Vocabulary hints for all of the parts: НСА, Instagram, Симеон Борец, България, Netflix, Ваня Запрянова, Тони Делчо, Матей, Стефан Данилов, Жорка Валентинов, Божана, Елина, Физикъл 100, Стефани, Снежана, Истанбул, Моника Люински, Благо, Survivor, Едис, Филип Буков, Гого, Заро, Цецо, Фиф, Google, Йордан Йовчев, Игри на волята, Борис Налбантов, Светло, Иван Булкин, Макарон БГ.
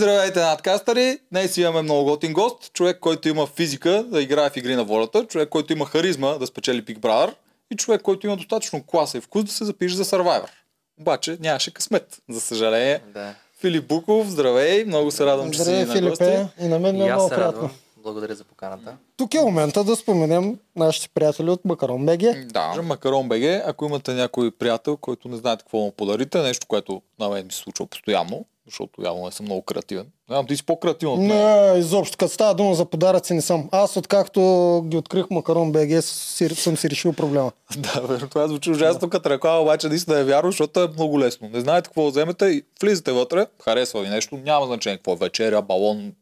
Здравейте, надкастъри! Днес имаме много готин гост. Човек, който има физика да играе в Игри на волята, човек, който има харизма да спечели Big Brother и човек, който има достатъчно класа и вкус да се запише за Survivor. Обаче нямаше късмет, за съжаление. Да. Филип Буков, здравей! Много се радвам, че си на гости. И на мен е много приятно. Благодаря за поканата. Тук е момента да споменем нашите приятели от Макарон БГ. Да, Макарон БГ. Ако имате някой приятел, който не знаете какво му подарите, нещо, което на мен ми се случва постоянно, защото явно не съм много креативен. Знам, ти си по-креативен от мен. Не, изобщо. Като става дума за подаръци не съм. Аз откакто ги открих Макарон БГ съм си решил проблема. Да, верно. Това звучи ужасно като реклама, обаче наистина е вярно, защото е много лесно. Не знаете какво вземете и влизате вътре, харесва ви нещо, няма значение какво е, вечеря, балон,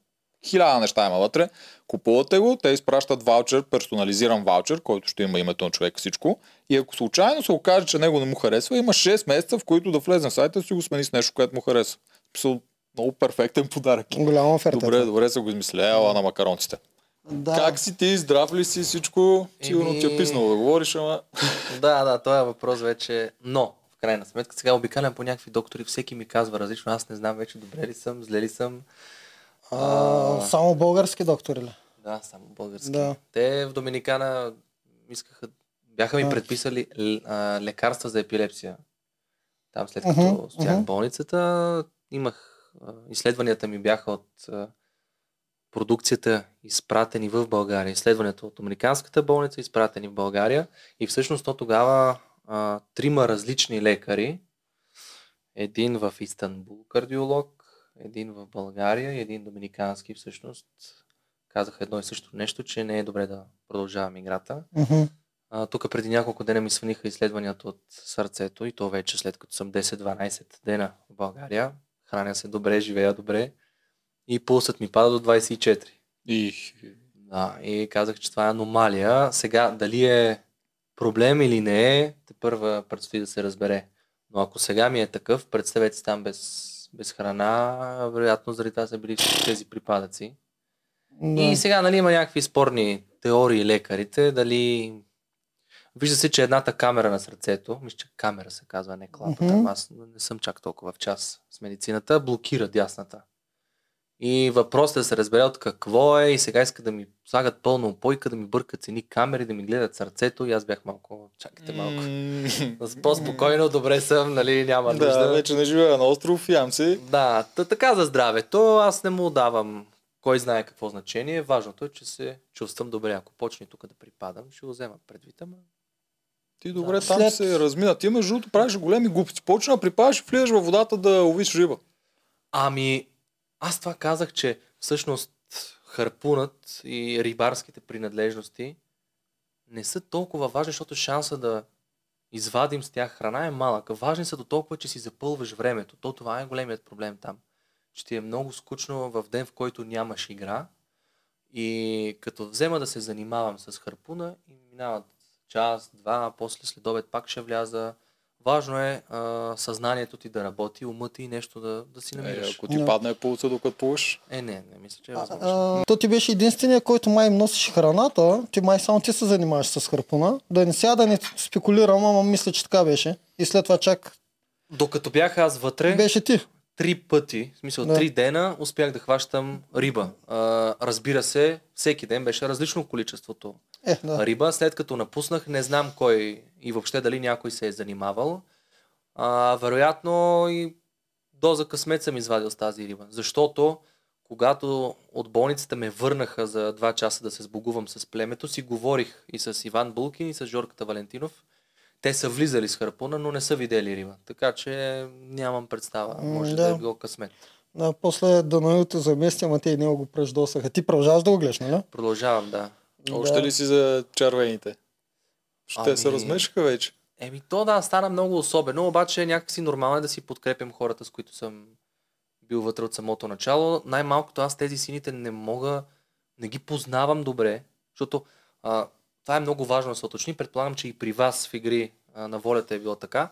хиляда неща има вътре. Купувате го, те изпращат ваучер, персонализиран ваучер, който ще има името на човек, всичко. И ако случайно се окаже, че него не му харесва, има 6 месеца, в които да влезе на сайта и си го смени с нещо, което му харесва. Много перфектен подарък. Голяма оферта. Добре се го измисляла на макаронците. Да. Как си ти? Здрав ли си? Всичко? Сигурно ти е писнало да говориш, ама... Да, това е въпрос вече. Но, в крайна сметка, сега обикалям по някакви доктори, всеки ми казва различно. Аз не знам вече добре ли съм, зле ли съм. Само български доктори ли? Да, само български. Да. Те в Доминикана бяха ми предписали лекарства за епилепсия. Там след като стоях в болницата, имах изследванията ми бяха от продукцията, изпратени в България. Изследванията от Американската болница, изпратени в България. И всъщност то тогава 3 различни лекари. Един в Истанбул кардиолог, един в България и един доминикански всъщност казаха едно и също нещо, че не е добре да продължавам играта. Тук преди няколко дена ми сваниха изследванията от сърцето и то вече след като съм 10-12 дена в България. Храня се добре, живея добре и пулсът ми пада до 24. Да, и казах, че това е аномалия. Сега дали е проблем или не е, тепърва предстои да се разбере. Но ако сега ми е такъв, представете си там без храна, вероятно заради това са били тези припадъци. И сега има някакви спорни теории лекарите, дали... Вижда се, че едната камера на сърцето, мисля, че камера се казва, не клапата, аз не съм чак толкова в час с медицината, блокира дясната. И въпросът е да се разбере от какво е и сега иска да ми слагат пълна опойка, да ми бъркат едни камери, да ми гледат сърцето и аз бях малко, чакайте малко. По-спокойно, добре съм, няма нужда. Да, вече не живея на остров, ям си. Да, така за здравето, аз не му давам кой знае какво значение. Важното е, че се чувствам добре. Ако почне тук да припадам, ще го взема предвид, ама... Ти добре там се размина. Ти между другото правиш големи глупости. Почна да припадаш и влизаш във водата да ловиш риба. Аз това казах, че всъщност харпунът и рибарските принадлежности не са толкова важни, защото шанса да извадим с тях храна е малък. Важни са до толкова, че си запълваш времето. То това е големият проблем там. Че ти е много скучно в ден, в който нямаш игра и като взема да се занимавам с харпуна и минават час, два, после следобед пак ще вляза. Важно е съзнанието ти да работи, умът ти и нещо да си намираш. Ако ти падне пулса докато плуваш? Не мисля, че е възможно. То ти беше единственият, който май носиш храната, ти май само ти се занимаваш с харпуна. Да не спекулирам, ама мисля, че така беше. И след това чак... Докато бях аз вътре, беше ти. 3 пъти, в смисъл 3 дена, успях да хващам риба. Разбира се, всеки ден беше различно количеството риба. След като напуснах, не знам кой и въобще дали някой се е занимавал. Вероятно и доза късмет съм извадил с тази риба. Защото когато от болницата ме върнаха за 2 часа да се сбогувам с племето, си говорих и с Иван Булкин и с Жорката Валентинов. Те са влизали с харпуна, но не са видели риба. Така че нямам представа. Може да е било късмет. После Данаилто замести, Матей него го пръждосаха. Ти продължаваш да го гледаш, нали? Продължавам, да. Още ли си за червените? Те се размешаха вече. То стана много особено, обаче някакси нормално е да си подкрепям хората, с които съм бил вътре от самото начало. Най-малкото аз тези сините не ги познавам добре, защото... това е много важно да се уточни. Предполагам, че и при вас в Игри на волята е било така.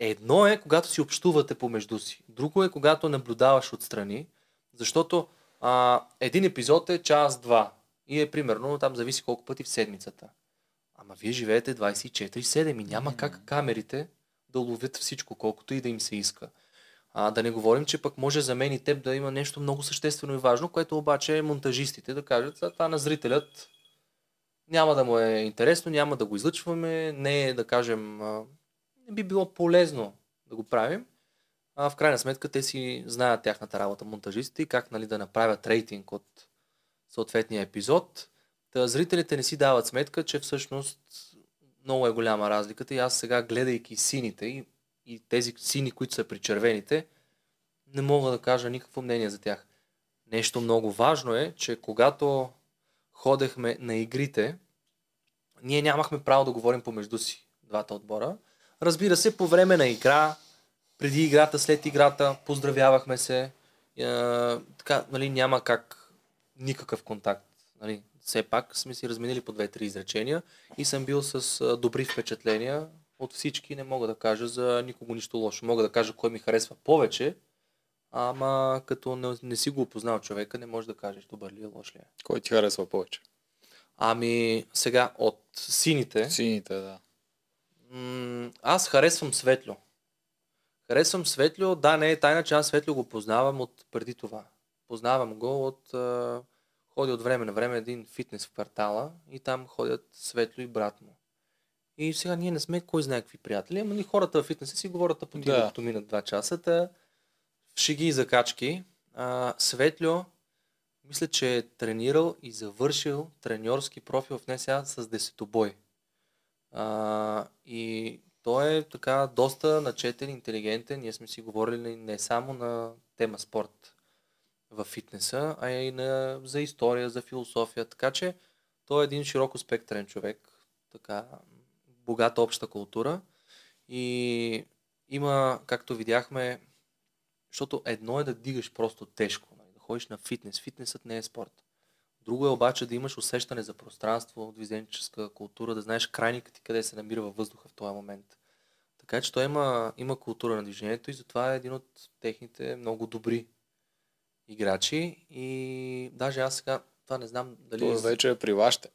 Едно е, когато си общувате помежду си. Друго е, когато наблюдаваш отстрани. Защото един епизод е час-два. И е примерно, там зависи колко пъти в седмицата. Ама вие живеете 24/7 и няма как камерите да уловят всичко, колкото и да им се иска. Да не говорим, че пък може за мен и теб да има нещо много съществено и важно, което обаче е монтажистите да кажат, това на зрителят няма да му е интересно, няма да го излъчваме, не е, да кажем, не би било полезно да го правим. В крайна сметка те си знаят тяхната работа, монтажистите, и как, нали, да направят рейтинг от съответния епизод. Та зрителите не си дават сметка, че всъщност много е голяма разликата, и аз сега, гледайки сините и тези сини, които са при червените, не мога да кажа никакво мнение за тях. Нещо много важно е, че когато ходехме на игрите, ние нямахме право да говорим помежду си, двата отбора. Разбира се, по време на игра, преди играта, след играта, поздравявахме се. Така, нали, няма как никакъв контакт. Нали, все пак сме си разменили по 2-3 изречения и съм бил с добри впечатления от всички. Не мога да кажа за никого нищо лошо. Мога да кажа кой ми харесва повече, ама като не си го опознал човека, не можеш да кажеш добър ли е, лош ли е. Кой ти харесва повече? Ами сега от сините. Сините, да. Аз харесвам Светло. Харесвам Светло, да, не е тайна, че аз Светло го познавам от преди това. Познавам го от... Ходи от време на време един фитнес в квартала и там ходят Светло и брат му. И сега ние не сме кой знае какви приятели, ама ни хората в фитнеса си говорят по тия, като минат 2 часа, шеги и закачки. Светло, мисля, че е тренирал и завършил треньорски профил в НСА с 10-бой. И той е така доста начетен, интелигентен. Ние сме си говорили не само на тема спорт в фитнеса, а и за история, за философия. Така че той е един широко спектърен човек. Така, богата обща култура. И има, както видяхме, защото едно е да дигаш просто тежко, да ходиш на фитнес. Фитнесът не е спорт. Друго е обаче да имаш усещане за пространство, движенческа култура, да знаеш крайника ти къде се намира във въздуха в този момент. Така че той има култура на движението и затова е един от техните много добри играчи. И даже аз сега това не знам дали... Това вече е при вашите.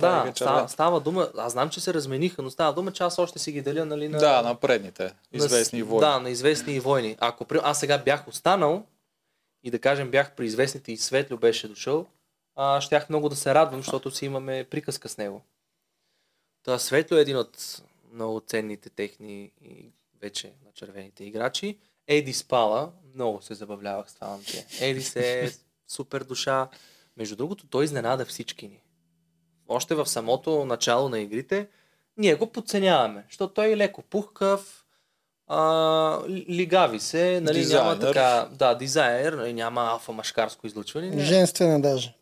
Да. Става дума, аз знам, че се размениха, но става дума, че аз още си ги деля, нали, на... Да, на предните, известни войни. Да, на известни войни. Ако аз сега бях останал и, да кажем, бях при известните и Светло беше дошъл, щях много да се радвам, защото си имаме приказка с него. Това Светло е един от много ценните техни и вече на червените играчи. Едис пала, много се забавлявах с това момче. Едис е супер душа. Между другото, той изненада всички ни. Още в самото начало на игрите ние го подценяваме, защото той е леко пухкав, лигави се, нали, дизайнер. Няма така... Да, дизайнер, нали, няма алфа-машкарско излъчване. Не. Женствена даже.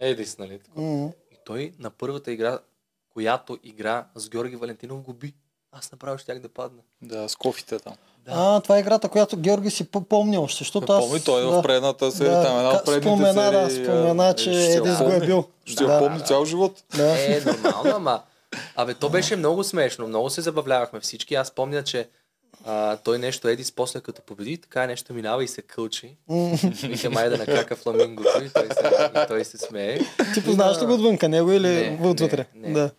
Едис, нали? Mm-hmm. И той на първата игра, която игра с Георги Валентинов, губи. Аз направо щях да падна. Да, с кофите там. Да. Това е играта, която Георги си помня още, защото аз... Помни, той в предната серия, там една от предните серии. Спомена, че Едис го е бил. Ще я помни цял живот. Да. Нормално, ама... Абе, то беше много смешно, много се забавлявахме всички. Аз помня, че той нещо Едис после като победи, така нещо минава и се кълчи. Вика, май да накака фламингото и той се смее. Ти познаваш ли го отвънка него или отвътре? Не.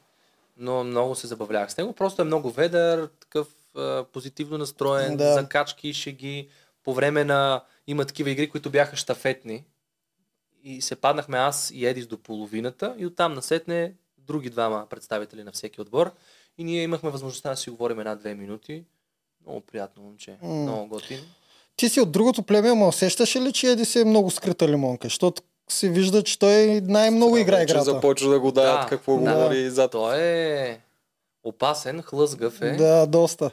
Но много се забавлявах с него. Просто е много ведър, такъв позитивно настроен, закачки, шеги. По време на... Има такива игри, които бяха щафетни. И се паднахме аз и Едис до половината. И оттам насетне други двама представители на всеки отбор. И ние имахме възможността да си говорим 1-2 минути. Много приятно момче. Много готин. Ти си от другото племе, но усещаш ли, че Едис е много скрита лимонка? Защото се вижда, че той най-много игра играта. Започва да го дават какво говори зад. Той е опасен, хлъзгав е. Да, доста.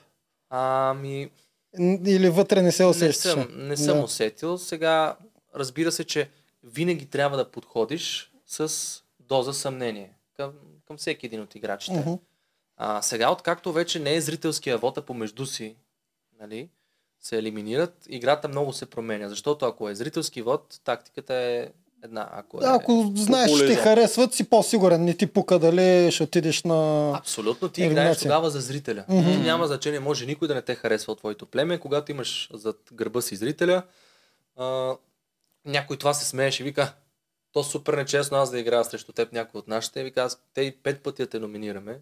Или вътре не се усещаш? Не съм усетил. Сега, разбира се, че винаги трябва да подходиш с доза съмнение към всеки един от играчите. Uh-huh. Сега, откакто вече не е зрителския вота помежду си, нали, се елиминират, играта много се променя. Защото ако е зрителски вод, тактиката е една. Ако знаеш, че ти харесват, си по-сигурен. Не ти пука дали ще отидеш на... Абсолютно, ти играеш тогава за зрителя. Mm-hmm. Няма значение, може никой да не те харесва от твоето племе. Когато имаш зад гърба си зрителя, някой това се смееше и вика, то супер нечестно аз да играя срещу теб някой от нашите. Ви казвам, те 5 пъти те номинираме.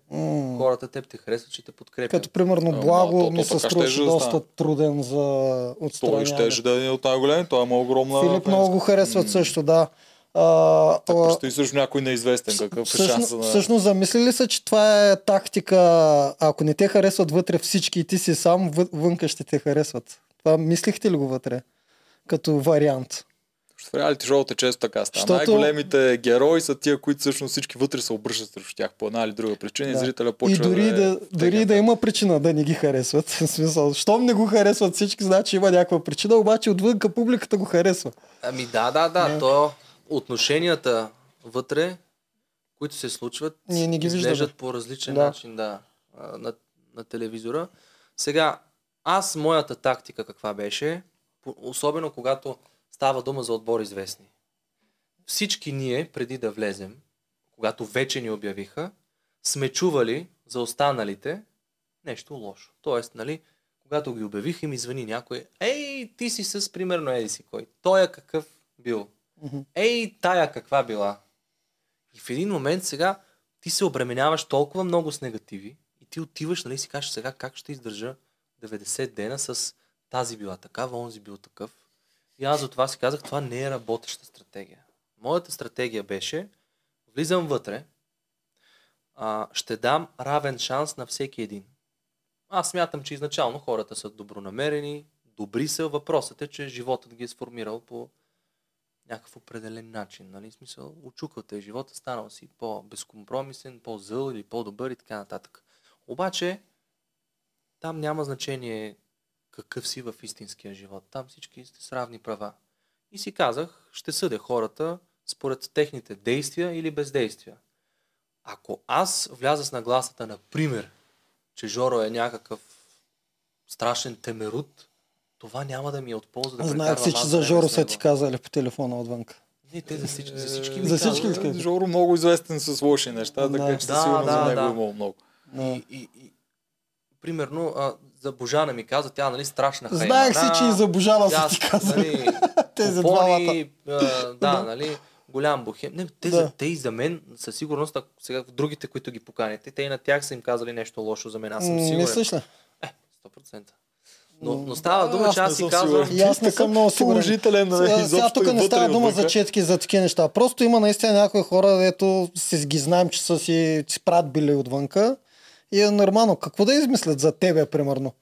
Хората теб те харесват, че те подкрепят. Като примерно Благо ми се струваше доста труден за отстраняване. Той щеше да е от най-големи, той е много огромна. Филип много го харесват също, да. Предстои също някой неизвестен, какъв е шанса на... Всъщност замислили се, че това е тактика, ако не те харесват вътре всички и ти си сам, вънка ще те харесват. Това мислихте ли го вътре? Като вариант. В реалити шоуто често така става. Защото... Най-големите герои са тия, които всъщност всички вътре се обръщат срещу тях по една или друга причина, да. И зрителя почва. И дори да има причина да не ги харесват. Смисъл, щом не го харесват всички, значи има някаква причина, обаче отвънка публиката го харесва. Ами да, то отношенията вътре, които се случват, не ги изглеждат по различен начин на телевизора. Сега, моята тактика каква беше, особено когато става дума за отбор известни. Всички ние, преди да влезем, когато вече ни обявиха, сме чували за останалите нещо лошо. Тоест, когато ги обявих, им извъни някой. Ей, ти си с, примерно, Едис кой. Тоя какъв бил. Ей, тая каква била. И в един момент сега ти се обременяваш толкова много с негативи и ти отиваш, си кажеш сега как ще издържа 90 дена с тази била такава, онзи бил такъв. И аз за това си казах, това не е работеща стратегия. Моята стратегия беше, влизам вътре, ще дам равен шанс на всеки един. Аз смятам, че изначално хората са добронамерени, добри са. Въпросът е, че животът ги е сформирал по някакъв определен начин. Смисъл, очуквате и живота станал си по-безкомпромисен, по-зъл или по-добър и така нататък. Обаче, там няма значение какъв си в истинския живот. Там всички сте с равни права. И си казах, ще съдя хората според техните действия или бездействия. Ако аз вляза с нагласата, например, че Жоро е някакъв страшен темерут, това няма да ми е от полза да прекарвам. Знаят всички за Жоро са ти казали по телефона отвънка. Не, те за всички ми казват. Жоро много известен с лоши неща, така че сигурно за него имало много. Примерно, за Божана ми каза, тя страшна хайна. Знаех си, че и за Божана са ти казали. Тези двамата. Голям бухем. Не, те и за мен, със сигурност, сега другите, които ги поканите, те и на тях са им казали нещо лошо за мен. Аз съм сигурен. Мислиш ли? 100%. Но става дума, че аз си казвам... И аз не съм много сигурен. Сега тук не става дума за четки, за такива неща. Просто има наистина някои хора, дето ги знаем, че са си прат били отвънка. И е нормално. Какво да измислят за тебе, примерно?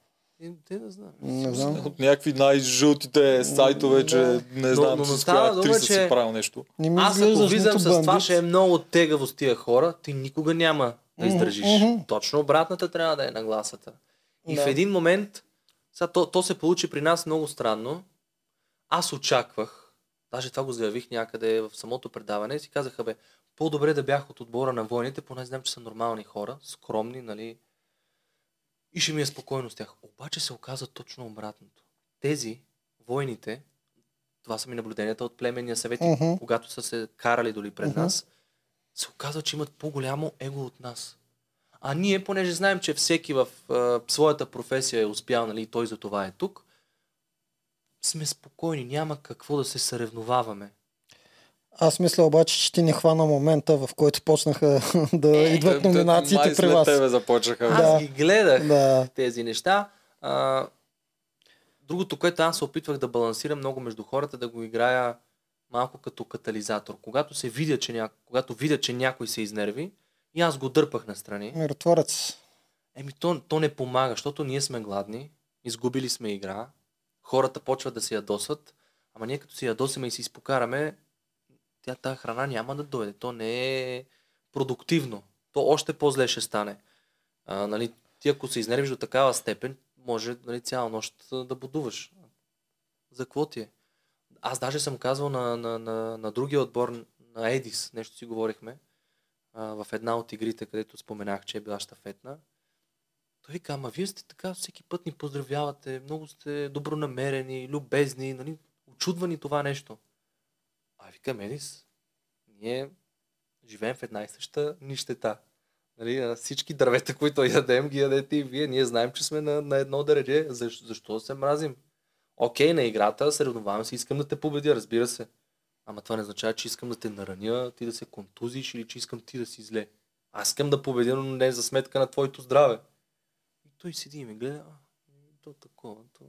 Те да знаят. Не знам. От някакви най-жълтите сайтове, че не знам, но с коя актриса си правил нещо. Аз ако визам с това, ще е много тегаво с тия хора, ти никога няма да издържиш. Точно обратната трябва да е нагласата. И в един момент, то се получи при нас много странно. Аз очаквах, даже това го заявих някъде в самото предаване и си казаха, по-добре да бях от отбора на войните, поне знам, че са нормални хора, скромни, и ще ми е спокойно с тях. Обаче се оказа точно обратното. Тези войните, това са ми наблюденията от племенния съвет, когато са се карали доли пред нас, се оказва, че имат по-голямо его от нас. А ние, понеже знаем, че всеки в своята професия е успял, и той за това е тук, сме спокойни, няма какво да се съревноваваме. Аз мисля обаче, че ти не хвана момента, в който почнаха да идват номинациите при вас. Аз ги гледах тези неща. Другото, което аз се опитвах да балансирам много между хората, да го играя малко като катализатор. Когато видя, че някой се изнерви, и аз го дърпах настрани. Миротворец. То не помага, защото ние сме гладни, изгубили сме игра, хората почват да се ядосват, ама ние като се ядосиме и се изпокараме, тази храна няма да дойде. То не е продуктивно. То още по-зле ще стане. Ти ако се изнервиш до такава степен, може цяла нощ да будуваш. За какво ти е? Аз даже съм казвал на другия отбор, на Едис, нещо си говорихме, в една от игрите, където споменах, че е била щафетна. Той вика, ама вие сте така, всеки път ни поздравявате, много сте добронамерени, любезни, очудвани това нещо. Викам, Едис, ние живеем в една и съща нищета. Всички дървета, които ядем, ги ядете и вие. Ние знаем, че сме на едно дередже. Защо се мразим? Окей, на играта, съревновавам се, искам да те победя, разбира се. Ама това не означава, че искам да те нараня, ти да се контузиш или че искам ти да си зле. Аз искам да победя, но не за сметка на твоето здраве. И той седи и ме гледа, то такова. То...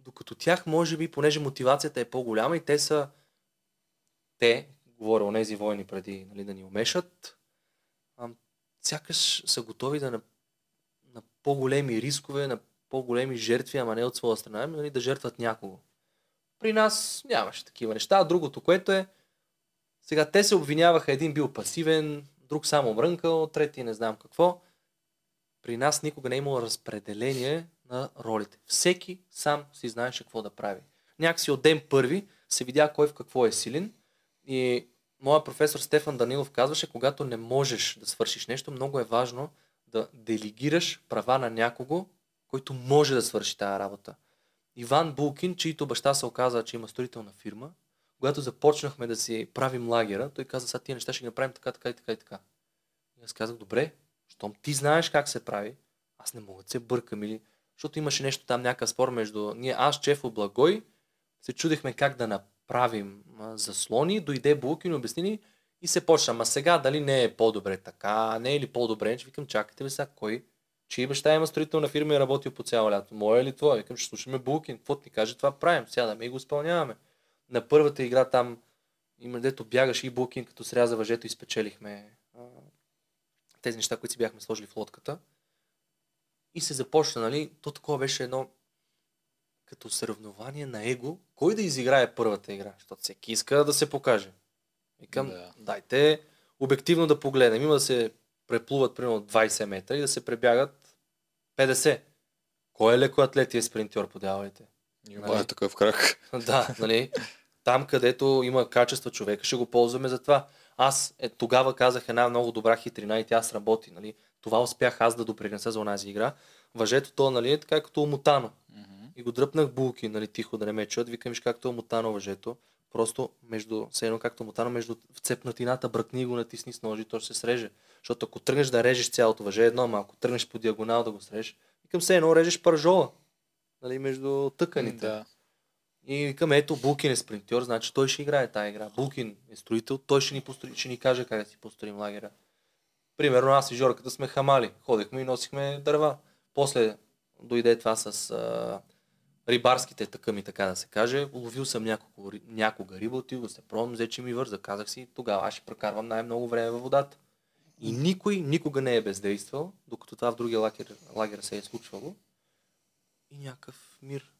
Докато тях, може би, понеже мотивацията е по-голяма и те са... Те, говоря о тези войни преди, нали, да ни умешат, сякаш са готови да на по-големи рискове, на по-големи жертви, ама не от своя страна, нали, да жертват някого. При нас нямаше такива неща. А другото, което е, сега те се обвиняваха, един бил пасивен, друг само мрънкал, трети не знам какво. При нас никога не е имало разпределение на ролите. Всеки сам си знаеше какво да прави. Някакси от ден първи се видя кой в какво е силен. И моя професор Стефан Данилов казваше, когато не можеш да свършиш нещо, много е важно да делегираш права на някого, който може да свърши тая работа. Иван Булкин, чийто баща се оказа, че има строителна фирма, когато започнахме да си правим лагера, той каза, сега тия неща ще ги направим така, така и така и така. И аз казах, добре, щом ти знаеш как се прави, аз не мога да се бъркам или... Защото имаше нещо там, някакъв спор между... Ние, аз, Чефо, Благой, се чудихме как да направим заслони, дойде Булкин, обясни ни и се почна. Ама сега дали не е по-добре така, не е ли по-добре, че викам, чакайте ви сега, кой... Чий баща има строителна фирма и е работил по цяло лято. Моя ли това? Викам, ще слушаме Булкин. Какво ти каже, това правим. Сядаме и го изпълняваме. На първата игра там, има дето бягаш и Булкин, като сряза въжето и спечелихме тези неща, които си бяхме сложили в лодката. И се започна, нали, то такова беше едно като съревнование на его. Кой да изиграе първата игра? Защото всеки иска да се покаже. Викам, дайте обективно да погледнем. Има да се преплуват примерно 20 метра и да се пребягат 50. Кой е лекоатлет и е спринтьор по дяволите? Има нали? Е такъв крак. Да, нали? Там, където има качество човека, ще го ползваме за това. Аз тогава казах една много добра хитрина и тя сработи. Нали? Това успях аз да допринеса за онази игра. Въжето то, нали, е така като умотано. И го дръпнах Булки, нали, тихо да не ме чуят. Викам, виж както е умотано въжето. Просто между, все едно както мутано, между цепнатината, бръкни и го натисни с ножи, то ще се среже. Защото ако тръгнеш да режеш цялото въже едно, ама ако тръгнеш по диагонал да го срежеш, викам, все едно режеш пържола, нали, между тъканите. Да. И викам, ето, Булкин е спринтьор, значи той ще играе тая игра. Булкин е строител, той ще ни каже как да си построим лагера. Примерно аз и Жорката сме хамали, ходихме и носихме дърва. После дойде това с... рибарските тъкъми, така да се каже. Ловил съм някога риба, отива се пробвам, взе, че ми върза. Казах си, тогава аз ще прекарвам най-много време във водата. И никой никога не е бездействал, докато това в другия лагер се е случвало. И някакъв мир.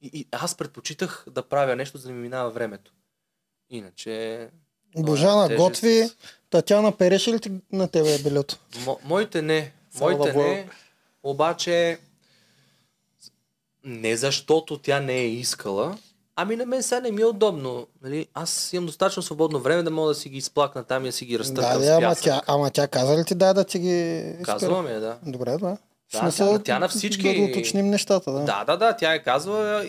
И аз предпочитах да правя нещо, за да ми минава времето. Иначе... Божана готви, Татяна переше ли на тебе белето? Моите не. Моите не, обаче... Не защото тя не е искала, ами на мен сега не ми е удобно. Нали? Аз имам достатъчно свободно време да мога да си ги изплакна там и да си ги разтъркам с пясък. Ама тя каза ли ти да ти ги... Казала ми е, да. Добре, да. Тя на всички... Да уточним нещата, да. Да, тя е казва,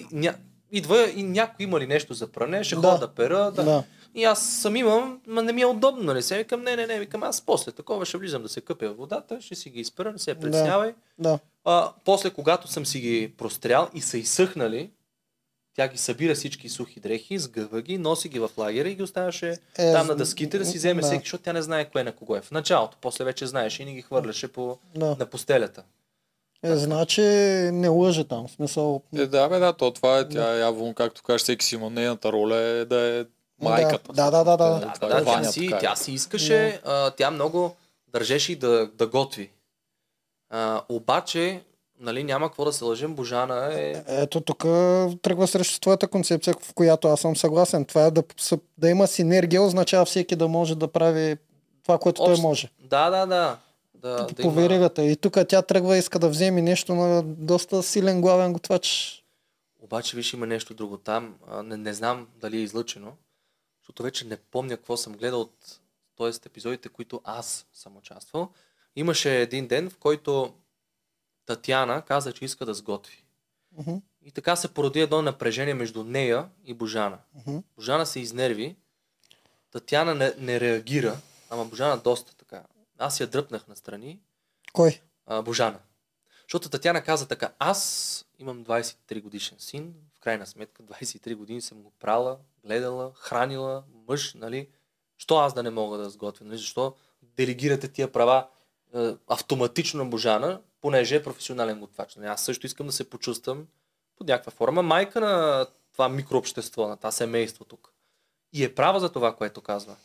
идва и някой има ли нещо за пране, ще хода да пера. Да. Да. И аз сам имам, но не ми е удобно, нали? Сега викам, не, викам, аз после такова ще влизам да се къпя в водата, ще си ги изпера, не се преснявай. Да. После, когато съм си ги прострял и са изсъхнали, тя ги събира всички сухи дрехи, сгъва ги, носи ги в лагера и ги оставяше там на дъските да си вземе всеки, защото тя не знае кое на кого е. В началото, после вече знаеше и ни ги хвърляше на постелята. Значи не лъже там, в смисъл... То това е тя явно, както кажеш, всеки си има нейната роля е да е майката. Тя си искаше, тя много държеше и да готви. Обаче, нали, няма какво да се лъжим, Божана е... Ето тук тръгва срещу твоята концепция, в която аз съм съгласен. Това е да има синергия, означава всеки да може да прави това, което той може. Да. По веригата. И тук тя тръгва и иска да вземе нещо на доста силен главен готвач. Обаче, виж, има нещо друго там. Не знам дали е излъчено, защото вече не помня какво съм гледал от епизодите, които аз съм участвал. Имаше един ден, в който Татяна каза, че иска да сготви. И така се породи едно напрежение между нея и Божана. Божана се изнерви, Татяна не реагира, ама Божана доста така. Аз я дръпнах настрани. Кой? Божана. Защото Татяна каза така, аз имам 23 годишен син, в крайна сметка 23 години съм го прала, гледала, хранила, мъж, нали, що аз да не мога да сготвя, нали, защо делегирате тия права автоматично на Божана, понеже е професионален готвач. Аз също искам да се почувствам под някаква форма майка на това микрообщество, на това семейство тук. И е права за това, което казва.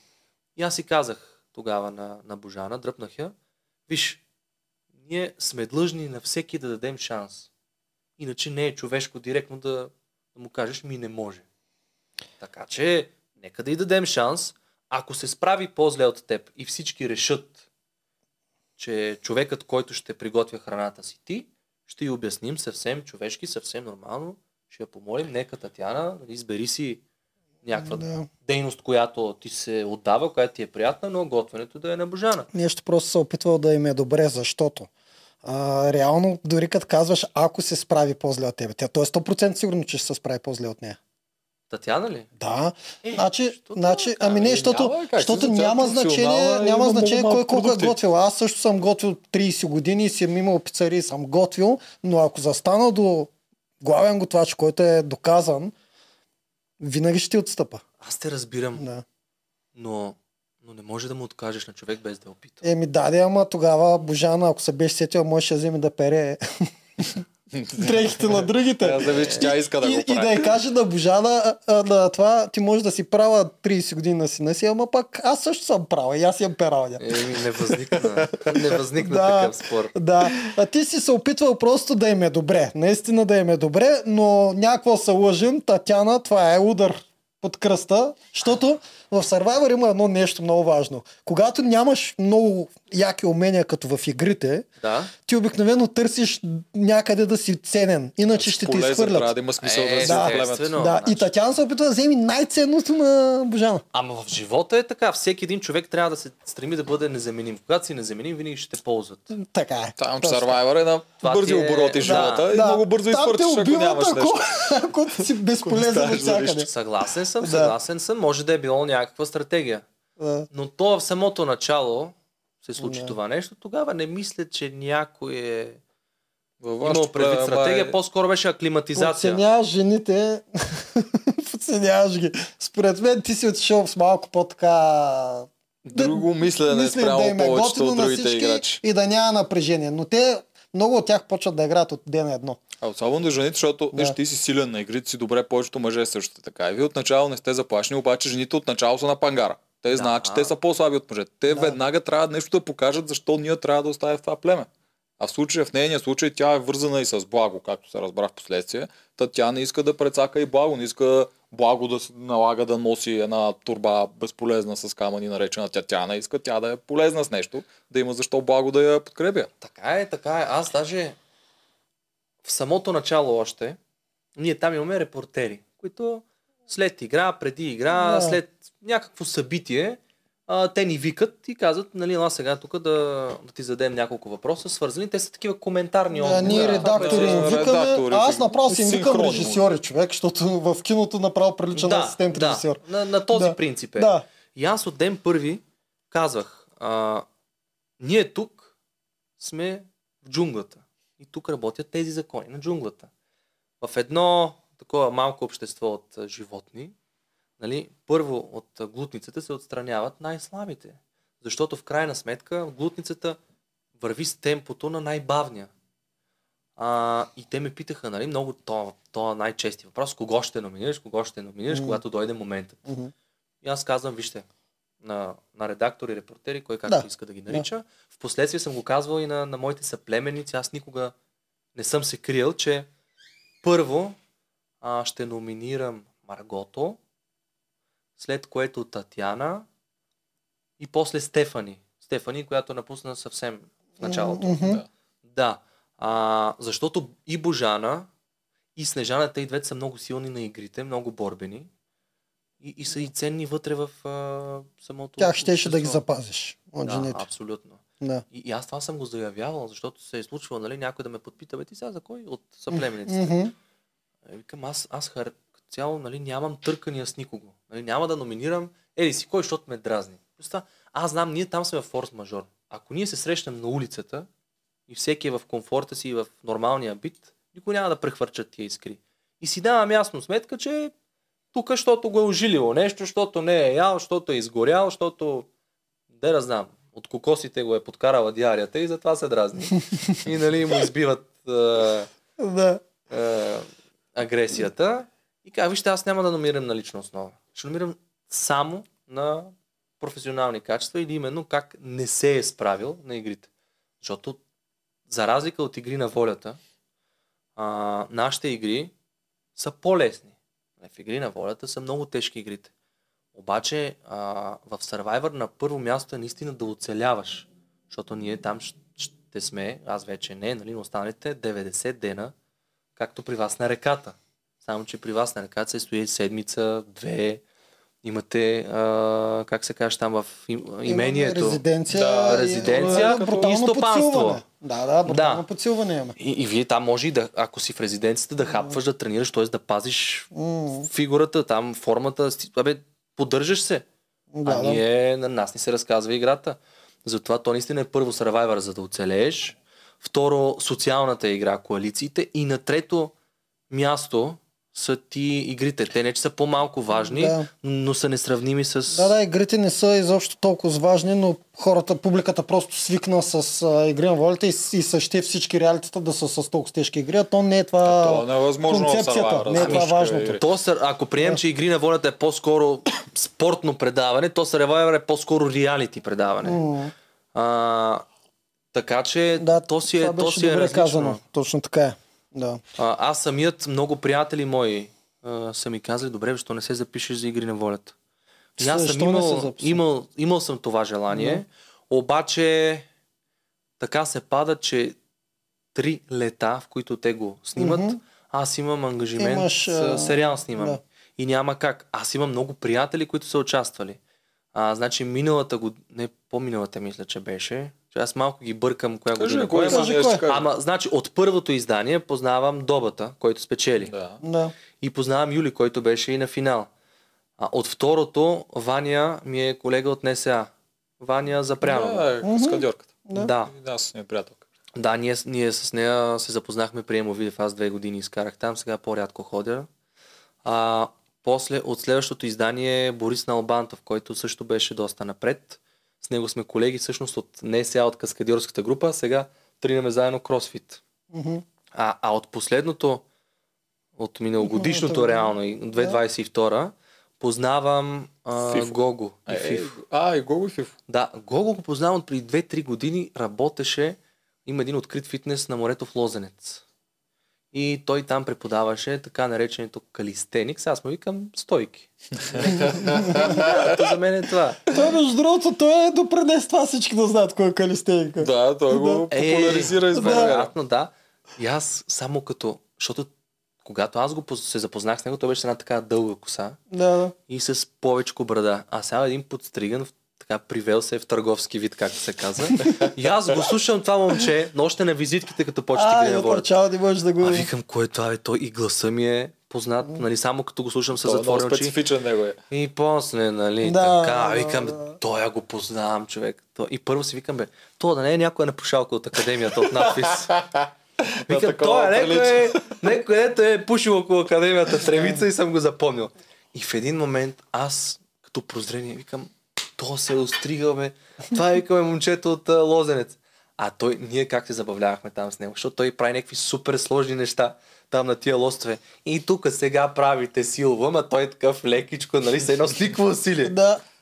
И аз си казах тогава на Божана, дръпнах я, виж, ние сме длъжни на всеки да дадем шанс. Иначе не е човешко директно да му кажеш, ми не може. Така че, нека да й дадем шанс. Ако се справи по-зле от теб и всички решат, че човекът, който ще приготвя храната си ти, ще й обясним съвсем човешки, съвсем нормално. Ще я помолим, нека Татяна, избери си някаква дейност, която ти се отдава, която ти е приятна, но готвенето да е на Божана. Нещо просто се опитвал да им е добре, защото реално, дори като казваш, ако се справи по-зле от тебе, той е 100% сигурно, че ще се справи по-зле от нея. Татяна ли? Да. Значи, ами не, защото няма значение, кой колко е готвил. Аз също съм готвил 30 години, съм имал пицарии, съм готвил, но ако застана до главен готвач, който е доказан, винаги ще ти отстъпа. Аз те разбирам, да. но не може да му откажеш на човек без да опита. Еми да, ама тогава Божана, ако се беше сетила, можеше да вземе да пере дрехите на другите. Тя иска да го прави. И да я каже на Божана, на това ти можеш да си права 30 години на сина си, ама пак аз също съм права и аз съм пералня. Не възникна такъв спор. Да. А ти си се опитвал просто да им е добре. Наистина да им е добре, но някакво се лъжим. Татяна, това е удар под кръста, защото в Survivor има едно нещо много важно. Когато нямаш много яки умения, като в игрите, да, ти обикновено търсиш някъде да си ценен. Иначе ще полезен, ти изхвърлят. Трябва да има смисъл да си оплемят. Да. И Татяна се опитва да вземи най-ценното на Божана. Ама в живота е така. Всеки един човек трябва да се стреми да бъде незаменим. Когато си незаменим, винаги ще те ползват. Така е. Там Survivor е на бързи обороти живота и много бързо изхвърчиш, ако нямаш нещо. Ако си безполезен от всякъде. Съгласен съм. Може да е било някаква стратегия. Да. Но то в самото начало се случи това нещо. Тогава не мисля, че някой е имал предвид стратегия. По-скоро беше аклиматизация. Подценяваш жените. Подценяваш ги. Според мен ти си отишъл с малко по-така... Друго мислене спрямо повечето от другите играчи. И да няма напрежение. Но те, много от тях почват да играят от ден на едно. А особено жените, защото ти си силен на игрите си, добре, повечето мъже също така. И вие отначало не сте заплашени, обаче жените отначало са на пангара. Те знаят, че те са по-слаби от мъжете. Те веднага трябва нещо да покажат, защо ние трябва да оставим в това племе. А в нейния случай тя е вързана и с Благо, както се разбра в последствие. Та тя не иска да прецака и Благо, не иска Благо да се налага да носи една турба безполезна с камъни, наречена Татяна. Иска тя да е полезна с нещо, да има защо Благо да я подкрепя. Така е. Аз даже в самото начало още, ние там имаме репортери, които след игра, преди игра, след някакво събитие, те ни викат и казват, нали, ела сега тук да ти зададем няколко въпроса, свързани. Те са такива коментарни отговори. Ние редактори викаме, аз направо си им викам режисьори, човек, защото в киното направо прилича на асистент режисьор. На този принцип е. Да. И аз от ден първи казвах, ние тук сме в джунглата. И тук работят тези закони на джунглата. В едно такова малко общество от животни, нали, първо от глутницата се отстраняват най-слабите. Защото в крайна сметка глутницата върви с темпото на най-бавния. И те ме питаха, нали, много това най-чести въпрос, кого ще номинираш, когато дойде моментът. И аз казвам, вижте, на редактори, репортери, кой както иска да ги нарича. Впоследствие съм го казвал и на моите съплеменици. Аз никога не съм се криел, че първо ще номинирам Маргото, след което Татяна и после Стефани. Стефани, която напусна съвсем в началото. Защото и Божана, и Снежана, те и двете са много силни на игрите, много борбени. И са и ценни вътре в самото... Тях щеше да ги запазиш от жените. Абсолютно. Да. И аз това съм го заявявал, защото се е случвало, нали, някой да ме подпита, бе ти сега за кой от съплемениците? Викам, аз цяло, нали, нямам търкания с никого. Нали, няма да номинирам, ели си кой, защото ме дразни. Просто, аз знам, ние там сме в форс-мажор. Ако ние се срещнем на улицата и всеки е в комфорта си и в нормалния бит, никой няма да прехвърчат тия искри. И си давам ясно сметка, че тук, защото го е ожилило нещо, защото не е ял, защото е изгорял, защото де да знам, от кокосите го е подкарала диарията и затова се дразни. И нали му избиват агресията. И казва, вижте, аз няма да номирам на лична основа. Ще номирам само на професионални качества или именно как не се е справил на игрите. Защото за разлика от игри на волята, нашите игри са по-лесни. В игри на волята са много тежки игрите. Обаче в Survivor на първо място е наистина да оцеляваш. Защото ние там ще сме, аз вече не, нали, останалите 90 дена, както при вас на реката. Само, че при вас на реката се стои седмица, две, имате, как се каже там в имението. Резиденция, да, резиденция и стопанство. Да, брутално подсилване имаме. И вие там може и да, ако си в резиденцията, да хапваш, да тренираш, т.е. да пазиш фигурата, там формата, поддържаш се. Да, а ние, на нас ни се разказва играта. Затова то наистина е първо Survivor, за да оцелееш. Второ, социалната игра, коалициите. И на трето място са ти игрите. Те не че са по-малко важни, но са несравними с... Да, игрите не са изобщо толкова важни, но хората, публиката просто свикна с игри на волята и съще всички реалитета да са с толкова тежки игри, а то не е това... То не е възможно, концепцията, не е това важното. То, ако приемем, че игри на волята е по-скоро спортно предаване, то Survivor е по-скоро реалити предаване. Така че то си е различно. Да, това беше добре казано. Точно така е. Да. Аз самият, много приятели мои са ми казали, добре, защо не се запишеш за игри на волята? И аз съм имал съм това желание, обаче така се пада, че 3 лета, в които те го снимат, аз имам ангажимент, сериал снимам. Да. И няма как. Аз имам много приятели, които са участвали. Значи миналата година, не по-миналата мисля, че беше, аз малко ги бъркам коя година. Ама, значи, от първото издание познавам Добата, който спечели. Да. И познавам Юли, който беше и на финал. От второто, Ваня ми е колега от НСА. Ваня Запрянова. С кандиорката. Да. Аз съм приятелка. Да, ние с нея се запознахме при Емовидев. Аз 2 години изкарах там, сега по-рядко ходя. После, от следващото издание, Борис Налбантов, който също беше доста напред. С него сме колеги, всъщност от НСА, от каскадиорската група, сега тренираме заедно кросфит. А от последното, от миналогодишното реално, 2022-а, познавам Гого и Фиф. И Гого и Фиф. Да, Гого го познавам от преди 2-3 години, работеше, има един открит фитнес на морето в Лозенец. И той там преподаваше така нареченето калистеник. Аз му викам стойки. За мен е това. Той между другото, той е допринес това всички да знаят кой е калистеник. Да, той го популяризира извън. Вероятно, да. И аз само като... Защото когато аз го се запознах с него, той беше една така дълга коса. И с повечко брада. А сега един подстриган, така привел се в търговски вид, както се казва. И аз го слушам това момче, но още на визитките, като почти ги говорят. Викам, кой е това, бе? Той и гласа ми е познат, нали, само като го слушам със затворен очи. Специфичен него е. И после, нали, така, викам, той я го познавам, човек. И първо си викам, бе, то да не е някоя напушалка от академията, от надпис. Викам, той е некой, дето е пушил около академията тревица и съм го запомнил. И в един момент аз, като прозрение, викам, то се остригаме. Това викаме момчето от Лозенец. Ние как се забавлявахме там с него, защото той прави някакви супер сложни неща там на тия лостове. И тук сега правите силва, ама той е такъв лекичко, нали, се едно сликва усилие.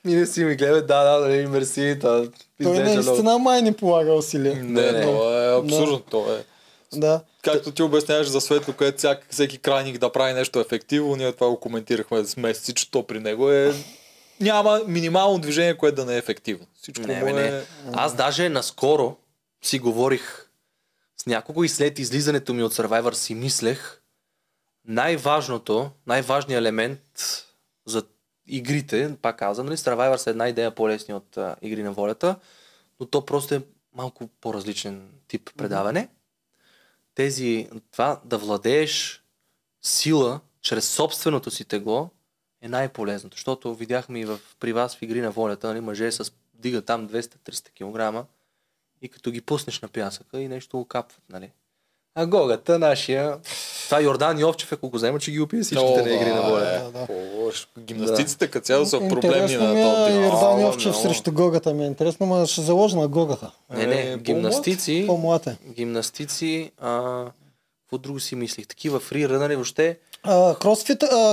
И не си ми гледа, нали, мерси. Той наистина май не полага усилие. Не, това е абсурдно, това е. Както ти обясняваш за Светло, където всеки крайник да прави нещо ефективно, ние това го коментирахме с месеци, че то при него е... Няма минимално движение, което да не е ефективно. Не. Аз даже наскоро си говорих с някого и след излизането ми от Survivor си мислех, най-важният елемент за игрите, пак казвам, нали, Survivor са една идея по-лесни от игри на волята, но то просто е малко по-различен тип предаване. Това да владееш сила чрез собственото си тегло е най-полезното, защото видяхме и при вас в игри на волята, нали, мъже дига там 200-300 кг и като ги пуснеш на пясъка и нещо окапват, нали. А Гогата, нашия... Това Йордан Йовчев, ако го взема, че ги опия всичките на игри на волята. Да, да. Гимнастиците като цяло са проблемни на този. Йордан Йовчев срещу Гогата ми е интересно, но ще заложа на Гогата. Не, гимнастици... По-млад. Гимнастици... Какво друго си мислих? Такива фрирънъри въобще...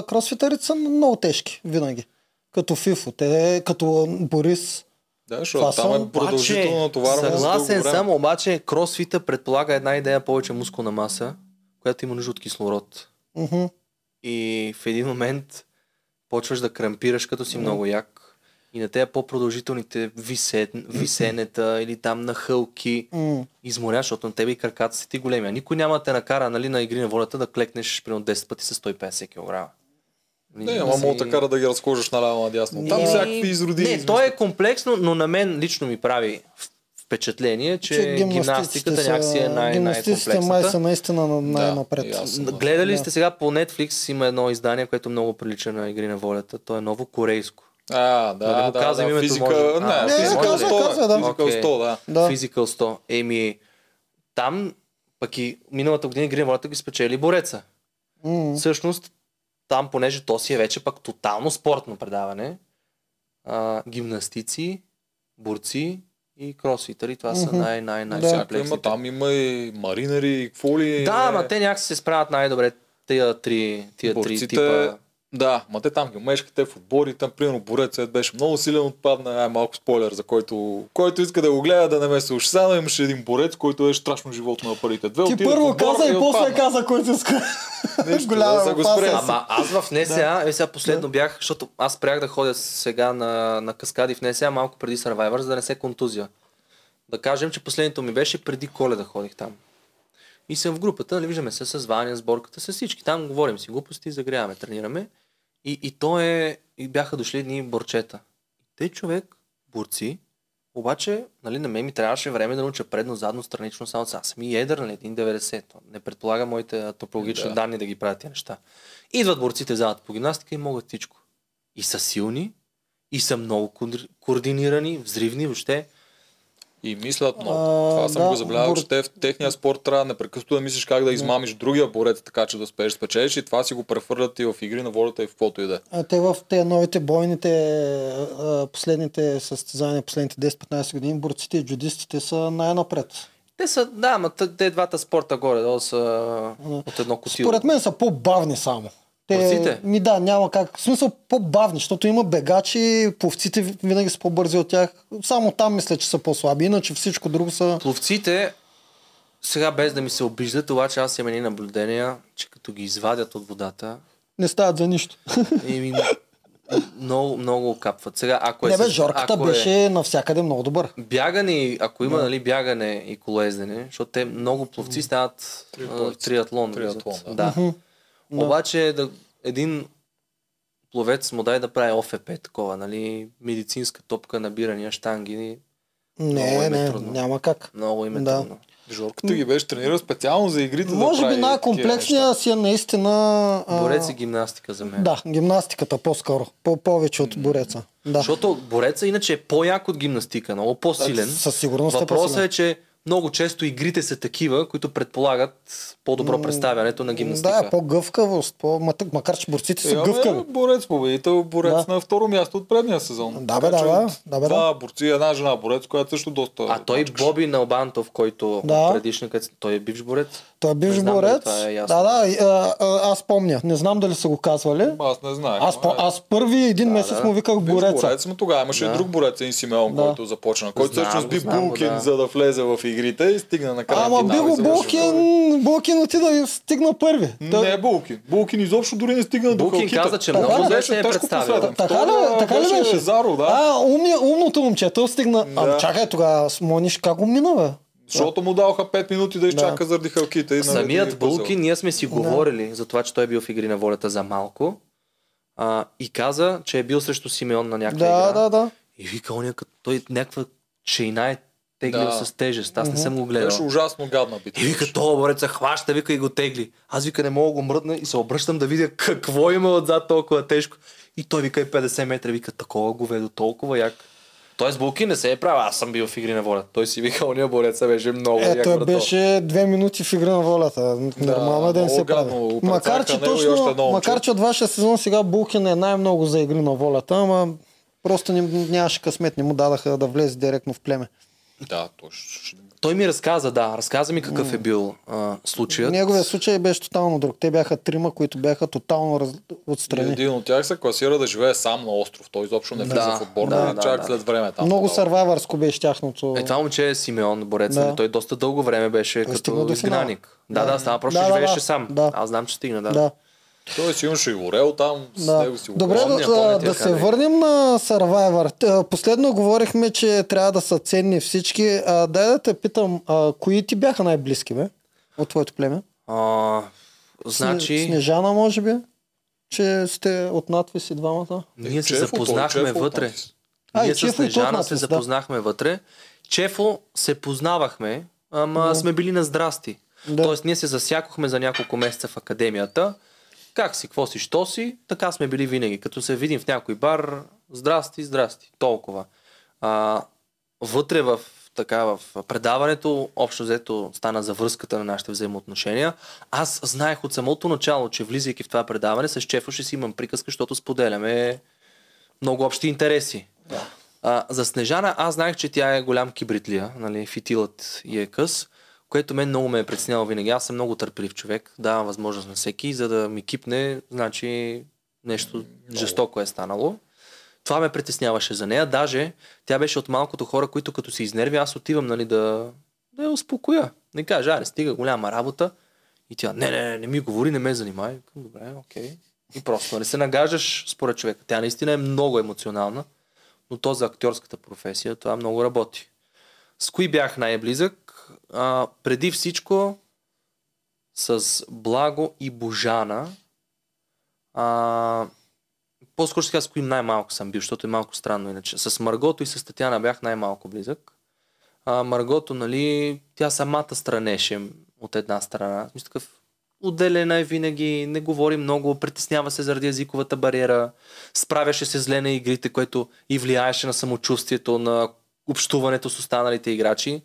Кросфитърите са много тежки, винаги. Като Фифо, като Борис... Да, защото там е продължително натоварване. Съгласен съм, обаче кросфита предполага една идея повече мускулна маса, която има нужда от кислород. Uh-huh. И в един момент почваш да крампираш, като си много як. И на тези по-продължителните висенета или там на хълки изморя, защото на тебе и краката си ти големи. Никой няма да те накара, нали, на игри на волята да клекнеш примерно 10 пъти с 150 кг. Не, ама мога така да ги разкожиш наляво надясно. Там всякакви изроди. Не, то е комплексно, но на мен лично ми прави впечатление, че гимнастиката някакси е най-комплексната. Май са наистина най-напред. Да, гледали сте сега по Netflix, има едно издание, което много прилича на игри на волята. То е ново корейско. Да, физика... Физикъл 100. Еми, там пък и миналата година игри на волята ги спечели бореца. Всъщност, там, понеже то си е вече пък тотално спортно предаване, гимнастици, борци и кросфитъри, това са най-комплексните. Да, там има и маринари, и какво ли... Да, ма те някак се справят най-добре тия три типа... Да, ма те там гимнашките, в отбори, там примерно борецът беше много силен, отпадна, малко спойлер, за който иска да го гледа, да не ме слуша. Сега имаше един борец, който е страшно животно на парите. Ти първо каза и после каза, който иска. Ама аз в НСА, сега последно бях, защото аз спрях да ходя сега на каскади в НСА малко преди Survivor, за да не се контузия. Да кажем, че последното ми беше преди Коледа ходих там. И съм в групата, нали, виждаме се с Ваня, с Борката, с всички. Там говорим си глупости, загряваме, тренираме. И бяха дошли едни борчета. Те борци, обаче, нали, на мен ми трябваше време да науча предно, задно, странично, само аз съм и едър, нали, 1,90. Не предполага моите антропологични данни да ги правят тия неща. Идват борците в залата по гимнастика и могат всичко. И са силни, и са много координирани, взривни въобще. И мислят много. Това съм го забелязал, че те в техния спорт трябва непрекъснато да мислиш как да измамиш другия борец, така че да успееш да спечелиш, и това си го прехвърлят и в игри на волята, и в каквото и да. Те в те новите бойните, последните състезания, последните 10-15 години, борците и джудистите са най-напред. Те са, да, но те двата спорта горе-долу са от едно кутило. Според мен са по-бавни само. Борците? Ми да, няма как. В смисъл по-бавни, защото има бегачи, пловците винаги са по-бързи от тях. Само там мисля, че са по-слаби, иначе всичко друго са... Пловците, сега без да ми се обиждат, обаче аз имам едни наблюдения, че като ги извадят от водата... Не стават за нищо. Еми, много, много окапват. Сега, ако е... Не бе, Жорката беше навсякъде много добър. Бягане, ако има нали, бягане и колоездене, защото те много пловци стават триатлон. Да. No. Обаче един пловец му дай да прави ОФП, такова, нали, медицинска топка, набирания, щанги. Не, няма как. Много им е трудно. Жорката ги беше тренирал специално за игрите. Може би най-комплексния си е наистина... Борец и гимнастика за мен. Да, гимнастиката по-скоро. Повече от бореца. Да. Защото бореца иначе е по-як от гимнастика, много по-силен. Със сигурност е по-силен. Въпросът е, че много често игрите са такива, които предполагат по-добро представянето на гимнастика. Да, по-гъвкавост. Макар че борците са гъвкави. Борец победител, борец на второ място от предния сезон. Да, бе. Два борци, една жена борец, която също доста... той Боби Налбантов, който предишния, той е бивш борец. Той е бивш борец. Аз помня. Не знам дали са го казвали. Аз не знаех. Аз първи един месец му виках борец. Тогава имаше и друг борец, един Симеон, който започна. Който всъщност би Булкин, за да влезе в игрите и стигна на края. Ама Биго Булкин отида и стигна първи. Не Булкин. Булкин изобщо дори не стигна до хълките. Булкин каза, че много беше тежко последен. Така ли беше? Заро, да. Умното момче, той стигна. А чакай тогава, Мониш, как го мина, бе? Защото му даваха 5 минути да изчака заради хълките. Самият Булкин, ние сме си говорили за това, че той е бил в игри на волята за малко и каза, че е бил срещу Симеон на някаква игра. Да. И вика, той някаква чейна е теглил с тежест. Аз не съм го гледал. Беше ужасно гадна битва. И вика, този борец се хваща, вика и го тегли. Аз вика, не мога го мръдна и се обръщам да видя какво има отзад толкова тежко. И той вика и 50 метра, вика, такова го ведо толкова як. Тоест Булкин не се е правил, аз съм бил в Игри на волята. Той си викал, ние борецът беше много яко. Той беше 2 минути в Игри на волята. Нормално да не се прави. Макар че, точно, макар че от вашия сезон сега Булкин е най-много за Игри на волята, ама просто нямаше късмет, не му дадаха да влезе директно в племе. Да, точно. Той ми разказа, да. Разказа ми какъв е бил случаят. Неговия случай беше тотално друг. Те бяха 3, които бяха тотално отстрани. Един от тях се класира да живее сам на остров. Той изобщо не влиза в отбор. Чак след време там. Много сървайвърско беше тяхното. Е, това момче е Симеон Борец. Да. Той доста дълго време беше като изгнаник. Да, става просто живееше сам. Да. Аз знам, че стигна, да. Той си имаше и горел там, с него си го помня. Добре, да се върнем на Survivor. Последно говорихме, че трябва да са ценни всички. Дай да те питам, кои ти бяха най-близки, бе? От твоето племе? Снежана, може би? Че сте от надвис и двамата? Ние се запознахме вътре. Ние с Снежана се запознахме вътре. Чефо се познавахме, ама сме били на здрасти. Тоест ние се засякохме за няколко месеца в академията. Как си, какво си, що си, така сме били винаги. Като се видим в някой бар, здрасти, толкова. Вътре в предаването, общо взето стана за връзката на нашите взаимоотношения. Аз знаех от самото начало, че влизайки в това предаване, с Чефа ще си имам приказка, защото споделяме много общи интереси. Да. За Снежана аз знаех, че тя е голям кибритлия, нали, фитилът и е къс, което мен много ме е притесняло винаги. Аз съм много търпелив човек, давам възможност на всеки, за да ми кипне, значи нещо жестоко е станало. Това ме притесняваше за нея, даже тя беше от малкото хора, които като се изнерви, аз отивам, нали, да я успокоя. Не кажа, аре, стига голяма работа и тя, не ми говори, не ме занимай. Добре, окей. И просто, нали, се нагаждаш според човека. Тя наистина е много емоционална, но то за актьорската професия това много работи. С кои бях най-близък? Преди всичко с Благо и Божана. По-скоро сега с коим най-малко съм бил, защото е малко странно иначе. С Маргото и с Татяна бях най-малко близък. Маргото, нали, тя самата странеше от една страна. Мисля, такъв отделена е винаги, не говори много, притеснява се заради езиковата бариера, справяше се зле на игрите, което и влияеше на самочувствието, на общуването с останалите играчи.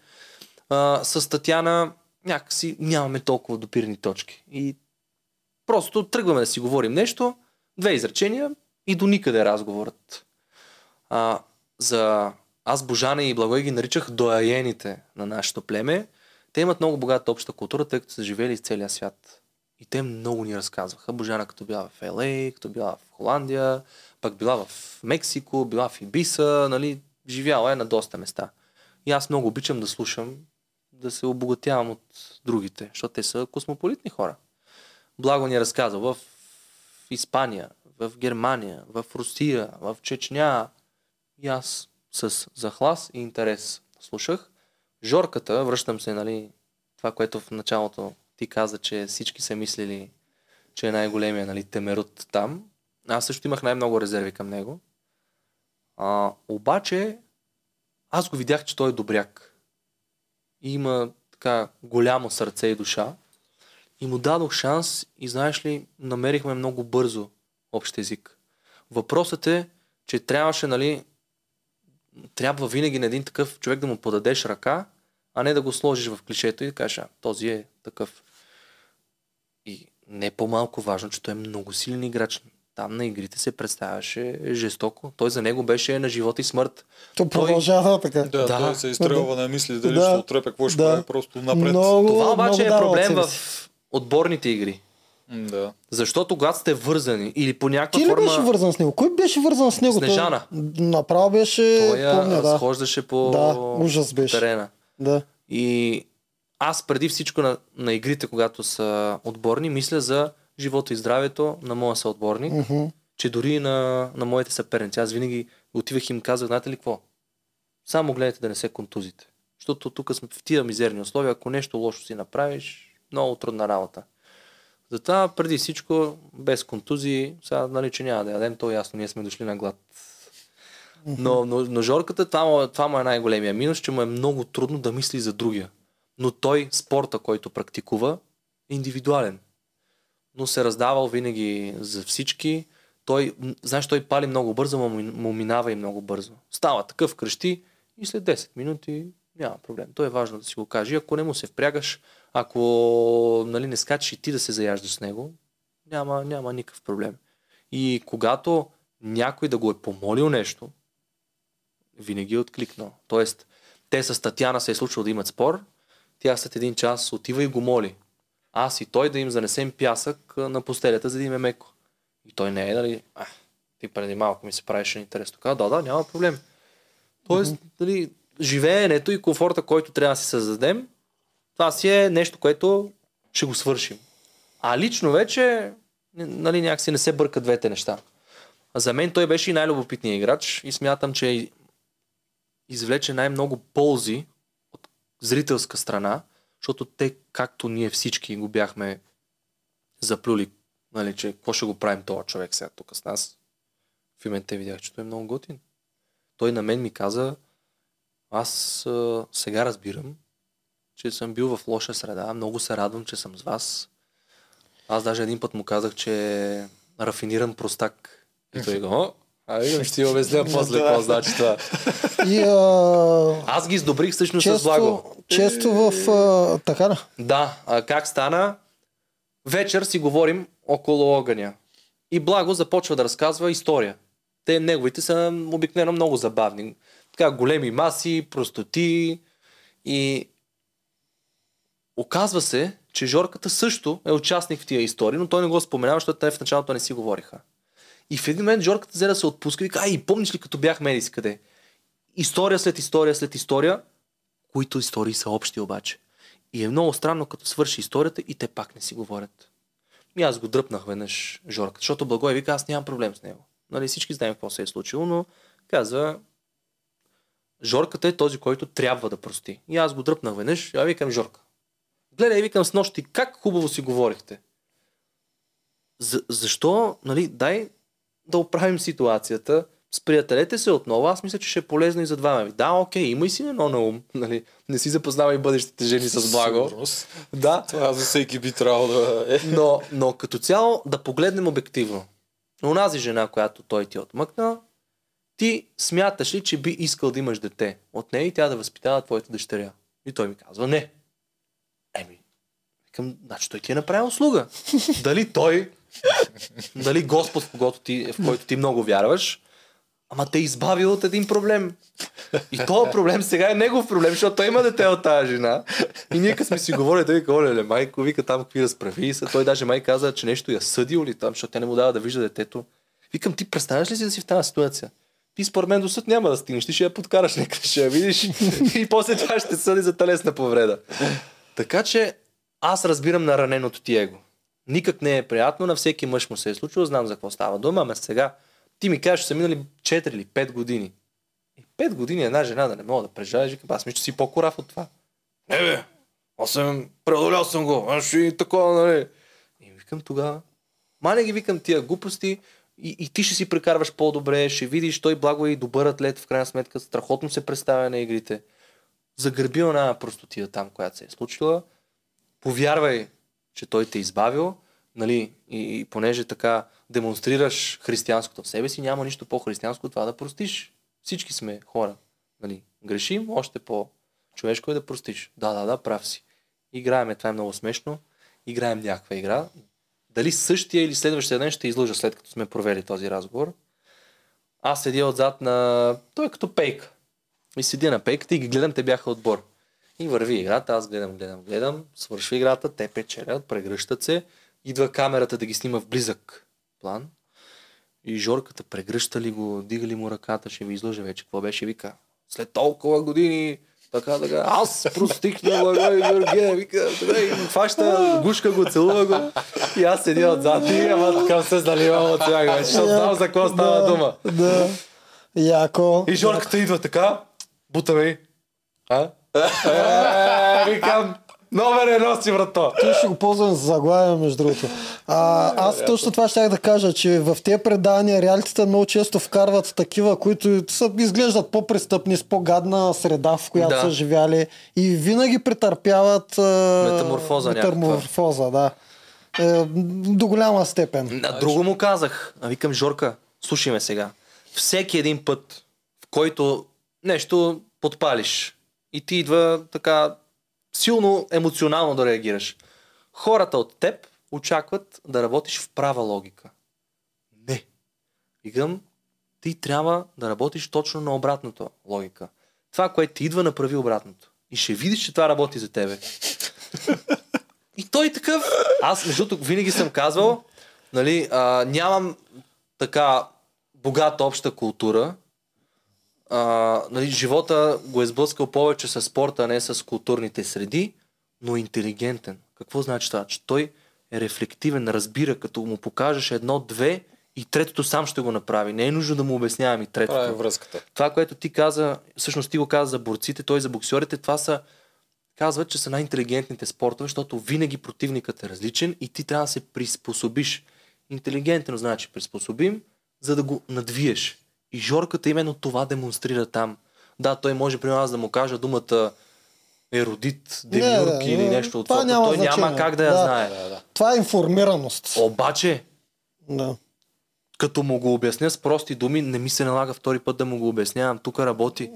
С Татяна някакси нямаме толкова допирни точки. И просто тръгваме да си говорим нещо, 2 изречения и до никъде разговорът. Аз Божана и Благо ги наричах доаяените на нашето племе. Те имат много богата обща култура, тъй като са живели из целия свят. И те много ни разказваха. Божана като била в LA, като била в Холандия, пък била в Мексико, била в Ибиса, нали, живяла е на доста места. И аз много обичам да слушам, да се обогатявам от другите, защото те са космополитни хора. Благо ни е разказал в Испания, в Германия, в Русия, в Чечня. И аз с захлас и интерес слушах. Жорката, връщам се, нали, това, което в началото ти каза, че всички са мислили, че е най-големия, нали, темерут там. Аз също имах най-много резерви към него. Обаче аз го видях, че той е добряк. И има така голямо сърце и душа. И му дадох шанс и, знаеш ли, намерихме много бързо общ език. Въпросът е, че трябваше, нали, трябва винаги на един такъв човек да му подадеш ръка, а не да го сложиш в клишето и да кажеш, този е такъв. И не е по-малко важно, че той е много силен играч. Там на игрите се представяше жестоко. Той за него беше на живот и смърт. То продължава така. Да, той се изстрелва на мисли, дали ще отрепя, какво ще прави просто напред. Много, това обаче е проблем в отборните игри. Да. Защото когато сте вързани или по някаква форма... Ти ли беше вързан с него? Кой беше вързан с него? Снежана. Направо беше... Той схождаше по терена. Да. И аз преди всичко на игрите, когато са отборни, мисля за живота и здравето на моя съотборник, че дори на моите съперници. Аз винаги отивах и им казах, знаете ли какво? Само гледайте да не се контузите. Защото тук сме в тия мизерни условия, ако нещо лошо си направиш, много трудна работа. Затова преди всичко, без контузии, сега, нали, че няма да ядем, то ясно, ние сме дошли на глад. Но Жорката, това му е най-големия минус, че му е много трудно да мисли за другия. Но той, спорта, който практикува, е индивидуален. Но се раздавал винаги за всички. Той, знаеш, той пали много бързо, му минава и много бързо. Става такъв, крещи и след 10 минути няма проблем. То е важно да си го кажи. Ако не му се впрягаш, ако нали, не скачиш и ти да се заяждаш с него, няма никакъв проблем. И когато някой да го е помолил нещо, винаги е откликнал. Тоест, те с Татяна се е случило да имат спор, тя след един час отива и го моли. Аз и той да им занесем пясък на постелята, за да им е меко. И той не е, нали, ти преди малко ми се правиш интересно. Така, да, няма проблем. Тоест, нали, живеенето и комфорта, който трябва да си създадем, това си е нещо, което ще го свършим. А лично вече, нали, някакси не се бъркат двете неща. За мен той беше и най-любопитният играч и смятам, че извлече най-много ползи от зрителска страна, защото те, както ние всички го бяхме заплюли, нали, че какво ще го правим този човек сега тук с нас. В момента видях, че той е много готин. Той на мен ми каза, аз сега разбирам, че съм бил в лоша среда, много се радвам, че съм с вас. Аз даже един път му казах, че е рафиниран простак. И той го, ще ти обясня после какво значи това. Аз ги издобрих всъщност с Благо. Често в Тахана. Да, как стана? Вечер си говорим около огъня. И Благо започва да разказва история. Те неговите са обикновено много забавни. Така големи маси, простоти. И оказва се, че Жорката също е участник в тия истории, но той не го споменава, защото те в началото не си говориха. И в един момент Жорката взе да се отпуска и каза, помниш ли като бях медис къде? История след история след история, които истории са общи обаче. И е много странно, като свърши историята и те пак не си говорят. И аз го дръпнах веднъж Жорката, защото Благо е вика, аз нямам проблем с него. Нали, всички знаем какво се е случило, но казва, Жорката е този, който трябва да прости. И аз го дръпнах веднъж, я викам Жорка. Гледай, викам с нощи, как хубаво си говорихте. Защо? Нали, дай да оправим ситуацията. Сприятелете се отново. Аз мисля, че ще е полезно и за двама ви. Да, окей, имай си едно на ум. Нали, не си запознавай бъдещите жени с Благо. Да. Това за всеки би трябвало да е. Но като цяло да погледнем обективно. Онази жена, която той ти отмъкна, ти смяташ ли, че би искал да имаш дете от нея и тя да възпитава твоята дъщеря? И той ми казва, не. Значи той ти е направил услуга. Дали той, дали Господ, в който ти много вярваш, ама те е избавил от един проблем. И този проблем сега е негов проблем, защото той има дете от тази жена. И ние като сме си говорили, той вика, оле, майко, вика там какви разправи са. Той даже май каза, че нещо я съдил ли там, защото тя не му дава да вижда детето. Викам, ти представяш ли си да си в тази ситуация? Ти според мен до съд няма да стигнеш, ти ще я подкараш, нека ще я видиш и после това ще съди за телесна повреда. Така че аз разбирам на раненото ти его. Никак не е приятно, на всеки мъж му се е случило, знам за какво става дума, ама сега ти ми кажеш, че са минали 4 или 5 години. И 5 години една жена да не мога да прежалежи, аз мисля, че си по-корав от това. Не бе, аз съм преодолял съм го, аз и такова, нали. И викам тогава, мане ги викам тия глупости и ти ще си прекарваш по-добре, ще видиш, той Благо е и добър атлет, в крайна сметка страхотно се представя на игрите. Загърби една простотия там, която се е случила. Повярвай, че той те е избавил, нали, и понеже така демонстрираш християнското в себе си, няма нищо по-християнско от това да простиш. Всички сме хора. Нали, грешим, още по-човешко е да простиш. Да, прав си. Играеме, това е много смешно. Играем някаква игра. Дали същия или следващия ден ще излъжа, след като сме провели този разговор. Аз седя отзад на... Той е като пейка. И седя на пейката и ги гледам, те бяха отбор. И върви играта, аз гледам, свършва играта, те печелят, прегръщат се, идва камерата да ги снима в близък план и Жорката прегръща ли го, дига ли му ръката, ще ви излъжа вече, какво беше, вика, след толкова години, така, аз простих на Благо и Георгия, вика, фаща, гушка го, целува го и аз седя отзад и ама така се заливам от тях вече, защото знам за какво става дума. Да, яко. И Жорката идва така, бутаме, викам, номер едно си, брато. Той ще го ползвам за заглавие, между другото. Аз точно това щях да кажа, че в тези предавания реалитета много често вкарват такива, които изглеждат по-престъпни, с по-гадна среда, в която са живяли и винаги претърпяват метаморфоза. До голяма степен. На друго му казах. Викам, Жорка, слушай ме сега. Всеки един път, в който нещо подпалиш и ти идва така силно емоционално да реагираш, хората от теб очакват да работиш в права логика. Не. Викам, ти трябва да работиш точно на обратната логика. Това, което ти идва, направи обратното. И ще видиш, че това работи за тебе. И той такъв. Аз, между другото, винаги съм казвал, нали, нямам така богата обща култура. Нали, живота го е сблъскал повече с спорта, а не с културните среди, но интелигентен. Какво значи това? Че той е рефлективен, разбира, като му покажеш едно-две и третото сам ще го направи. Не е нужно да му обяснявам и третото. Това е връзката. Това, което ти каза, всъщност ти го каза за борците, той за боксерите, това са, казват, че са най-интелигентните спортове, защото винаги противникът е различен и ти трябва да се приспособиш. Интелигентно значи приспособим, за да го надвиеш. И Жорката именно това демонстрира там. Да, той може, примерно, аз да му кажа думата ерудит, демиург или нещо от това. Няма той значение. Няма как да я знае. Това е информираност. Обаче, като му го обясня с прости думи, не ми се налага втори път да му го обяснявам. Тук работи.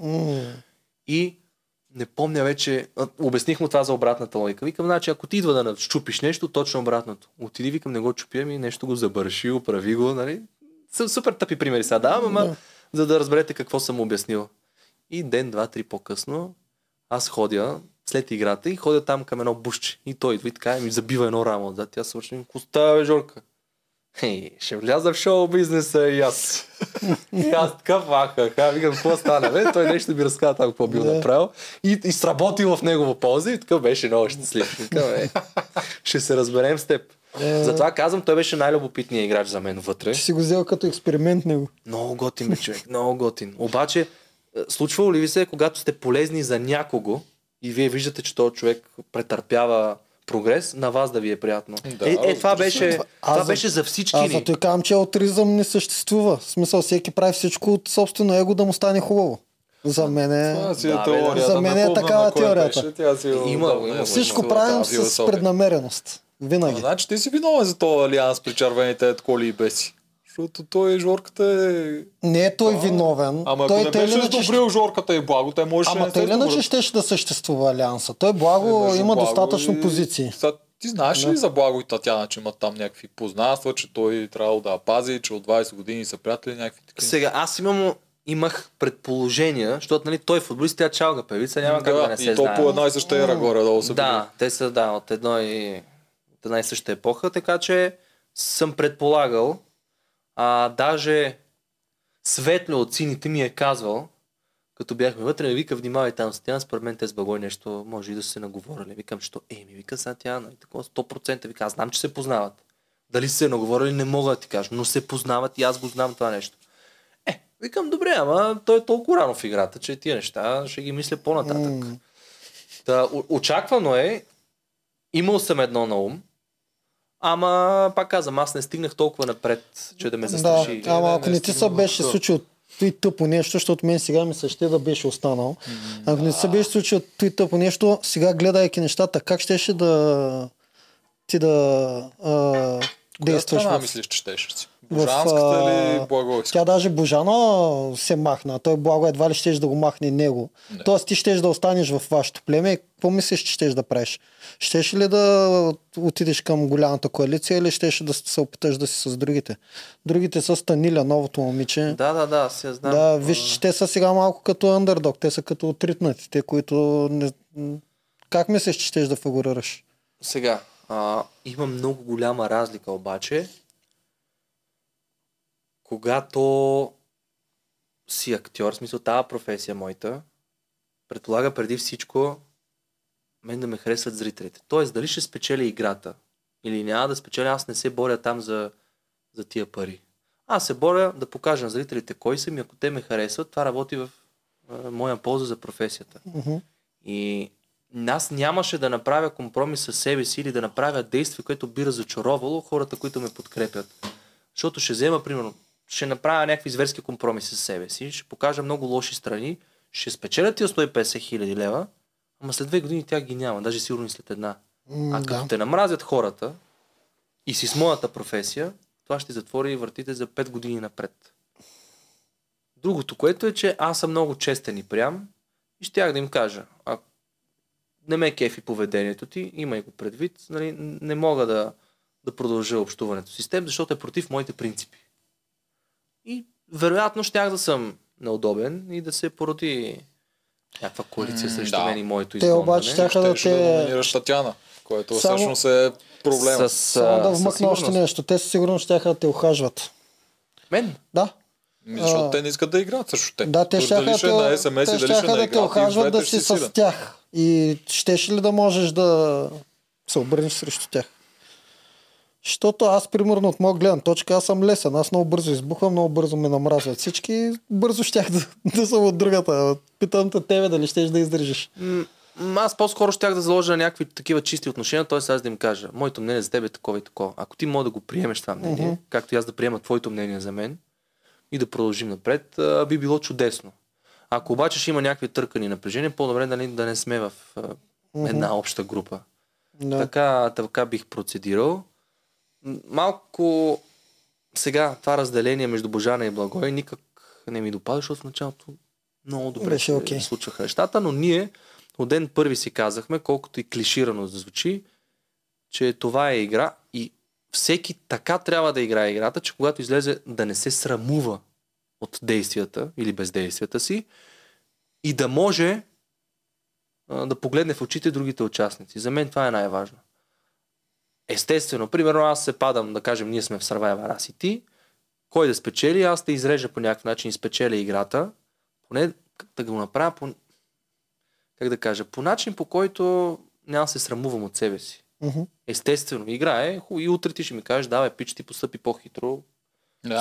И не помня вече, обясних му това за обратната логика. Викам, значи, ако ти идва да начупиш нещо, точно обратното. Отиди, викам, не го чупи, ми нещо го забърши, оправи го, нали? Супер тъпи примери сега давам, ама за да разберете какво съм обяснил. И ден, два, три по-късно аз ходя след играта и ходя там към едно бушче. И той идва и така ми забива едно рамо отзад. Тя свършим, коста бе, Жорка. Ще вляза в шоу бизнеса и аз. И аз така ваха. Викам, какво стана, бе? Той нещо ми разказа там, какво бил направил. И сработил в негова полза и така беше много щастлив. Ще се разберем с теб. Затова казвам, той беше най-любопитният играч за мен вътре. Ще си го взел като експеримент него. Много готин бе, човек, много готин. Обаче, случвало ли ви се, когато сте полезни за някого и вие виждате, че този човек претърпява прогрес, на вас да ви е приятно? Да, това беше, това беше за всички ни. Зато и казвам, че аутизъм не съществува. В смисъл, всеки прави всичко от собствено его да му стане хубаво. За мен е, за мен е такава теорията. Всичко правим с преднамереност. Винаги. Значи ти си виновен за това алианс при червените коли и беси. Защото той Жорката е... Не, той виновен. Ама той, ако не беше добрил Жорката и Благо, той можеше... Ама той иначе щеше да съществува алианса. Той Благо има Благо достатъчно позиции. Ти знаеш ли за Благо и Татяна, че имат там някакви познанства, че той трябва да пази, че от 20 години са приятели някакви такива? Сега, аз имах предположения, защото нали, той футболист, тя чалга певица, няма как да не се знае. И то по една и съща ера горе-долу са били. Да, те са от едно и... една и съща епоха, така че съм предполагал, даже Светло от сините ми е казвал, като бяхме вътре, вика, внимавай там с тя, според мен те с Благой нещо може и да се наговорили. Викам, що вика сега тя, нали, такова 100%, вика, аз знам, че се познават. Дали се наговорили, не мога да ти кажа, но се познават и аз го знам това нещо. Викам, добре, ама той е толкова рано в играта, че тия неща ще ги мисля по-нататък. Та, очаквано е, имал съм едно на ум, ама пак казвам, аз не стигнах толкова напред, че да ме застраши. Да, ама ако не ти се беше случил той тъпо нещо, защото мен сега ми се ще да беше останал. Ако не ти се беше случил той тъпо нещо, сега гледайки нещата, как щеше да ти да действаш? Коя страна мислиш, че щеше си? Божанската или Благовската? Тя даже Божана се махна, той Благо едва ли щеш да го махне него. Не. Тоест ти щеш да останеш в вашето племе и какво мислиш, че щеш да правиш? Щеш ли да отидеш към голямата коалиция или щеш да се опиташ да си с другите? Другите са Станиля, новото момиче. Да, се знам. Да, виж, че те са сега малко като андердог, те са като отритнати, те които... Как мислиш, че щеш да фигурираш? Сега, има много голяма разлика обаче, когато си актьор, в смисъл тази професия моята, предполага преди всичко мен да ме харесват зрителите. Тоест, дали ще спечели играта или няма да спечеля, аз не се боря там за тия пари. Аз се боря да покажа на зрителите кой съм и ако те ме харесват, това работи в моя полза за професията. И аз нямаше да направя компромис със себе си или да направя действие, което би разочаровало хората, които ме подкрепят. Защото ще взема, примерно, ще направя някакви зверски компромиси с себе си, ще покажа много лоши страни, ще спечеля тия 150 хиляди лева, ама след 2 години тя ги няма, даже сигурно и след една. А като те намразят хората, и си с моята професия, това ще затвори вратите за 5 години напред. Другото, което е, че аз съм много честен и прям и щях да им кажа, а не ме кефи поведението ти, имай го предвид, нали, не мога да продължа общуването си с теб, защото е против моите принципи. И вероятно щях да съм неудобен и да се породи някаква коалиция срещу мен и моето изгонване. Те обаче щяха да номинираш Татяна, което всъщност е проблема. Само да вмъкна още нещо. Те със сигурност щяха да те ухажват. Мен? Да. Защото те не искат да играят също те. Да, те щяха да те ухажват да си с тях. И щеше ли да можеш да се обърнеш срещу тях? Защото аз, примерно, от моя гледна точка, аз съм лесен, аз много бързо избухвам, много бързо ме намразват всички, бързо щях да съм от другата. Питам те тебе дали щеш да издържиш. Аз по-скоро щях да заложа на някакви такива чисти отношения, т.е. аз да им кажа, моето мнение за тебе е такова и такова. Ако ти мога да го приемеш това мнение, както и аз да приема твоето мнение за мен и да продължим напред, би било чудесно. Ако обаче ще има някакви търкани напрежения, по-добре да не сме в една обща група. Да. Така бих процедирал. Малко сега това разделение между Божана и Благо никак не ми допада, защото в началото много добре беше, случваха нещата, но ние от ден първи си казахме, колкото и клиширано да звучи, че това е игра и всеки така трябва да играе играта, че когато излезе да не се срамува от действията или бездействията си и да може да погледне в очите другите участници. За мен това е най-важно. Естествено, примерно аз се падам, да кажем, ние сме в Survivor, аз и ти, кой да спечели, аз да изрежа по някакъв начин, спечеля играта, поне да го направя по начин, по който няма се срамувам от себе си. Естествено, игра е, и утре ти ще ми кажеш, давай, пич, ти постъпи по-хитро,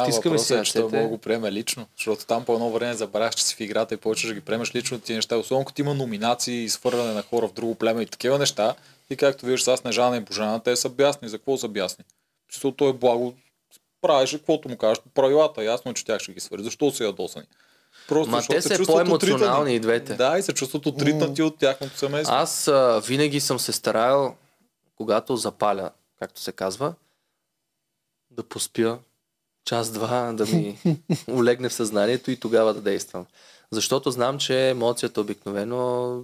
стискаме се. Въпросът е, че той мога го приеме лично, защото там по едно време забравяш, че си в играта и повече да ги приемеш лично ти неща, особено като има номинации, изхвърляне на хора в друго племе и такива неща. И както виждаш сега Снежана и Божана, те са бясни. За какво са бясни? Защото той Благо правеше, каквото му кажеш, правилата, ясно, че тях ще ги свърши. Защо са ядосани? Ма те са по-емоционални и двете. Да, и се чувстват отритнати от тяхното семейство. Аз винаги съм се старал, когато запаля, както се казва, да поспя час-два, да ми улегне в съзнанието и тогава да действам. Защото знам, че емоцията обикновено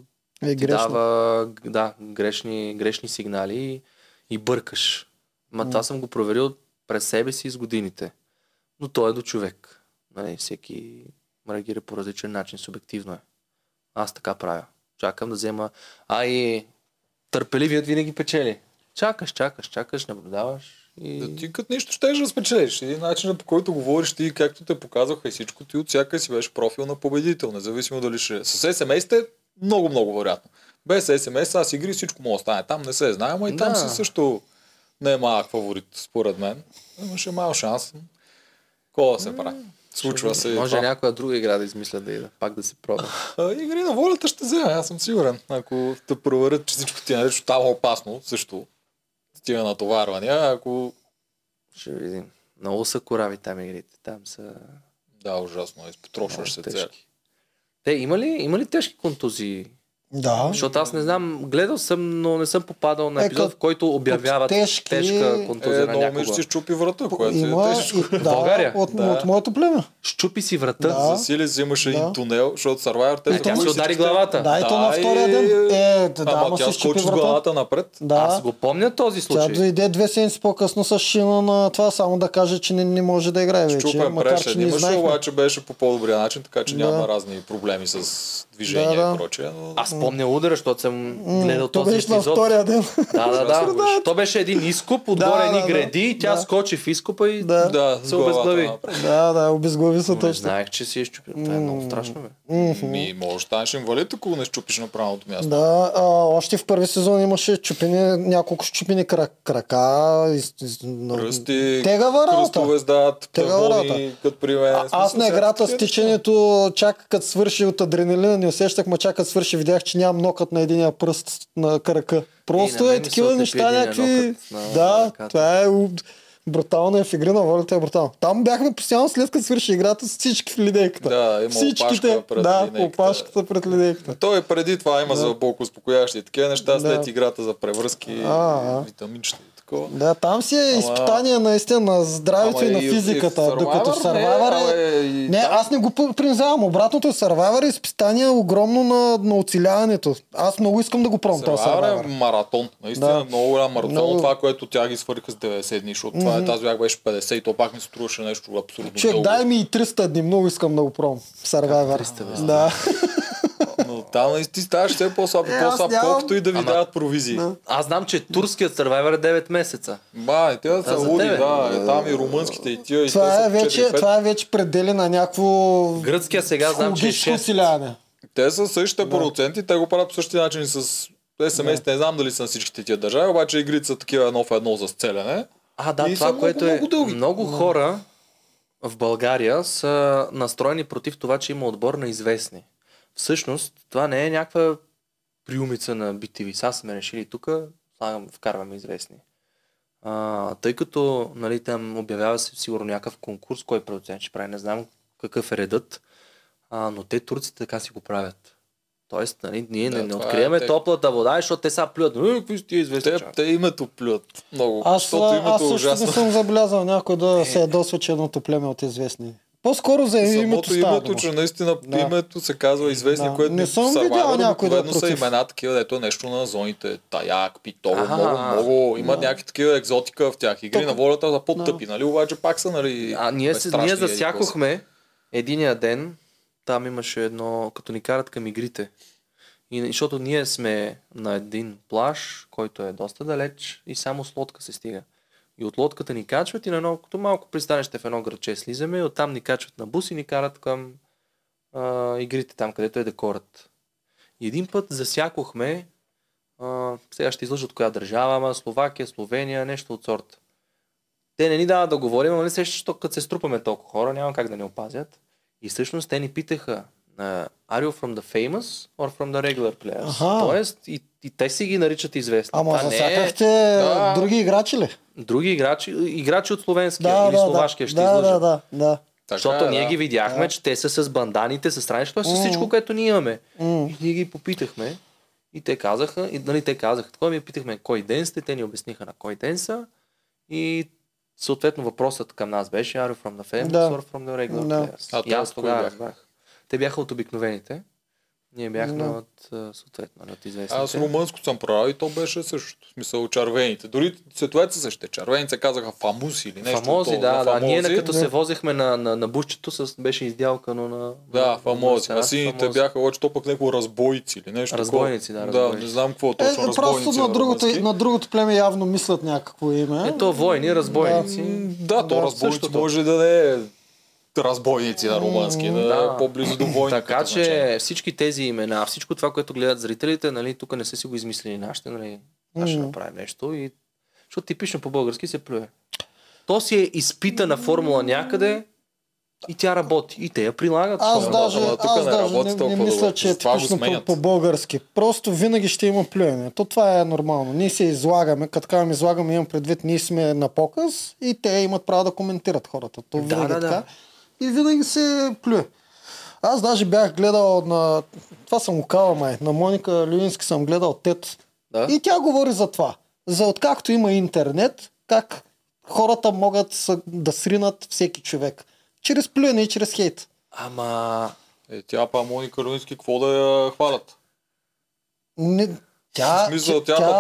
дава грешни сигнали и бъркаш. Това съм го проверил през себе си с годините. Но той е до човек. Нали, всеки реагира по различен начин, субективно е. Аз така правя. Чакам да взема... и търпеливият винаги печели. Чакаш, наблюдаваш. Да, ти като нищо щеш да спечелиш. Един начин, по който говориш ти, както те показаха и всичко, ти отсякъде си беше профил на победител. Независимо дали ще... С СМС-те много вероятно. Без SMS, аз игри всичко му остане. Там не се знае, но и там си също не е малък фаворит, според мен. Имаше малък шанс. Какво да се прави? Случва се. Може някоя друга игра да измисля да ида, пак да се пробва. Игри на волята ще взема, аз съм сигурен. Ако те проверят, че всичко ти е наречено, става опасно, също. Стига натоварвания, ако... Ще видим. Много са корави там игрите. Там са... Да, ужасно. Изпотрошваш се цели. Те, има ли тежки контузии? Да. Защото аз не знам, гледал съм, но не съм попадал на епизод, в който обявяват тежка контузия на някого. Ще щупи врата, която е тежко. България. От моето племе. Щупи си врата. Да. За сили взимаш един тунел, защото Survivor те... Тя си удари главата. Да, и то на втория ден. Ама тя скочи с главата напред. Да. Аз го помня този случай. Тя дойде 2 седмици по-късно с шина на това, само да каже, че не може да играе вече. Щупен прешен имаше, обаче беше по по-добрия начин, така че няма разни проблеми с движение и прочее. Аз помня удара, защото съм гледал този епизод. То беше на втория ден. Да. То беше един изкуп, отгоре едни гради, тя скочи в изкупа и се обезглави. Обезглави се точно. Знаех, че си е щупил. Това е много страшно, бе. Може да станеш инвалид, ако не щупиш на правилното място. Да, още в първи сезон имаше няколко щупени крака. Ръсти, кръстове сдават, табони, като при мен. Аз на играта с течението, чак като свърши от адреналина, не усещах, ма чак като свърши, видях, че нямам нокът на единия пръст на крака. Просто е такива неща някакви... Да, това е брутално, е в игри на волята е брутално. Там бяхме постоянно след като свърши играта с всички в линейката. Да, има опашка пред линейката. Да, опашката пред линейката. Той преди това има за болко успокояващи такива неща, след играта за превръзки, витаминчета. такова. Да, там си е изпитание наистина на здравето и на физиката. И докато Survivor е... Не, аз не го принизявам. Обратното е Survivor е изпитание огромно на оцеляването. Аз много искам да го пробвам това Survivor. Е маратон. Наистина много голям маратон. Много... Това, което тя ги свърха с 90 дни, защото това е тази бях беше 50 и то пак ми се струваше нещо абсолютно дълго. Чек, дай ми и 300 дни. Много искам да го пробвам. Survivor. 300, да. Но там наистина ставаш все по-слаб и по-слаб, колкото и да ви дават провизии. Аз знам, че турският Survivor е 9 месеца. Ба, и те да са луди, да. Там и румънските, и тия, и това е вече предели на някакво... Гръцкия сега знам, че е 6. Те са същите продуценти, те го правят по същия начин с СМС. Не знам дали са на всичките тия държави, обаче игрите са такива едно в едно за сцеляне. А, да, това, което е много хора в България са настроени против това, че има отбор на известни. Всъщност, това не е някаква приумица на BTV. Сега сме решили тук, вкарваме известни. Тъй като нали, там обявява се сигурно някакъв конкурс, кой продуцент ще прави, не знам какъв е редът, но те турците така си го правят. Тоест, нали, ние не откриеме топлата вода, защото те са плюят. Какви сте известни? Те името плюят много. Аз също не съм забелязал някой да се ядосва, че едното племе от известни. По-скоро за името става. Самото името, че наистина името се казва известни, което не съм видял някой да е против. Са имена такива, дето е нещо на зоните. Таяк, Питово, много. Има някакви такива екзотика в тях. Игри на волята за по-тъпи, нали? Обаче пак са, нали? Ние засякохме единия ден, там имаше едно, като ни карат към игрите. И, защото ние сме на един плаж, който е доста далеч и само с лодка се стига. И от лодката ни качват и на едно, като малко пристанеще в едно градче слизаме и оттам ни качват на бус и ни карат към игрите там, където е декорът. И един път засякохме, сега ще излъжа от коя държава, ама Словакия, Словения, нещо от сорта. Те не ни дават да говорим, но не се, защото като се струпаме толкова хора, няма как да ни опазят. И всъщност те ни питаха, are you from the famous or from the regular players? Тоест и те си ги наричат известни. Ама засякахте други играчи ли? Други играчи от словенския или словашкия ще излъжат. Защото ние ги видяхме, че те са с банданите, с страничето, с всичко, което ние имаме. И ние ги попитахме и те казаха, нали те казаха, такова ми питахме кой ден сте, те ни обясниха на кой ден са и съответно въпросът към нас беше are you from the famous or from the regular players? И аз тогава разбрах. Те бяха от обикновените. Ние бяхме от съответно, от известните. Аз румънско съм правил и то беше също. В смисъл червените. Дори цветовете са същите. Червените се казаха фамуси или нещо. Фамози, да. Ние като се возехме на бушчето, беше изделкано на... Да, фамози. А сините бяха очи, то пък някакво разбойци или нещо. Разбойници, разбойници. Да, не знам какво точно разбойници. Просто на другото племе явно мислят някакво име. Ето войни, разбойници. Да, то разбойници може да не е... разбойници на румънски, да е по-близо до войни. Така че начали. Всички тези имена, всичко това, което гледат зрителите, нали, тук не са си го измислили нашите, нали, ще направим нещо. И... Защото типично по-български се плюе. То си е изпитана формула някъде и тя работи. И те я прилагат. Аз не мисля, че е типично по-български. Просто винаги ще има плюене. То това е нормално. Ние се излагаме. Като казвам излагаме, имам предвид, ние сме на показ и те имат право да коментират хората. То винаги така. И винаги се плюе. Аз даже бях гледал на... Това съм лукава, на Моника Люински съм гледал ТЕД. Да? И тя говори за това. За откакто има интернет, как хората могат да сринат всеки човек. Чрез плюене и чрез хейт. Ама... Тя па Моника Люински какво да я хвалят? Не... Тя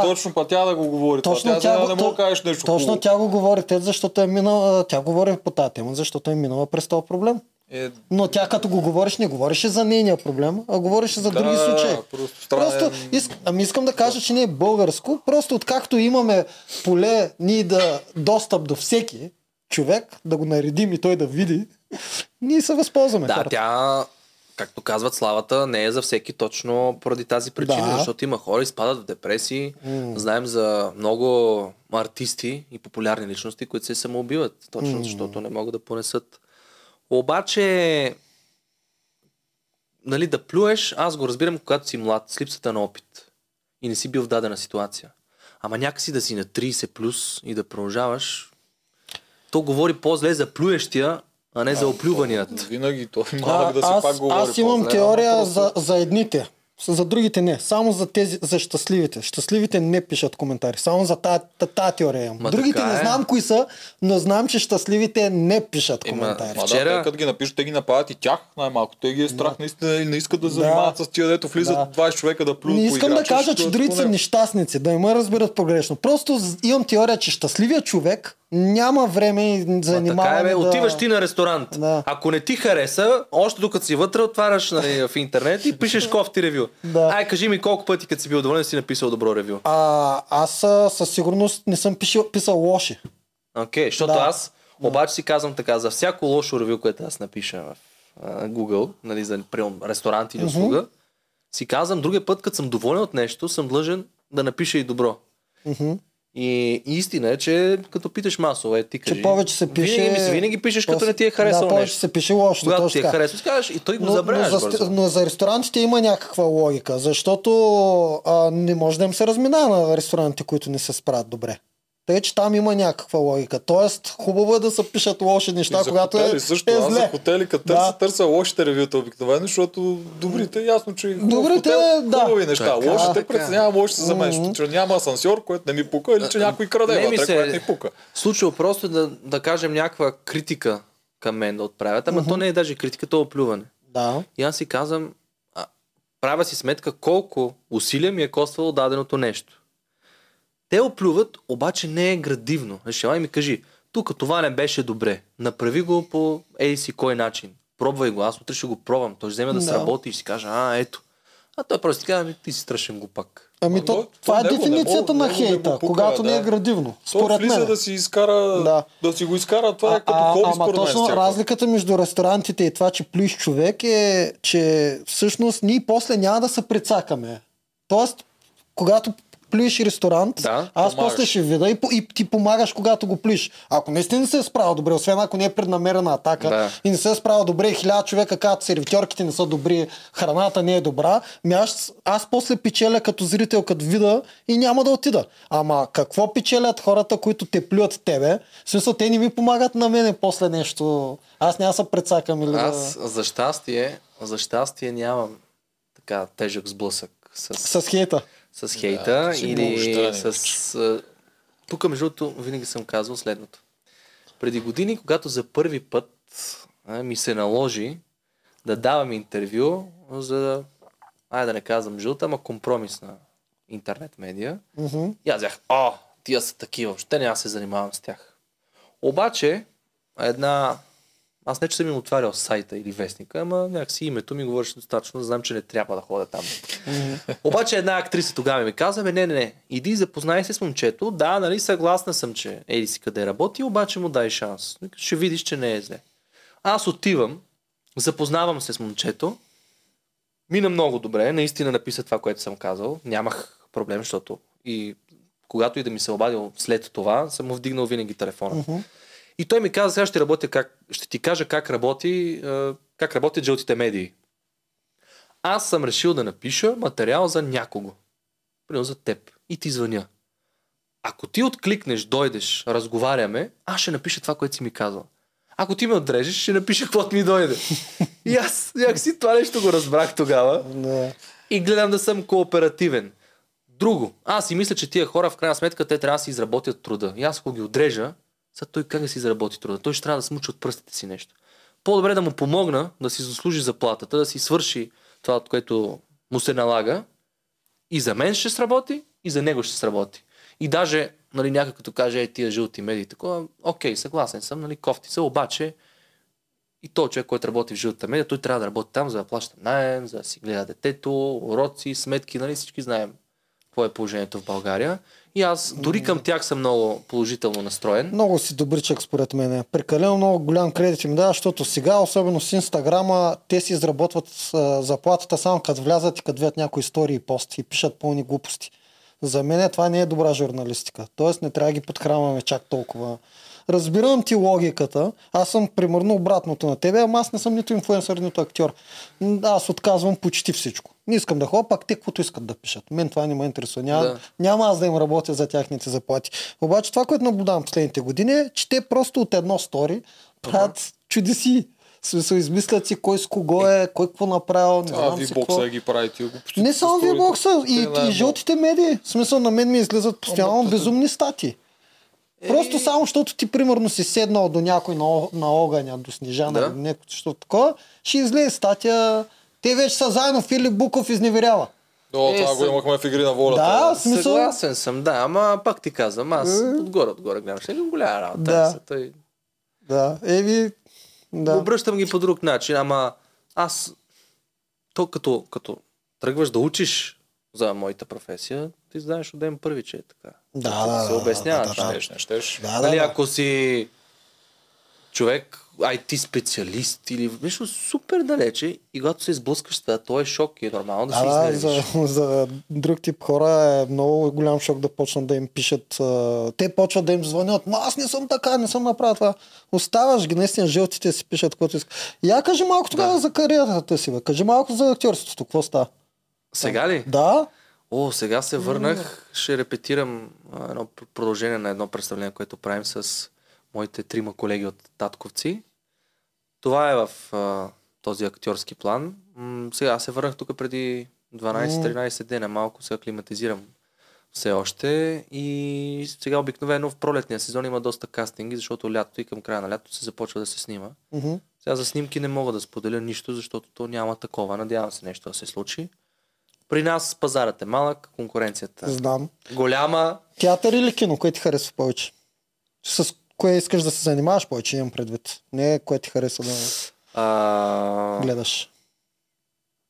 точно па тя да го говори. Тя го говори, защото е минала. Тя говори по тази тема, защото е минала през този проблем. Но тя като го говориш, не говореше за нейния проблем, а говореше за други случаи. Искам да кажа, че не е българско. Просто откакто имаме поле ние да достъп до всеки човек, да го наредим и той да види, ние се възползваме. Да, тя... Както казват, славата не е за всеки точно поради тази причина, защото има хора, изпадат в депресии. Знаем за много артисти и популярни личности, които се самоубиват, точно защото не могат да понесат. Обаче, нали, да плюеш, аз го разбирам, когато си млад, с липсата на опит и не си бил в дадена ситуация. Ама някакси да си на 30 плюс и да продължаваш, то говори по-зле за плюещия, а не за оплюваният. Винаги той малък да се пак говори. Аз имам теория за едните. За другите не. Само за тези, за щастливите. Щастливите не пишат коментари. Само за тази теория. Другите не знам кои са, но знам, че щастливите не пишат коментари. Вчера... Да, като ги напишат, те ги нападат и тях най-малко. Те ги е страх наистина и не искат да занимават с тия, дето влизат 20 човека да плюнат по играча. Не искам да кажа, че другите са нещастници. Да не ме разбират погрешно. Просто имам теория, че щастливия човек няма време и занимава. Да... Отиваш ти на ресторант. Да. Ако не ти хареса, още докато си вътре, отваряш в интернет и пишеш кофти ревю. Да. Ай, кажи ми колко пъти, като си бил доволен, си написал добро ревю. Аз със сигурност не съм писал лоши. Окей, защото аз обаче си казвам така, за всяко лошо ревю, което аз напиша в Google, нали, за ресторант или услуга, си казвам, другия път, като съм доволен от нещо, съм длъжен да напиша и добро. И истина е, че като питаш масово, ти кажи, че повече се пише... винаги пишеш, като не ти е харесало нещо. Да, повече се пише лошо. Когато ти е харесало, казваш и той го забравяш бързо. Но за ресторантите има някаква логика, защото не може да им се разминава на ресторантите, които не се справят добре. Тъй, че там има някаква логика. Тоест, хубаво е да се пишат лоши неща, когато хотели, също, зле. За хотели, като търся лошите ревюта обикновено, защото добрите, ясно, че хубави неща. Така, лошите преценявам лошите за мен, защото няма асансьор, което не ми пука, или че някой краде вътре, което не пука. Случило просто да кажем някаква критика към мен да отправят, ама то не е даже критика, то е оплюване. Да. И аз си казвам, правя си сметка колко усилия ми е коствало даденото нещо. Те оплюват, обаче не е градивно. Решава ми кажи, тук това не беше добре. Направи го по си кой начин. Пробвай го, аз утре ще го пробвам. Той ще вземе да сработи и ще каже, ето. А той просто казва, ти си страшен глупак. Ами това е дефиницията на хейта, когато не е градивно. Според мен. Да си го изкара, това е като хоби според мен. Точно разликата между ресторантите и това, че плюиш човек е, че всъщност ние после няма да се прецакаме. Тоест, когато плюеш ресторант, аз помагаш. После ще видя и ти помагаш, когато го плюеш. Ако наистина не се е справил добре, освен ако не е преднамерена атака и не се е справил добре, 1000 човека казват, сервитьорките не са добри, храната не е добра, аз после печеля като зрител, като вида и няма да отида. Ама какво печелят хората, които те плюят тебе? В смисъл, те не ми помагат на мене после нещо. Аз няма се прецакам. Аз за щастие нямам така тежък сблъсък с хейта. С хейта или с... Тук, между другото, винаги съм казвал следното. Преди години, когато за първи път ми се наложи да давам интервю за, да не казвам жълта, ама компромисна интернет медия. И аз взях, тия са такива, въобще няма се занимавам с тях. Обаче, аз не че съм им отварял сайта или вестника, ама някакси името ми говореше достатъчно, да знам, че не трябва да ходя там. Обаче една актриса тогава ми каза, не, иди запознай се с момчето, нали съгласна съм, че еди си къде работи, обаче му дай шанс. Ще видиш, че не е зле. Аз отивам, запознавам се с момчето, мина много добре, наистина написа това, което съм казал, нямах проблем, защото и когато и да ми се обадил след това, съм му вдигнал винаги телефона. И той ми каза, сега ще ти кажа как работят жълтите медии. Аз съм решил да напиша материал за някого. Примерно за теб. И ти звъня. Ако ти откликнеш, дойдеш, разговаряме, аз ще напиша това, което си ми казал. Ако ти ме отрежеш, ще напиша каквото ми дойде. И аз някакси това нещо го разбрах тогава. И гледам да съм кооперативен. Друго, аз си мисля, че тия хора в крайна сметка те трябва да си изработят труда. И аз ако ги отрежа, той как да си заработи труда? Той ще трябва да смучи от пръстите си нещо. По-добре да му помогна да си заслужи заплатата, да си свърши това, от което му се налага. И за мен ще сработи, и за него ще сработи. И даже някой като каже, тия жълти медии, такова, окей, съгласен съм, кофти са, обаче и той човек, който работи в жълта медия, той трябва да работи там, за да плаща наем, за да си гледа детето, уроци, сметки, всички знаем какво е положението в България. И аз дори към тях съм много положително настроен. Много си добричък според мен. Прекалено много голям кредит им дава, защото сега, особено с Инстаграма, те си изработват заплатата само като влязат и като видят някои истории и пости и пишат пълни глупости. За мен това не е добра журналистика. Тоест не трябва да ги подхранваме чак толкова. Разбирам ти логиката. Аз съм примерно обратното на тебе, ама аз не съм нито инфлуенсър, нито актьор. Аз отказвам почти всичко. Не искам да ходя, пак те каквото искат да пишат. Мен това не ме интересува. Няма аз да им работя за тяхните заплати. Обаче това, което наблюдавам последните години е, че те просто от едно стори правят чудеси. Смисъл, измислят си кой с кого е, кой какво направил, не знам си какво. А V-бокса ги прави тия глупости. Не само V-бокса, и жълтите медии. В смисъл, на мен ми излизат постоянно безумни статии. Просто само, защото ти, примерно, си седнал до някой на огъня, до Снежана, до някой, защото такова, ще излезе статия. Те вече са заедно, Филип Буков изневерява. О, това го имахме в Игри на волята. Да, смисъл... Съгласен съм, да, ама пак ти казвам, аз отгоре гледам, ще ли голяма работа? Да, той... да, еви... Да. Обръщам ги по друг начин, ама аз, то като тръгваш да учиш за моята професия, ти знаеш от ден първи, че е така. Да, се обясняваш, щеш. Нали, ако си човек, IT специалист или нещо супер далече, и когато се изблъскаш с това, то е шок и е нормално да се изнервиш. За друг тип хора е много голям шок да почнат да им пишат. Те почват да им звънят. Но аз не съм така, не съм направил това. Оставаш ги, наистина жълтите си пишат, което искат. Я кажи малко тогава за кариерата си, бе. Кажи малко за актьорството. Какво става? Сега ли? Да. О, сега се върнах. Ще репетирам едно продължение на едно представление, което правим с моите трима колеги от Татковци. Това е в този актьорски план. Сега се върнах тук преди 12-13 дена. Малко се аклиматизирам все още. И сега обикновено в пролетния сезон има доста кастинги, защото лято и към края на лято се започва да се снима. Сега за снимки не мога да споделя нищо, защото то няма такова. Надявам се нещо да се случи. При нас пазарът е малък, конкуренцията голяма. Театър или кино, кое ти харесва повече? С кое искаш да се занимаваш повече, имам предвид. Не кое ти харесва да гледаш.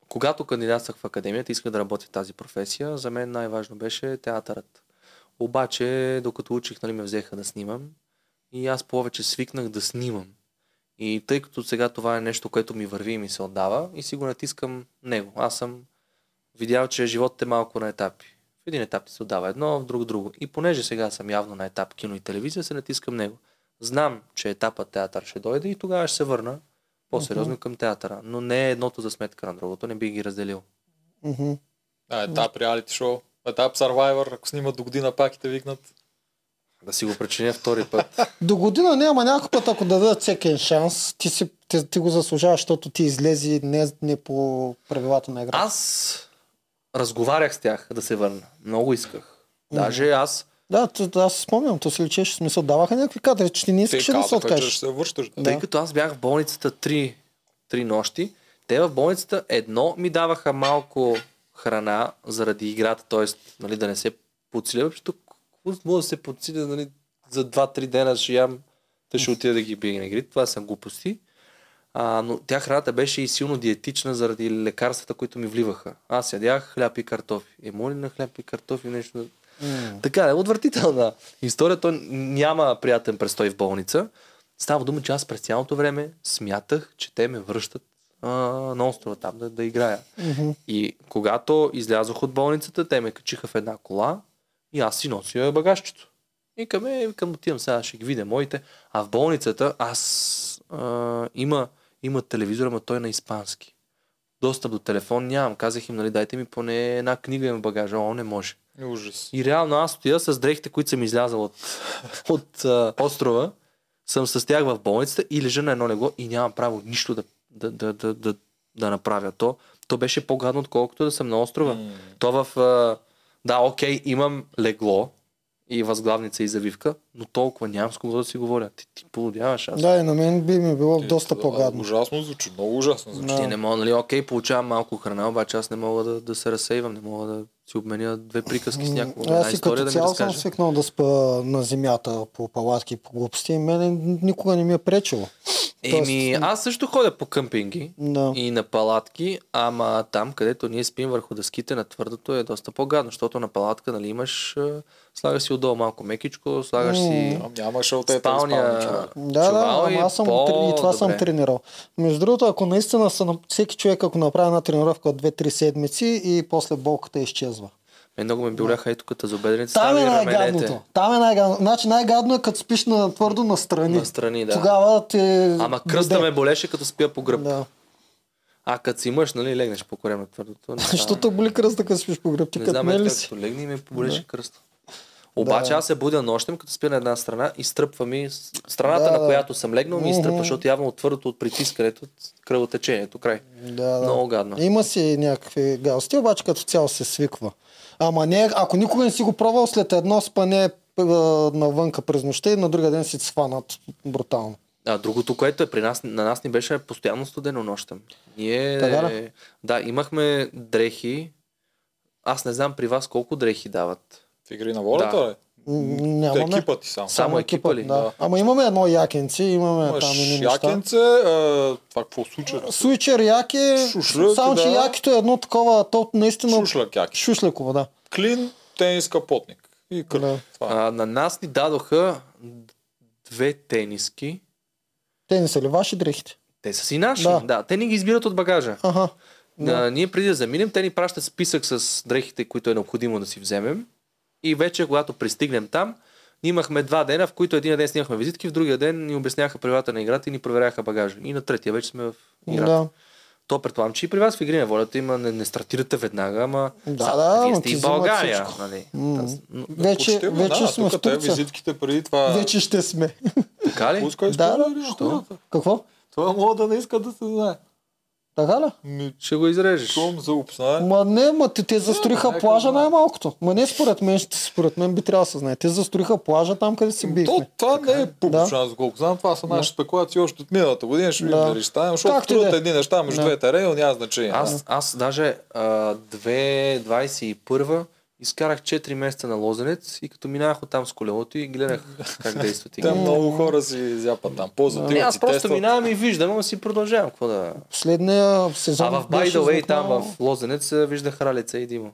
Когато кандидатствах в академията, исках да работя в тази професия. За мен най-важно беше театърът. Обаче, докато учих, ме взеха да снимам. И аз повече свикнах да снимам. И тъй като сега това е нещо, което ми върви и ми се отдава, и си го натискам него. Аз съм видял, че животът е малко на етапи. В един етап ти се отдава едно, в друго. И понеже сега съм явно на етап кино и телевизия, се натискам него. Знам, че етапът театър ще дойде и тогава ще се върна по-сериозно към театъра. Но не едното за сметка на другото, не би ги разделил. Етап реалити шоу, етап Survivor, ако снимат до година пак и те викнат. Да си го причиня втори път. До година няма, някой път, ако дадат всеки шанс, ти го заслужаваш, защото ти излези не по правилата на игра. Разговарях с тях да се върна. Много исках. Даже аз... аз спомням, то се лечеше, смисъл, даваха някакви кадри, че ти не искаше да се откажеш. Тъй като аз бях в болницата 3 нощи, те в болницата едно ми даваха малко храна заради играта, т.е. да не се подсиля, защото може да се подсиля за 2-3 дена, ще ям, те ще отида да ги бие на игри. Това съм глупости. Но тя храната беше и силно диетична заради лекарствата, които ми вливаха. Аз ядях хляб и картофи. Моли на хляб и картофи нещо. Така, отвратителна история. Той няма приятен престой в болница. Става дума, че аз през цялото време смятах, че те ме връщат на острова там да играя. И когато излязох от болницата, те ме качиха в една кола и аз си нося багажчето. И към отивам сега, ще ги видя моите. А в болницата аз има телевизор, ама той на испански. Достъп до телефон нямам. Казах им, дайте ми поне една книга в багажа. О, не може. Ужас. И реално аз отида с дрехите, които съм излязал от острова. Съм с тях в болницата и лежа на едно легло и нямам право нищо да направя. То беше по-гадно, отколкото да съм на острова. Имам легло и възглавница и завивка, но толкова нямам с кого да си говоря. Ти полудяваш аз. Да, и на мен би ми било доста по-гадно. Ужасно звучи, много ужасно звучи. Не мога, получавам малко храна, обаче аз не мога да се разсейвам, не мога да си обменя две приказки с някого. Аз и като цяло съм свикнал да спа на земята по палатки и по глупости и мен никога не ми е пречило. Аз също ходя по къмпинги и на палатки, ама там, където ние спим върху дъските на твърдото, е доста по-гадно, защото на палатка имаш, слагаш си отдолу малко мекичко, слагаш си спалния чувал и по-добре. И това съм тренирал. Между другото, ако наистина всеки човек, ако направи една тренировка от 2-3 седмици и после болката изчезва. Много ме биоляха и тук за бедреницата. Там е най-гадното. Значи най-гадно е като спиш на твърдо настрани. Настрани, да. Тогава ти... Ама кръста ме болеше като спя по гръб. Да. А като си мъж, легнеш по корем на твърдото. Защото боли кръста като спиш по гръб. Не знам, като легни ме поболеше кръста. Обаче аз се будя нощем, като спя на една страна, изтръпва ми страната, на която съм легнал, ми изтръпва, защото явно от твърдото, от притискането, от кръвотечението, край. Много гадно. Има си някакви галсти, обаче като цяло се свиква. Ама не, ако никога не си го пробвал, след едно спане навънка през нощта и на другия ден си сванат брутално. А другото, което е при нас, на нас ни беше постоянно студено нощем. Ние да, имахме дрехи. Аз не знам при вас колко дрехи дават. В Игри на волята ли? Нямаме. Та екипа ти само. Само екипа ли? Да. Ама имаме едно якенце, имаме там и неща. Якенце, това какво случва? Суичер, яке, само че якето е едно такова, то наистина... Шушляк яке. Шушляково, да. Клин, тенис, капотник и кръв. Да. На нас ни дадоха две тениски. Тениса ли ваши дрехите? Те са си наши, да. Те ни ги избират от багажа. Аха. Да. Ние преди да заминем, те ни пращат списък с дрехите, които е необходимо да си вземем. И вече, когато пристигнем там, имахме два дена, в които един ден снимахме визитки, в другия ден ни обясняха правилата на играта и ни проверяха багажа. И на третия вече сме в играта. Да. То предполагам, че и при вас в Игри на волята има, не стартирате веднага, ама вие сте и в България. Нали? Вече сме в Турция. Вече ще сме. Така ли? Какво? Това мога да не иска да се знае. Така ли? Ще го изрежеш. Те застроиха плажа най-малкото. Ма не според мен би трябвало да се знае. Те застроиха плажа там, къде си бихме. Това не е публично, за колко знам. Това са наши спекулации още от миналата година. Ще видим дали ще ставим, защото трудата едни неща между двете рейли няма значение. Аз даже 2021 изкарах 4 месеца на Лозенец и като минах оттам с колелото и гледах как действат. Те много хора си зяпат там. Аз просто минавам и виждам, но си продължавам. Какво да... Последния сезон... А в Байдовей там в Лозенец виждах Ралица и Димо.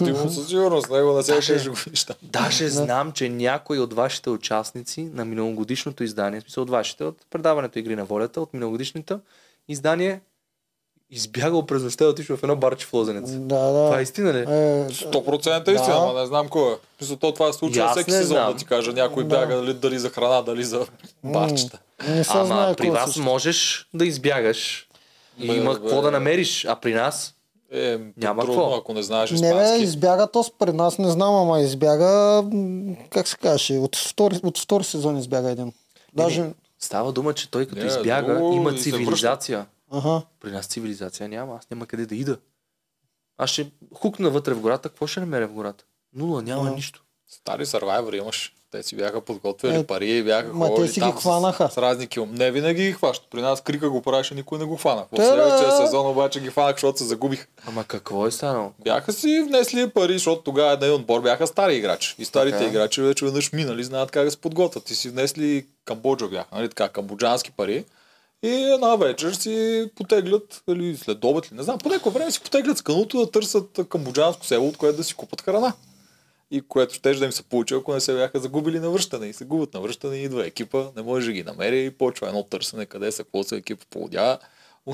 Димо със сигурност, него на сега ще виждам. Даже знам, че някой от вашите участници на миналогодишното издание, в смисъл от вашите, от предаването Игри на волята, от миналогодишното издание, избягал през нощта и отишъл в едно барче в Лозенец. Това е истина ли? 100% истина, ама не знам кой е. Мисля, това е случва всеки сезон, да ти кажа. Някой бяга дали за храна, дали за барчета. Ама при вас можеш да избягаш и има какво да намериш, а при нас няма какво. Ако не знаеш испански. Не, избяга то при нас, не знам, ама избяга, как се каже, от втори сезон избяга един. Става дума, че той като избяга има цивилизация. При нас цивилизация няма, аз няма къде да ида. Аз ще хукна вътре в гората, какво ще намеря в гората? Нула, няма нищо. Стари Survivor имаш, те си бяха подготвили пари и бяха ходили там с разни килом. Не винаги ги хващат, при нас Крика го правеше, никой не го хвана. В следващия сезон обаче ги хванах, защото се загубих. Ама какво е станало? Бяха си внесли пари, защото тогава един отбор бяха стари играчи. И старите играчи вече веднъж минали, знаят как да се подготвят. И си внесли Камбоджа бяха, нали така, камбоджански пари. И една вечер си потеглят, или след обед ли, не знам, по някое време си потеглят с кануто да търсят камбоджанско село, от което да си купат храна. И което ще да им се получи, ако не се бяха загубили на връщане. И се губят на връщане, идва екипа, не може да ги намери и почва едно търсене, къде са, какво са, екипа полудя.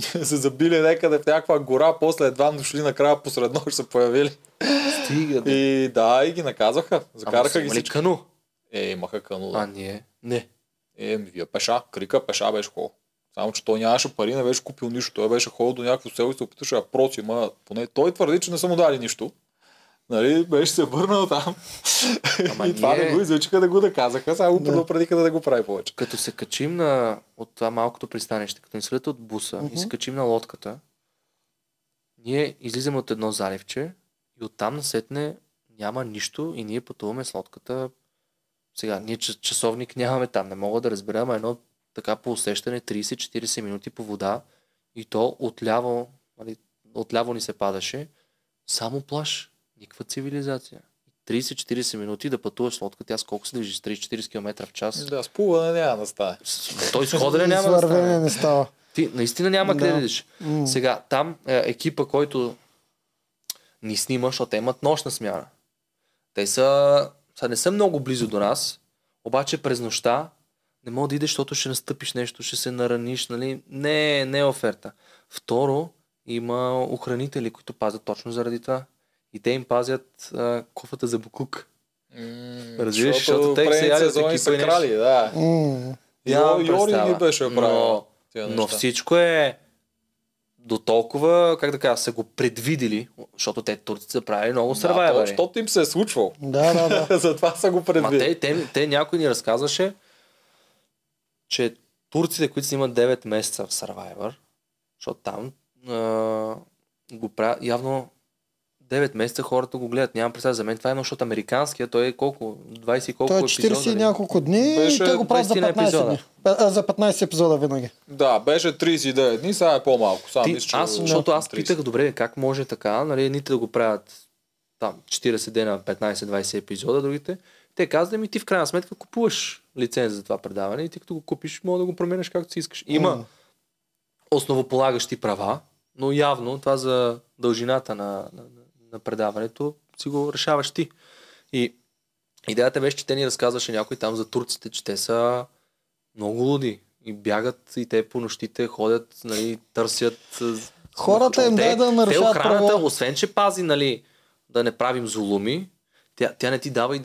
Се забили някъде в някаква гора, после едва дошли накрая посредно ще се появили. Стига, да. И да, и ги наказаха. Закараха ги всички. Кано? Имаха кано. Да. А, не. Вие пеша, Крика пеша беше хубаво. Само, че той нямаше пари, не беше купил нищо. Той беше ходил до някакво село и се опиташе да прочи, ма поне той твърди, че не са му дали нищо. Нали, беше се върнал там. Ама и това не го изучиха да го доказаха, само предупредиха да го прави повече. Като се качим от това малкото пристанище, като ни свалят от буса и се качим на лодката, ние излизаме от едно заливче и оттам насетне няма нищо и ние пътуваме с лодката. Сега, ние часовник нямаме там, не мога да разберем, а едно така по усещане 30-40 минути по вода и то отляво ни се падаше само плаж, никаква цивилизация. 30-40 минути да пътуваш лодка, тя с колко се движи? 30-40 км в час? Да, с плуване няма да става. Той с ходене няма да става. Не става. Ти наистина няма къде да идиш. Сега, там екипа, който ни снима, защото имат нощна смяна. Те са... не са много близо до нас, обаче през нощта не мога да идеш, защото ще настъпиш нещо, ще се нараниш, нали? Не е оферта. Второ, има охранители, които пазят точно заради това. И те им пазят кофата за буклук. Разбираш, защото те се ядят за кипенеш. Да. Йори ни беше правил. Но всичко е до толкова, как да кажа, са го предвидили Защото те турците са правили много Survivor. Да, защото им се е случвало. Да. Затова са го предвидили. Матей, те някой ни разказваше, че турците, които снимат 9 месеца в Survivor, защото там го правят, явно 9 месеца хората го гледат. Нямам представа, за мен това е едно, защото американския, той е колко? 20 и колко епизода? Той е 40 и няколко дни и той го прави за 15 дни. За 15 епизода винаги. Да, беше 39 дни, сега е по-малко. Защото аз питах, добре, как може така, нали, едните да го правят там 40 дена, 15-20 епизода, другите. Те казали ми, ти в крайна сметка купуваш лиценз за това предаване и ти като го купиш, може да го променеш както си искаш. Има основополагащи права, но явно това за дължината на предаването си го решаваш ти. И идеята беше, че те ни разказваше някой там за турците, че те са много луди и бягат и те по нощите ходят, нали, търсят. Хората им дай да нарушат охраната, право. Освен, че пази, нали, да не правим зулуми, тя не ти дава и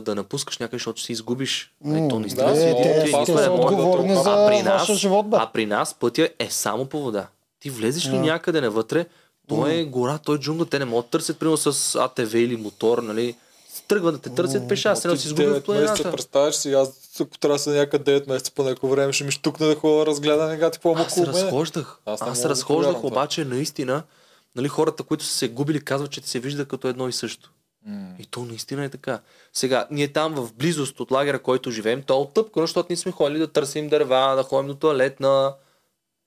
да напускаш някъде, защото си изгубиш. То не изглежда си отговорни за нашия живот. А при нас пътя е само по вода. Ти влезеш ли някъде навътре, той е гора, той е джунгла, те не могат да търсят, примерно с АТВ или мотор, нали. Тръгват да те търсят пеша, се не си изгубил в планината. Представяш си, аз ако трябва да са някъде 9 месеца по някакво време, ще ми штукна да хова разгледа нега, какво му около мене. Аз се разхождах, обаче наистина, нали, хората, които са се губили, казват, че ти се вижда като едно и също. И то наистина е така. Сега, ние там в близост от лагера, който живеем, то е оттъпкано, защото ние сме ходили да търсим дърва, да ходим до тоалетна.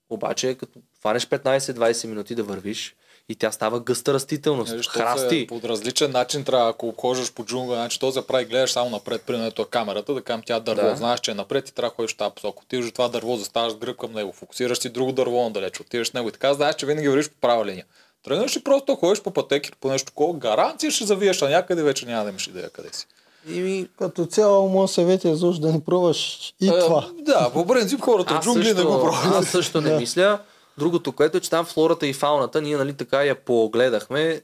Обаче, като фанеш 15-20 минути да вървиш, и тя става гъста растителност. Храсти. По различен начин трябва, ако хождаш по джунгла, значи то се прави, гледаш само напред, примерно камерата, да кам тя дърво. Да. Знаеш, че е напред и трябва да ходиш в тази посока. Отиваш това дърво, заставаш гръб към него, фокусираш си друго дърво надалеч, отиваш с него и така, знаеш, че винаги вървиш по права линия. Тръгнеш и просто ходиш по пътеки по нещо такова, гаранция ще завиеш, а някъде вече няма да имаш идея къде си. И като цяло моят съвет е защо да не пробваш и това. Да, по принцип хората в джунгли не го пробват. Аз също не мисля. Другото, което е, че там флората и фауната, ние, нали, така я поогледахме,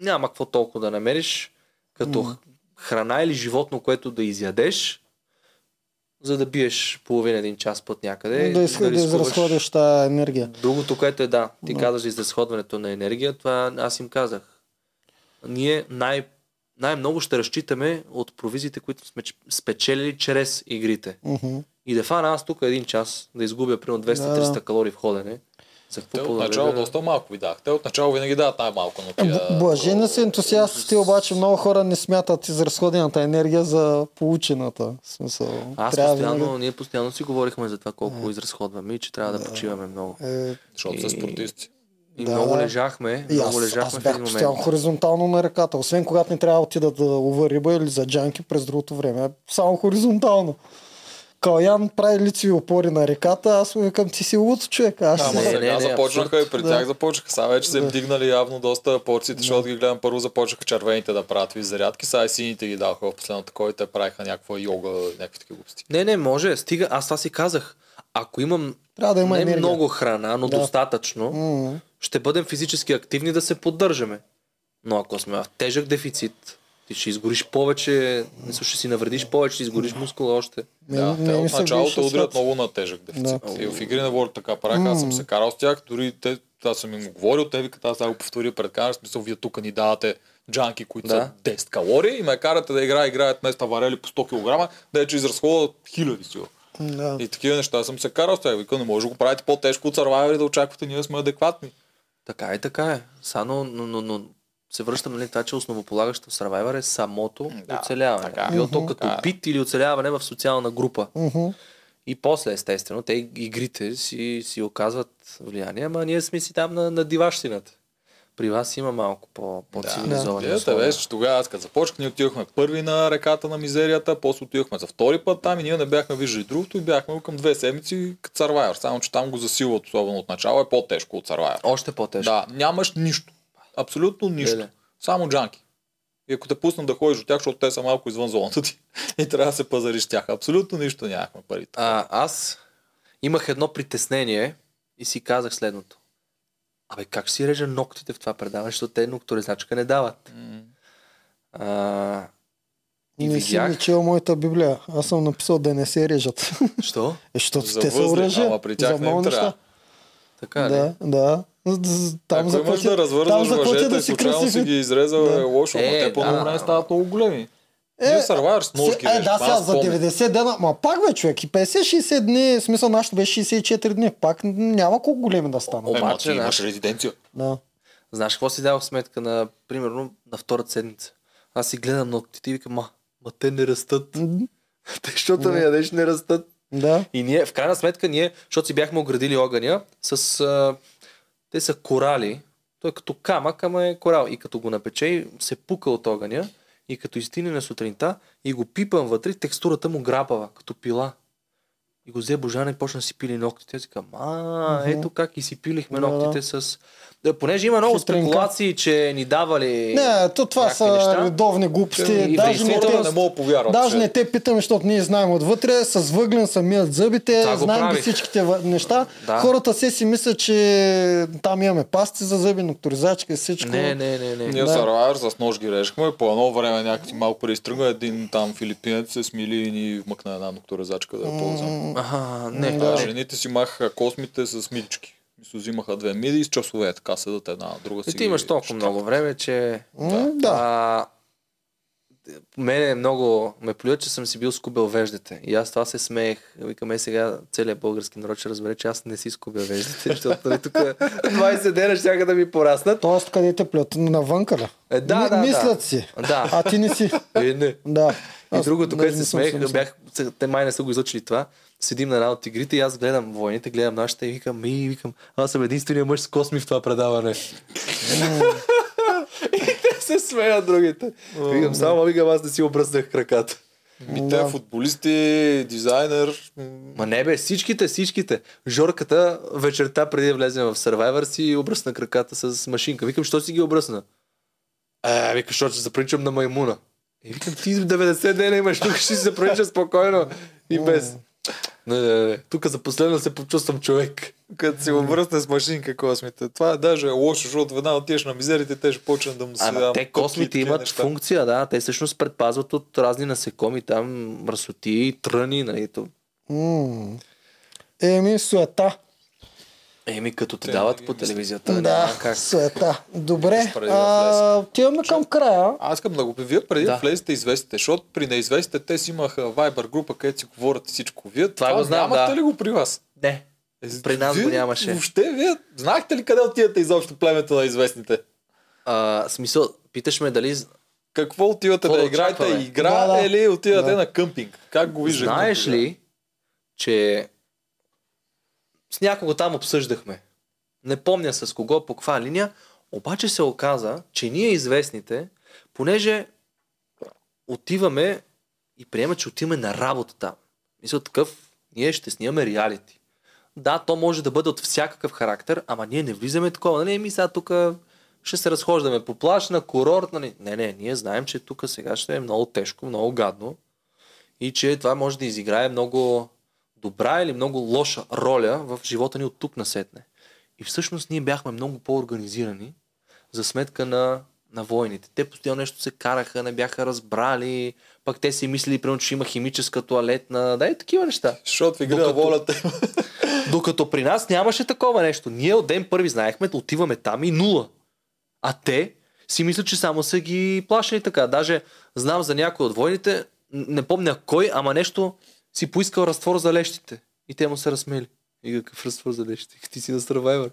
няма какво толкова да намериш като храна или животно, което да изядеш, за да биеш половин-един час път някъде. Да изразходиш тази енергия. Другото, което е, да, ти казваш за изразходването на енергия, това аз им казах. Ние най-много ще разчитаме от провизиите, които сме спечелили чрез игрите. И да фана аз тук един час да изгубя примерно 200-300 калории в ходене. Те отначало доста малко ви дахте. Те отначало винаги дават най-малко. Блажени са ентусиастите, обаче много хора не смятат изразходената енергия за получената. Ние постоянно си говорихме за това колко изразходваме и че трябва да почиваме много. Защото са спортисти. И много лежахме. Аз бях постоянно хоризонтално на ръката. Освен когато не трябва да отидат да лова риба или за джанки през другото време. Само хоризонтално. Калян прави лицеви опори на реката, аз му викам, ти си луд човек. Сега започнаха и при тях започнаха. Сега вече се вдигнали явно доста порциите, защото ги гледам, първо започнаха червените да правят ви зарядки, сега и сините ги даха в последното, който правиха някаква йога, някакви такива глупости. Не, може, стига, аз това си казах. Ако имам да има не много храна, но достатъчно, ще бъдем физически активни да се поддържаме. Но ако сме в тежък дефицит, ти ще изгориш повече, ще си навредиш повече, ще изгориш мускула още. Те от началото удрят много на тежък дефицит. И в игри на волята така правих, аз съм се карал с тях, дори те, аз съм им го говорил, те викат, аз го повторя пред камера, смисъл, вие тук ни давате джанки, които са 10 калории и ме карате да играят вместо варели по 100 кг, да е, че изразходват хиляди сигурно. И такива неща съм се карал с тях, вика, не може да го правите по-тежко от Survivor да очаквате, ние сме адекватни. Така е. Само, но се връщам, нали, това, че основополагащо в Survivor е самото оцеляване. Било то като бит или оцеляване в социална група. И после, естествено, те игрите си оказват влияние, ама ние сме си там на дивашсината. При вас има малко по-цивилизовани условия. Беше, тогава аз като започнах, ние отивахме първи на реката на мизерията, после отивахме за втори път там и ние не бяхме виждали другото и бяхме към 2 седмици като Survivor. Само, че там го засилват, особено от начало, е по-тежко от Survivor. Още по-тежко. Да, нямаш нищо. Абсолютно нищо. Само джанки. И ако те пуснат да ходиш от тях, защото те са малко извън зоната ти и трябва да се пазариш с тях. Абсолютно нищо нямахме парите. Аз имах едно притеснение и си казах следното. Абе, как си режа ногтите в това предаване, защото те ногторезачка не дават. И не си лечил моята библия. Аз съм написал да не се режат. Що? Защото те са оръжие. Ама при тях не им трябва. Така ли? Да. Там ако имаш да развързваш въжета и случайно си ги изрезал, да. Е лошо, но те по-добре стават много големи. Вие Survivor с ножки режим. Да, сега за 90 дена, ма пак бе човек, и 50-60 дни, в смисъл нашето беше 64 дни, пак няма колко големи да станат. Обаче имаш резиденция. Да. Знаеш какво си дадох сметка на, примерно, на втората седмица? Аз си гледам ногтите и викам, ма те не растат. Те, защото ми ядеш, не растат. Да. И ние, в крайна сметка, защото си бяхме оградили огъня с... те са корали. Той е като камък, ама е корал. И като го напече, се пука от огъня. И като изтине на сутринта и го пипам вътре, текстурата му грабава, като пила. И го взе Божана и почна да си пили ногтите. Аз казвам, ето как и си пилихме ногтите с... Понеже има много спекулации, че ни давали... Не, то това са неща. Редовни глупости. Даже не те питаме, защото ние знаем отвътре. С въглен са мият зъбите, да, знаем ги всичките неща. Да. Хората се си мислят, че там имаме пасти за зъби, нокторизачка и всичко. Не. Ние Survivor с нож ги режехме. По едно време някакви малко преизтръгна един там филипинец се смили и ни вмъкна една нокторизачка да я ползвам. Жените си махаха космите с мидички. Мисля, взимаха две миди и с часове, така седат една друга си. И ти имаш толкова много време, че... Мене много ме плюя, че съм си бил скубел веждите. И аз това се смеех. Викаме сега целият български народ ще разбере, че аз не си скубел веждите, защото тук 20 дена щяха да ми пораснат. Тоест къде те плюят? Навънка ли? Мислят си. Да. А ти не си. Да. И другото, където се смеех, те май не са го излъчили това. Седим на една от игрите и аз гледам войните, гледам нашите и викам, аз съм единствения мъж с косми в това предаване. И те се смеят другите. Викам, само аз не си обръснах краката. Те футболисти, дизайнер... Ма не бе, всичките. Жорката вечерта преди да влезем в Survivor си обръсна краката с машинка. Викам, що си ги обръсна? Викам, що ще запричам на маймуна. И викам, ти 90 дена имаш, тук ще си заприча спокойно и без... Не. Тук за последно се почувствам човек. Като си обръсне с машинка космите. Това даже е лошо, защото веднага отиеш на мизерите, те ще почнат да му се дам. Те космите имат неща. Функция, да. Те всъщност предпазват от разни насекоми, там мръсоти, тръни, нали то. Еми, суета. Еми, като те дават по телевизията. Да, суета. Добре, отиваме към края. Аз искам да го вие преди да влезете известите, защото при неизвестите те си имаха Viber група, където си говорят всичко. Вие това нямате ли го при вас? Не, при нас го нямаше. Въобще вие знахте ли къде отивате изобщо племето на известните? Смисъл, питаш ме дали... Какво отивате да играете? Игра или отивате на къмпинг? Как го виждате? Знаеш ли, че... С някого там обсъждахме. Не помня с кого, по каква линия, обаче се оказа, че ние известните, понеже отиваме и приема, че отиваме на работа там. Мисля, такъв, ние ще снимаме реалити. Да, то може да бъде от всякакъв характер, ама ние не влизаме такова. Не, ми сега тук ще се разхождаме по плаж, на курорт. Не, ние знаем, че тук сега ще е много тежко, много гадно и че това може да изиграе много... добра или много лоша роля в живота ни от тук насетне. И всъщност ние бяхме много по-организирани за сметка на войните. Те постоянно нещо се караха, не бяха разбрали, пък те си мислили, примерно, че има химическа туалетна, да и такива неща. Защото в игра на волята. Докато при нас нямаше такова нещо. Ние от ден първи знаехме, отиваме там и нула. А те си мислят, че само са ги плашени така. Даже знам за някой от войните, не помня кой, ама нещо... си поискал разтвор за лещите. И те му се разсмели. И какъв разтвор за лещите? Ти си на Survivor.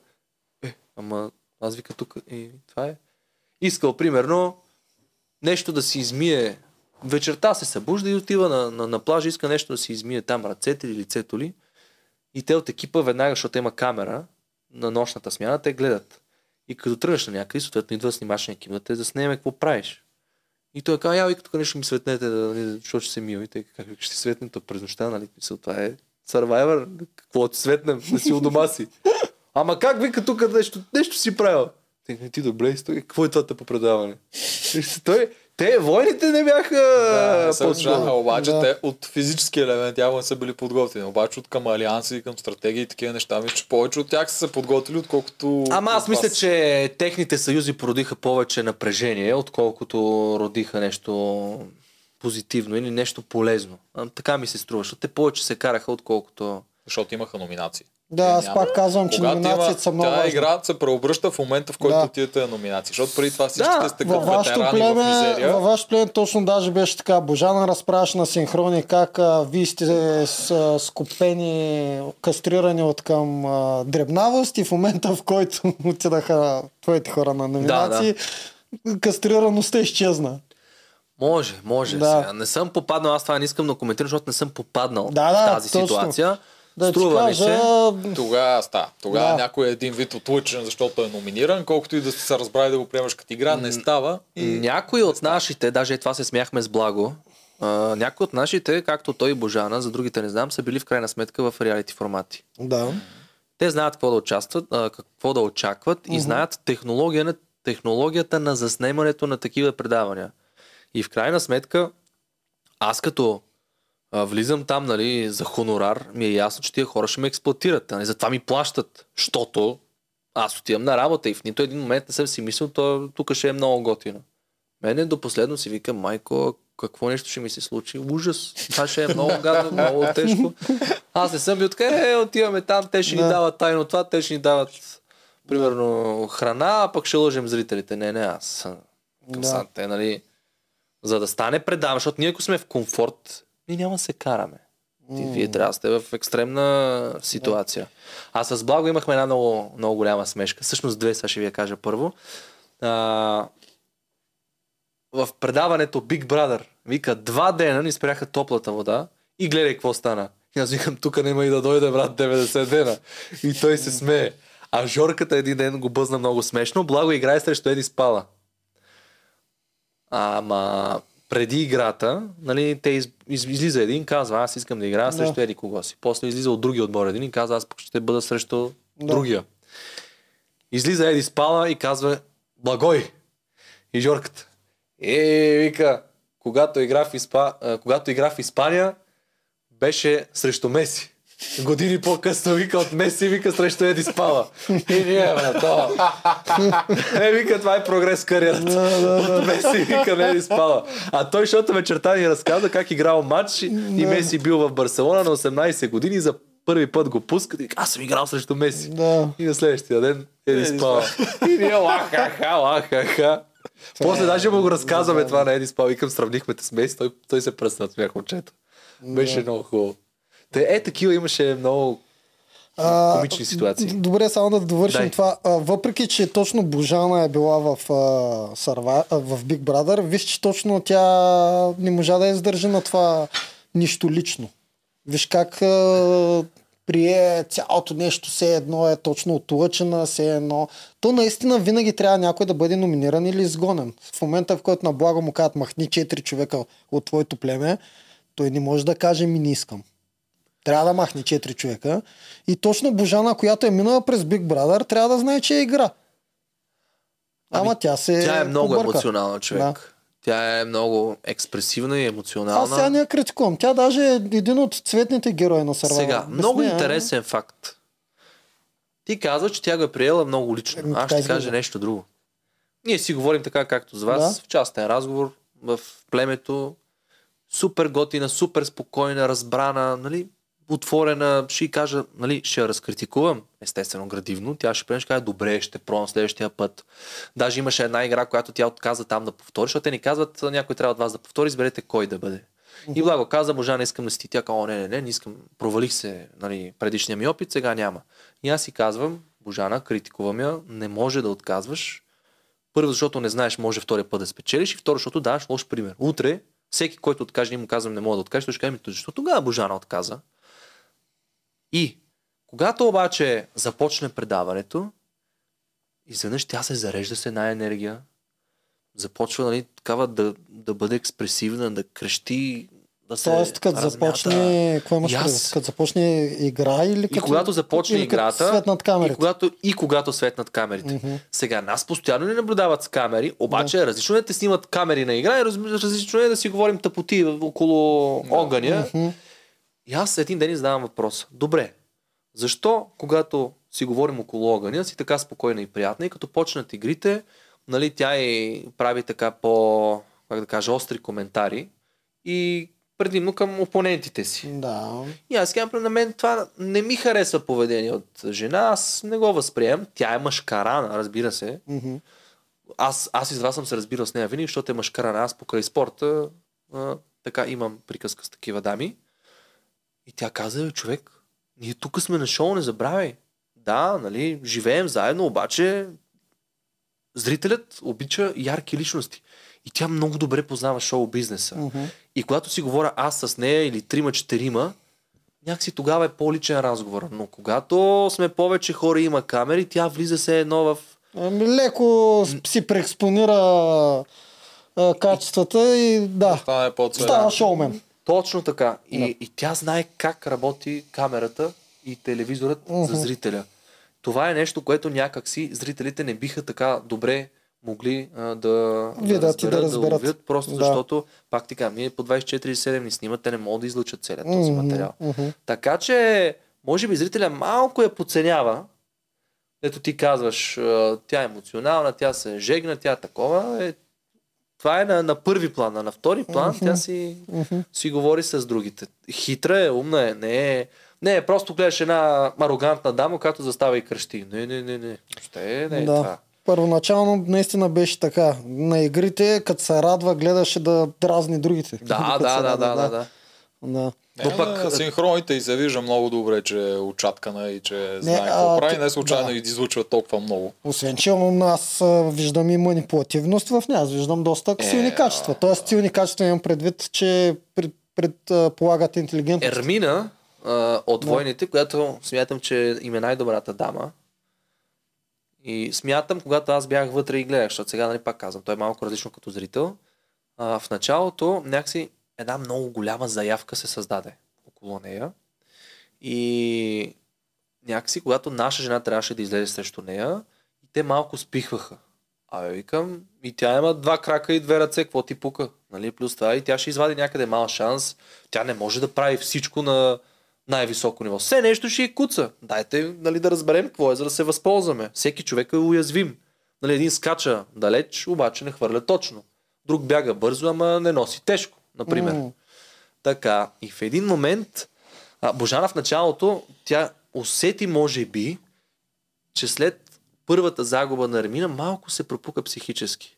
Ама аз вика тук. Това е. Искал, примерно, нещо да си измие. Вечерта се събужда и отива на плажа. Иска нещо да си измие там ръцете или лицето ли. И те от екипа веднага, защото има камера на нощната смяна, те гледат. И като тръгнеш на някъде, съответно идва снимачния екип да те заснеме какво правиш. И той казва, вика, тук нещо ми светнете, защото ще се милите. Как ще светне то през нощта, нали? Това е Survivor, какво ти светнем, да си у дома си. Ама как, вика, тук нещо си правил? Ти добре, стой, какво е това тъпо предаване? Те войните не бяха подготвени. Обаче те от физически елемент явно не са били подготвени. Обаче от към алианси, към стратегии и такива неща, мисля, повече от тях са се подготвили, отколкото... Ама аз мисля, че техните съюзи породиха повече напрежение, отколкото родиха нещо позитивно или нещо полезно. Така ми се струва, защото те повече се караха, отколкото... Защото имаха номинации. Да, аз пак казвам, че номинациите са много важни. Тая игра се преобръща в момента, в който отидете на номинации. Защото преди това всичките сте като ветерани в мизерия. Във вашето племе точно даже беше така. Божана разправяше на синхрони как вие сте скупени, кастрирани от към дребнавост и в момента, в който отидаха твоите хора на номинации, кастрираността изчезна. Може. Да. Сега. Не съм попаднал, аз това не искам да коментирам, защото не съм попаднал в тази ситуация. Да, струва ми се. Тогава някой е един вид отлъчен, защото е номиниран, колкото и да сте се разбрали да го приемаш като игра, не става. Някой от нашите, даже и това се смяхме с Благо, някой от нашите, както той и Божана, за другите не знам, са били в крайна сметка в реалити формати. Да. Те знаят какво да участват, какво да очакват и знаят технологията на заснемането на такива предавания. И в крайна сметка, аз като влизам там, нали, за хонорар, ми е ясно, че тия хора ще ме експлоатират. Нали, затова ми плащат, защото аз отивам на работа и в нито един момент не съм си мислил, тук ще е много готино. Мене до последно си викам, майко, какво нещо ще ми се случи? Ужас! Това ще е много гадно, много тежко. Аз не съм бил така, отиваме там, те ще ни дават тайно това, те ще ни дават примерно храна, а пък ще лъжем зрителите. Не, аз. Късанте, нали... За да стане предаване, защото ние ако сме в комфорт, ние няма да се караме. Вие трябва да сте в екстремна ситуация. А с Благо имахме една много, много голяма смешка. Всъщност две, сега ще ви я кажа първо. В предаването Big Brother, вика, 2 дена ни спряха топлата вода и гледай какво стана. И аз викам, тук няма и да дойде, брат, 90 дена. И той се смее. А Жорката един ден го бъзна много смешно. Благо играе срещу Едис Пала. Ама преди играта, нали, те излиза един, казва, аз искам да играя срещу еди кого си. После излиза от другия отбор един и казва, аз ще бъда срещу другия. Излиза Еди Спала и казва, Благой! И Жорката. Вика, когато игра в Испания, беше срещу Меси. Години по-късно, вика, от Меси, вика, срещу Еди Спала. И ние, брат, вика, това е прогрес кариерата. От Меси, вика, на Еди Спала. А той, защото вечерта ни разказа как играл матч и Меси бил в Барселона на 18 години, за първи път го пускат и аз съм играл срещу Меси. И на следващия ден Еди Спала. И ние, лаха-ха. После даже му го разказваме това на Еди Спала. Викам, сравнихме те с Меси, той се пръсна от мях момчето. Беше много хубаво. Такива имаше много комични ситуации. Добре, само да довършим това. Въпреки, че точно Божана е била в Big Brother, виж, че точно тя не можа да издържи на това нищо лично. Виж как прие цялото нещо, все едно е точно отлъчена, все едно. То наистина винаги трябва някой да бъде номиниран или изгонен. В момента, в който на Благо му казват, махни 4 човека от твоето племе, той не може да каже, ми не искам. Трябва да махне 4 човека. И точно Божана, която е минала през Big Brother, трябва да знае, че е игра. Тя е много емоционална човек. Да. Тя е много експресивна и емоционална. Аз сега не я критикувам. Тя даже е един от цветните герои на Survivor. Сега, много интересен факт. Ти казваш, че тя го е приела много лично. Аз ще кажа нещо друго. Ние си говорим така, както с вас, в частен разговор, в племето. Супер готина, супер спокойна, разбрана, нали? Отворена, ще й кажа, нали, ще я разкритикувам, естествено градивно, тя ще приеме, добре, ще пробвам следващия път. Даже имаше една игра, която тя отказа там да повтори, защото те ни казват, някой трябва от вас да повтори, изберете кой да бъде. И Благо каза, Божана, искам да си ти. Тя каза, не искам, провалих се, нали, предишния ми опит, сега няма. И аз си казвам, Божана, критикувам я, не може да отказваш. Първо, защото не знаеш, може втория път да спечелиш, и второ, защото даваш лош пример. Утре, всеки, който откаже, ние му казвам, не мога да откажеш, той ще каже, защото тогава Божана отказа. И когато обаче започне предаването, изведнъж тя се зарежда с една енергия, започва, нали, такава да бъде експресивна, да крещи, да се размята. Тоест, като започне, като започне игра или като... И когато започне играта, светнат камерите. И когато светнат камерите. Сега, нас постоянно не наблюдават с камери, обаче различно е да снимат камери на игра и различно е да си говорим тъпоти около огъня. И аз един ден задавам въпрос. Добре, защо когато си говорим около огъня, си така спокойна и приятна и като почнат игрите, нали, тя и прави така по, как да кажа, остри коментари и предимно към опонентите си. Да. И аз казвам, на мен това не ми харесва поведение от жена, аз не го възприем. Тя е мъжкарана, разбира се. Mm-hmm. Аз и с вас съм се разбирал с нея винаги, защото е мъжкарана. Аз покрай спорта така имам приказка с такива дами. И тя каза, човек, ние тук сме на шоу, не забравяй. Да, нали, живеем заедно, обаче зрителят обича ярки личности. И тя много добре познава шоу-бизнеса. Uh-huh. И когато си говоря аз с нея или 3-4, някакси тогава е по-личен разговор. Но когато сме повече хора и има камери, тя влиза се едно в... Леко си преекспонира качествата и да, става шоумен. Точно така. И, yeah. и тя знае как работи камерата и телевизорът uh-huh. за зрителя. Това е нещо, което някакси зрителите не биха така добре могли да разберат. Да ловят, просто защото, пак ти кажа, ние по 24/7 ни снимат, те не могат да излучат целият този материал. Mm-hmm. Така че, може би зрителя малко я подценява. Ето ти казваш, тя е емоционална, тя се жегна, тя такова. Това е на първи план, а на втори план mm-hmm. тя си говори с другите. Хитра е, умна е, не е просто гледаш една арогантна дама, която застава и кръщи. Не. Ще не е това. Първоначално наистина беше така. На игрите, като се радва, гледаше да дразни другите. Да. Но пък синхроните и се вижда много добре, че е очаткана и че знае какво прави. Не случайно и излучва толкова много. Освен, че аз виждам и манипулативност в нея. Аз виждам доста силни качества. Тоест силни качества имам предвид, че предполагат интелигентност. Ермина от войните, която смятам, че им е най-добрата дама. И смятам, когато аз бях вътре и гледах, защото сега нали пак казвам, той е малко различно като зрител, в началото някакси една много голяма заявка се създаде около нея и някакси, когато наша жена трябваше да излезе срещу нея, и те малко спихваха. Викам, и тя има 2 крака и 2 ръце, какво ти пука? Нали? Плюс това и тя ще извади някъде мал шанс, тя не може да прави всичко на... най-високо ниво. Все нещо ще и куца. Дайте нали, да разберем какво е, за да се възползваме. Всеки човек е уязвим. Нали, един скача далеч, обаче не хвърля точно. Друг бяга бързо, ама не носи тежко, например. Така, и в един момент Божана в началото, тя усети може би, че след първата загуба на Ермина малко се пропука психически.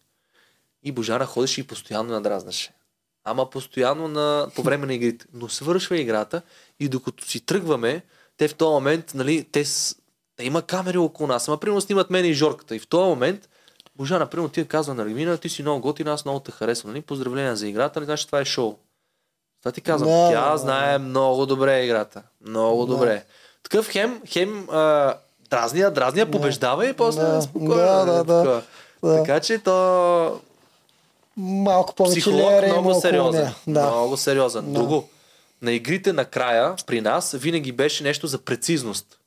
И Божана ходеше и постоянно надразнаше. Ама постоянно по време на игрите. Но свършва играта и докато си тръгваме, те в този момент, нали, те има камери около нас. Ама примерно снимат мен и Жорката. И в този момент, Божана, примерно ти казва на Ермина, ти си много готина, аз много те харесвам. Нали? Поздравления за играта, нали, знаеш, това е шоу. Това ти казвам. No. Тя знае много добре играта. Много добре. Такъв хем дразния, побеждава и после спокойно. Да. Така че то... Малко повече психолог много сериозен. Много сериозен. Да. Друго, на игрите накрая при нас винаги беше нещо за прецизност.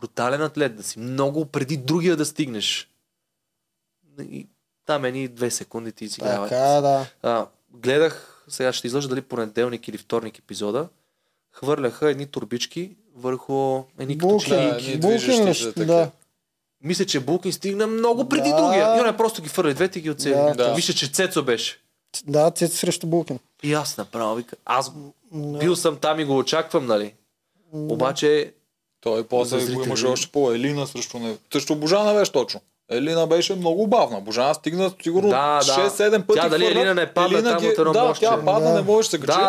Брутален атлет да си. Много преди другия да стигнеш. И там едни 2 секунди ти изиграват. Гледах, сега ще излъжа дали понеделник или вторник епизода, хвърляха едни турбички върху едни каточлики. Булкин. Мисля, че Булкин стигна много преди другия. И он е просто ги фърли 2 и ги отцели. Мисля, че Цецо беше. Да, Цецо срещу Булкин. И аз направо вика. Аз бил съм там и го очаквам, нали? Обаче... Той после го имаше още по-Елина срещу него. Също Божана беше точно. Елина беше много бавна. Божана стигна сигурно 6-7 пъти. Тя дали Елина не пада там от едно бочче. Тя пада, не можеш се качи.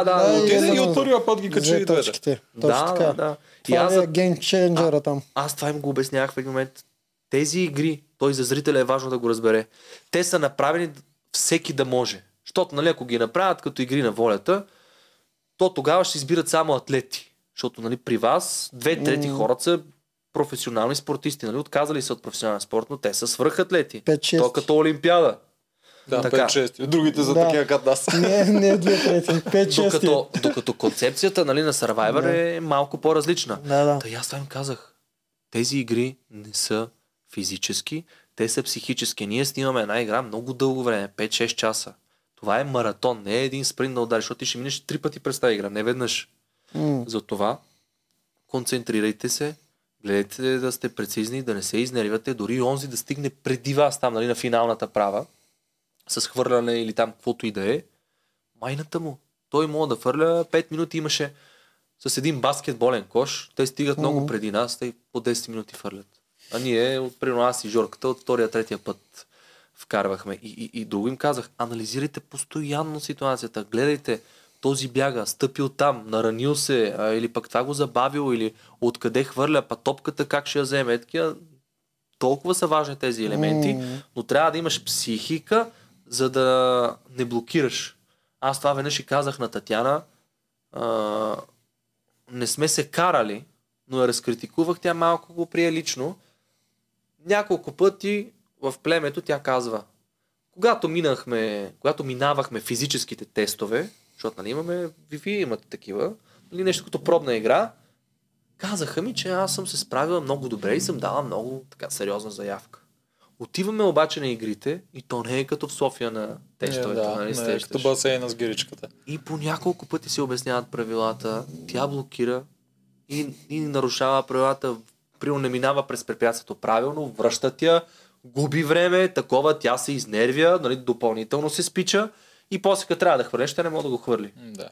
Отиде и от първия път ги качи и двете. Това е геймченджера там. Аз това им го обяснявах в един момент. Тези игри, той за зрителя е важно да го разбере. Те са направени всеки да може. Защото, нали, ако ги направят като игри на волята, то тогава ще избират само атлети. Защото, нали, при вас 2/3 хората са професионални спортисти. Нали, отказали се от професионален спорт, но те са свръхатлети. То като Олимпиада. Да, 5-6. Другите за такива като нас. Не 2/3. 5-6. Докато концепцията, нали, на Survivor е малко по-различна. Та и аз това им казах. Тези игри не са физически, те са психически. Ние снимаме една игра много дълго време, 5-6 часа. Това е маратон, не е един спринт да удариш, защото ти ще минеш 3 пъти през тази игра, не веднъж. Затова концентрирайте се, гледайте да сте прецизни, да не се изнервяте, дори онзи да стигне преди вас там, нали, на финалната права, с хвърляне или там каквото и да е, майната му. Той мога да фърля, 5 минути имаше с един баскетболен кош. Те стигат много преди нас, те по 10 минути фърлят. А ние, примерно аз и Жорката, от втория-третия път вкарвахме. И друго им казах, анализирайте постоянно ситуацията, гледайте, този бяга, стъпил там, наранил се, или пък това го забавил, или откъде хвърля, па топката как ще я вземе. Такива, толкова са важни тези елементи, но трябва да имаш психика, за да не блокираш. Аз това веднъж и казах на Татяна, не сме се карали, но я разкритикувах, тя малко го прие лично. Няколко пъти в племето тя казва, когато минавахме физическите тестове, защото нали, имаме, вие имате такива, или нещо като пробна игра, казаха ми, че аз съм се справила много добре и съм дала много така сериозна заявка. Отиваме обаче на игрите и то не е като в София на тещовете. Да, нали, не е като басейна с гиричката. И по няколко пъти се обясняват правилата, тя блокира и нарушава правилата, не минава през препятствието правилно, връщат я, губи време, такова, тя се изнервя, нали, допълнително се спича. И после като трябва да хвърля, ще не мога да го хвърли. Да.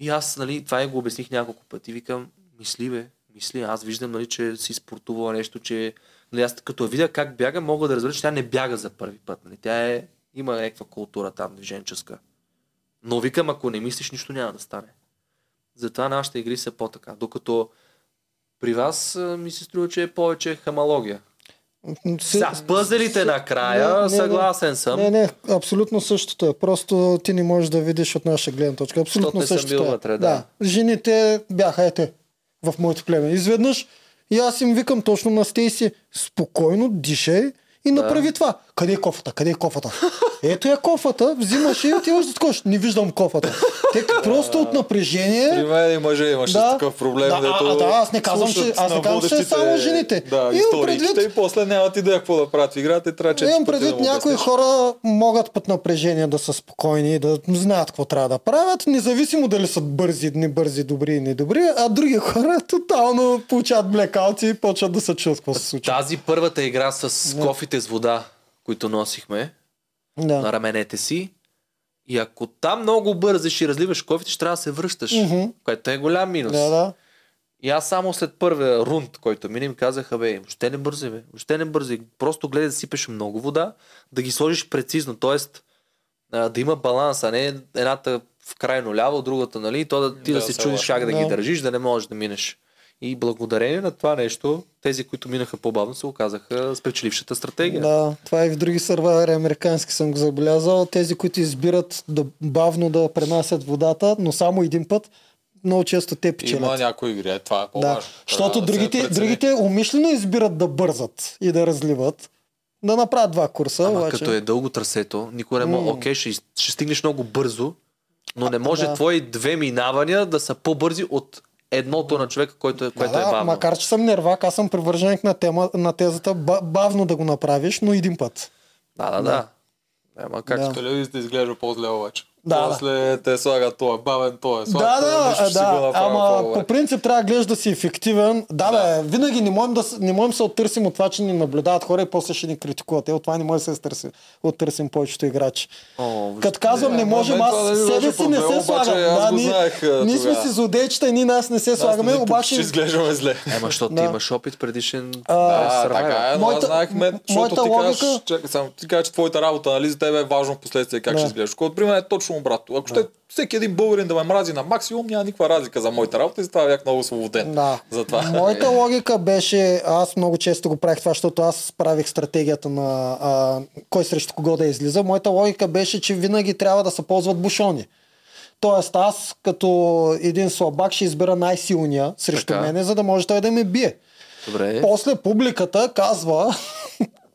И аз, нали, това и го обясних няколко пъти. Викам, мисли, аз виждам, нали, че си спортувала нещо, че нали, аз като видя как бяга, мога да разбера, че тя не бяга за първи път. Нали. Тя има някаква култура там, движенческа. Но викам, ако не мислиш, нищо няма да стане. Затова нашите игри са по-така. Докато при вас ми се струва, че е повече хамалогия. С пъзелите накрая, съгласен съм. Не, абсолютно същото е. Просто ти не можеш да видиш от наша гледна точка. Абсолютно същото е. Вътре, да. Жените бяха в моето племе. Изведнъж и аз им викам точно на Стейси, спокойно дишай и направи това. Къде е кофата? Ето е кофата, взимаш и отиваш да скочиш. Не виждам кофата. Те просто от напрежение... При мен и мъже имаше такъв проблем. Аз не казвам, че само жените. Да, историчите и после нямат идея какво да правят в играта. Имам предвид, някои хора могат под напрежение да са спокойни и да знаят какво трябва да правят, независимо дали са бързи, небързи, добри и недобри, а други хора тотално получават блекаути и почват да се чувстват какво се случва. Тази първата игра с кофите с вода, които носихме на раменете си. И ако там много бързеш и разливаш кофите, ще трябва да се връщаш. Което е голям минус. Да. И аз само след първия рунд, който минем, казах, въобще не бързи. Просто гледай да сипеш много вода, да ги сложиш прецизно, т.е. да има баланс, а не едната в крайно ляво, другата, нали, то да ти да се чудиш как да ги държиш, да не можеш да минеш. И благодарение на това нещо, тези, които минаха по-бавно, се оказаха спечелившата стратегия. Да, това и в други сървайвери американски съм го забелязал. Тези, които избират бавно да пренасят водата, но само един път, много често те печелят. Има някои игри, това е по-важно. Да, защото другите умишлено избират да бързат и да разливат. Да направят два курса. Обаче... като е дълго трасето, никога не може, окей, ще стигнеш много бързо, но не може твои две минавания да са по-бързи от едното на човека, което е бавно. Макар че съм нервак, аз съм привърженик на тезата бавно да го направиш, но един път. Да. Ама как с телевизията изглежда по-зле обаче. После те слагат това бавен, това е слаб. Да. Ама по принцип трябва да гледаш да си ефективен. Да. Винаги не можем да се оттърсим от това, че ни наблюдават хора и после ще ни критикуват. От това не може да се оттърсим повечето играчи. Като казвам, не можем, аз себе си не се слагам. Ние сме си злодейчета и ние нас не се слагаме. Обаче изглеждаме зле. Ема, защото ти имаш опит предишен. Така е, но аз знаех, защото ти кажеш, че твоята работа, нали, за тебе е важно в последствие как ще изглеждаш. При мен е точно обратно. Ако ще всеки един българин да ме мрази на максимум, няма никаква разлика за моята работа и затова бях много свободен. Моята логика беше, аз много често го правих това, защото аз правих стратегията на кой срещу кого да излиза. Моята логика беше, че винаги трябва да се ползват бушони. Тоест аз като един слабак ще избера най-силния срещу мене, за да може той да ме бие. Добре. После публиката казва...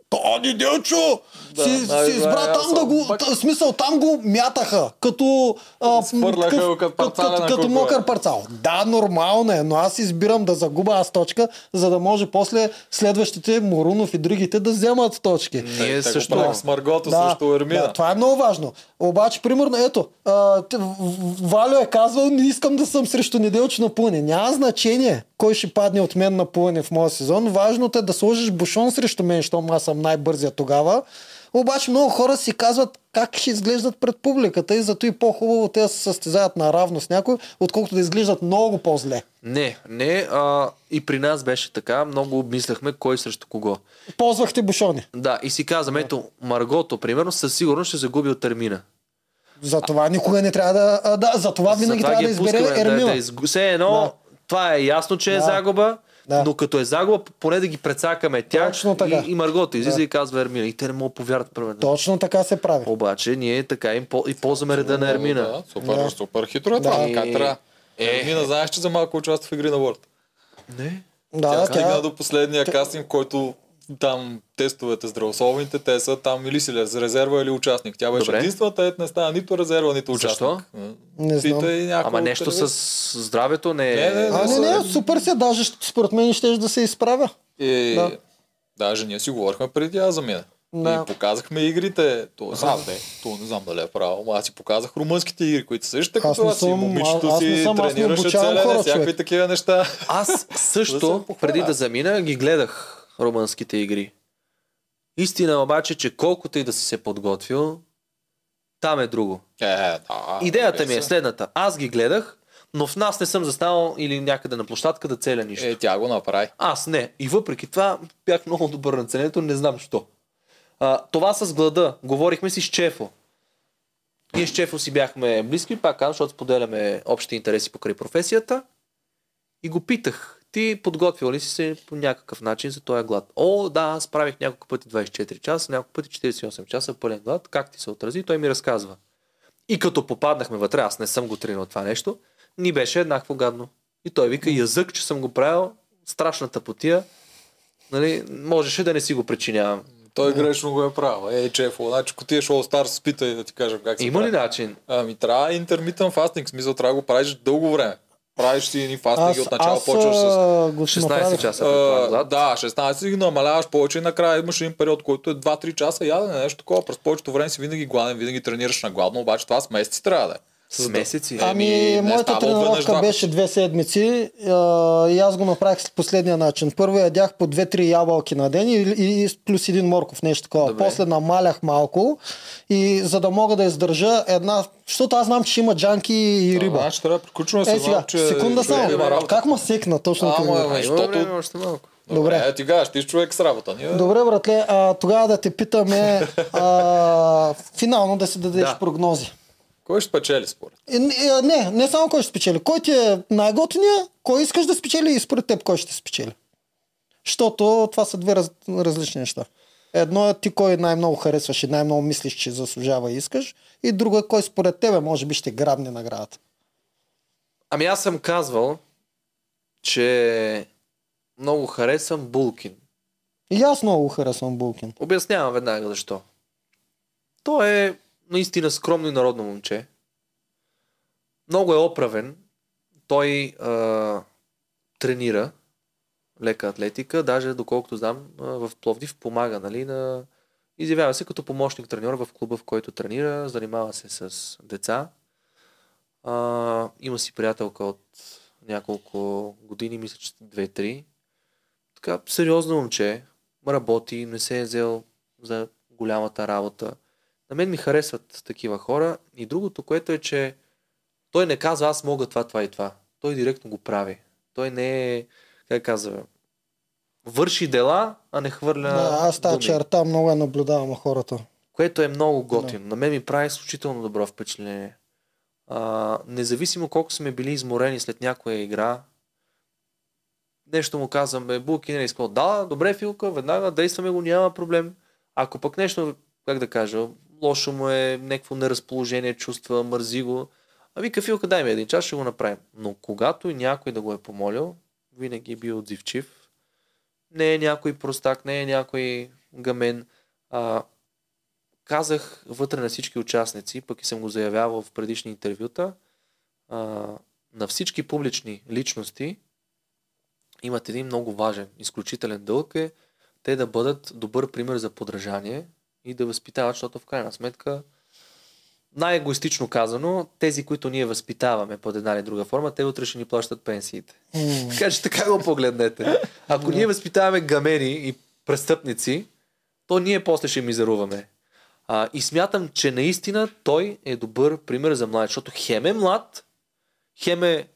Тони Делчо! Си избра там да го... Смисъл, там го мятаха, като... Като мокър парцал. Да, нормално е, но аз избирам да загуба аз точка, за да може после следващите Морунов и другите да вземат точки. Ние също правим с Маргото срещу Ермина. Да, това е много важно. Обаче, примерно, Валю е казвал, не искам да съм срещу Неделчо на плъне. Няма значение кой ще падне от мен на плъне в моя сезон. Важното е да сложиш бушон срещу мен, щом аз съм най-бързия тогава, Обаче много хора си казват как ще изглеждат пред публиката и зато и по-хубаво те да се състезават наравно с някой, отколкото да изглеждат много по-зле. Не, и при нас беше така, много обмисляхме кой срещу кого. Ползвахте бушони. Да, и си казвам, ето Маргото, примерно, със сигурност ще загуби от Ермина. Затова никога не трябва да... Да, затова винаги трябва да избере Ермина. Все едно, това е ясно, че е загуба. Да. Но като е загуба, поне да ги прецакаме тях и Маргото излиза и казва Ермина. И те не могат да повярват правилно. Точно така се прави. Обаче ние така им и ползваме реда на Ермина. Да, супер хитро е това. Ермина, знаеш, че за малко участва в Игри на волята. Не. Тя стигна до последния кастинг, който там тестовете здравословните, те са там или си резерва или участник. Тя беше единствената, не стана нито резерва, нито участник. Не знам. Ама нещо с здравето не е... Не, супер се, даже според мен щеш да се изправя. Даже ние си говорихме преди тя за мен. И показахме игрите. То не знам дали е право, аз си показах румънските игри, които са същите като си. Момичето си тренираше целене, всякакви такива неща. Аз също, преди да замина, ги гледах румънските игри. Истина обаче, че колкото и да си се подготвил, там е друго. Идеята ми е следната. Аз ги гледах, но в нас не съм застанал или някъде на площадка да целя нищо. Тя го направи. Аз не. И въпреки това бях много добър на целенето, не знам що. Това с глада. Говорихме си с Чефо. Ние с Чефо си бяхме близки, пак казвам, защото споделяме общите интереси покрай професията. И го питах. Ти подготвил ли си се по някакъв начин за този глад? Аз правих няколко пъти 24 часа, няколко пъти 48 часа пълен глад. Как ти се отрази? Той ми разказва. И като попаднахме вътре, аз не съм го тренирал това нещо, ни беше еднакво гадно. И той вика, язък, че съм го правил, страшната потия, нали, можеше да не си го причинявам. Той грешно го е правил. Чефо, значи, ако ти е шоу стар, спитай да ти кажа как се прави. Има ли начин? Ами трябва intermittent fasting, в смисъл трябва да го правиш дълго време. Правиш си едни фастинги от начало, почваш с 16 часа. Да, 16 ги намаляваш повече и накрая имаш един период, който е 2-3 часа ядене, нещо такова. През повечето време си винаги гладен, винаги тренираш на гладно, обаче това с месеци трябва да е. С месеци? Моята тренировка беше 2 седмици и аз го направих с последния начин. Първо ядях по 2-3 ябълки на ден и плюс един морков, нещо такова. Добре. После намалях малко и за да мога да издържа една... Защото аз знам, че има джанки и риба. Значи трябва да приключваме сега. Секунда само. Как ма секна точно това? Добре. Ти гаш, ти си човек с работа. Добре, братле, тогава да те питаме финално да си дадеш прогнози. Кой ще спечели според? Не само кой ще спечели. Кой ти е най-готиния, кой искаш да спечели и според теб кой ще спечели. Защото това са две различни неща. Едно е ти кой най-много харесваш и най-много мислиш, че заслужава и искаш. И друго е кой според тебе може би ще грабне наградата. Ами аз съм казвал, че много харесвам Булкин. И аз много харесвам Булкин. Обяснявам веднага защо. Той е наистина скромно и народно момче. Много е оправен. Той тренира лека атлетика. Даже доколкото знам, в Пловдив помага. Нали, изявява се като помощник треньор в клуба, в който тренира. Занимава се с деца. Има си приятелка от няколко години, мисля, че 2-3. Така, сериозно момче. Работи, не се е взел за голямата работа. На мен ми харесват такива хора. И другото, което е, че той не казва, аз мога това, това и това. Той директно го прави. Той не е, как казва, върши дела, а не хвърля думи. Аз тази черта много я наблюдавам хората. Което е много готин. На мен ми прави изключително добро впечатление. Независимо колко сме били изморени след някоя игра, нещо му казвам, Булкин е искал, да, добре, Филка, веднага действаме го, няма проблем. Ако пък нещо, как да кажа, лошо му е, някакво неразположение, чувства, мързи го. Вика, Филка, дай ми един час, ще го направим. Но когато и някой да го е помолил, винаги е бил отзивчив. Не е някой простак, не е някой гамен. Казах вътре на всички участници, пък и съм го заявявал в предишни интервюта, на всички публични личности имат един много важен, изключителен дълг е те да бъдат добър пример за подражание и да възпитават, защото в крайна сметка най-егоистично казано, тези, които ние възпитаваме под една или друга форма, те утре ще ни плащат пенсиите. Така че така го погледнете. Ако ние възпитаваме гамери и престъпници, то ние после ще мизеруваме. И смятам, че наистина той е добър пример за млад, защото хем е млад, хем е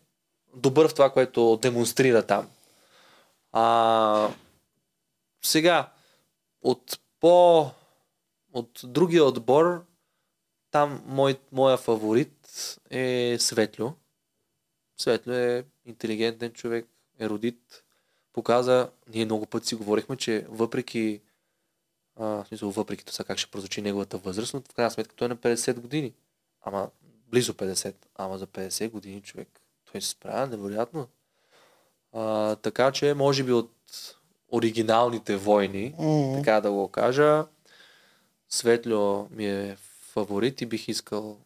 добър в това, което демонстрира там. Сега, от другия отбор, там моя фаворит е Светло. Светло е интелигентен човек, ерудит. Показа, ние много пъти си говорихме, че въпреки това как ще прозвучи неговата възраст, но в крайна сметка той е на 50 години. Ама близо 50, ама за 50 години човек. Той се справя невероятно. Така че, може би от оригиналните войни, така да го кажа, Светло ми е фаворит и бих искал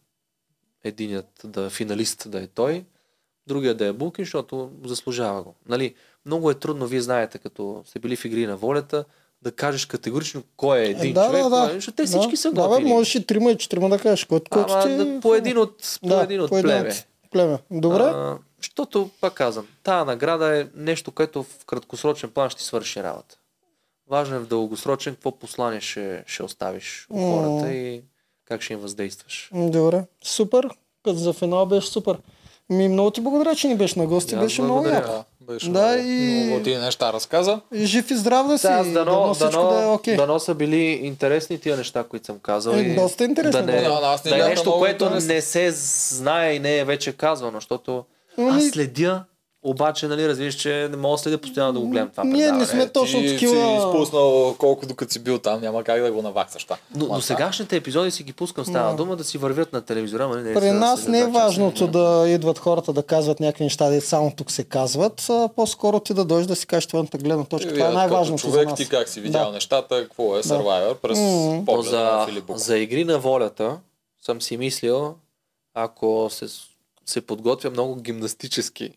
единият финалист да е той, другия да е Булкин, защото заслужава го. Нали? Много е трудно, вие знаете, като сте били в Игри на волята, да кажеш категорично кой е един човек, защото те всички са готини. Да, можеш и трима и четирима да кажеш. По един от племе. Добре. Защото, пак казвам, тая награда е нещо, което в краткосрочен план ще свърши работа. Важно е в дългосрочен какво послание ще оставиш от хората и как ще им въздействаш. Добре, супер. Като за финал беше супер. Много ти благодаря, че ни беше на гости. Беше много яко. Много ти неща разказа. И жив и здрав да си. Дано всичко да е окей. Дано са били интересни тия неща, които съм казал. Доста интересни. Да е нещо, което не се знае и не е вече казвано, защото аз следя, обаче, нали, разбираш, че не мога да следя постоянно да го гледам това предаване. Ние не сме точно такива. Ти си изпуснал колко докато си бил там, няма как да го наваксаш. До сегашните епизоди си ги пускам, става дума да си вървят на телевизора. При нас не е важното да идват хората да казват някакви неща, да само тук се казват. По-скоро ти да дойдеш да си кажеш твоята гледна точка. Това е най-важното за нас. Човек, ти как си видял нещата, какво е Survivor през погледа на Филип Буков. За Игри на волята съм си мислил, ако се подготвя много гимнастически.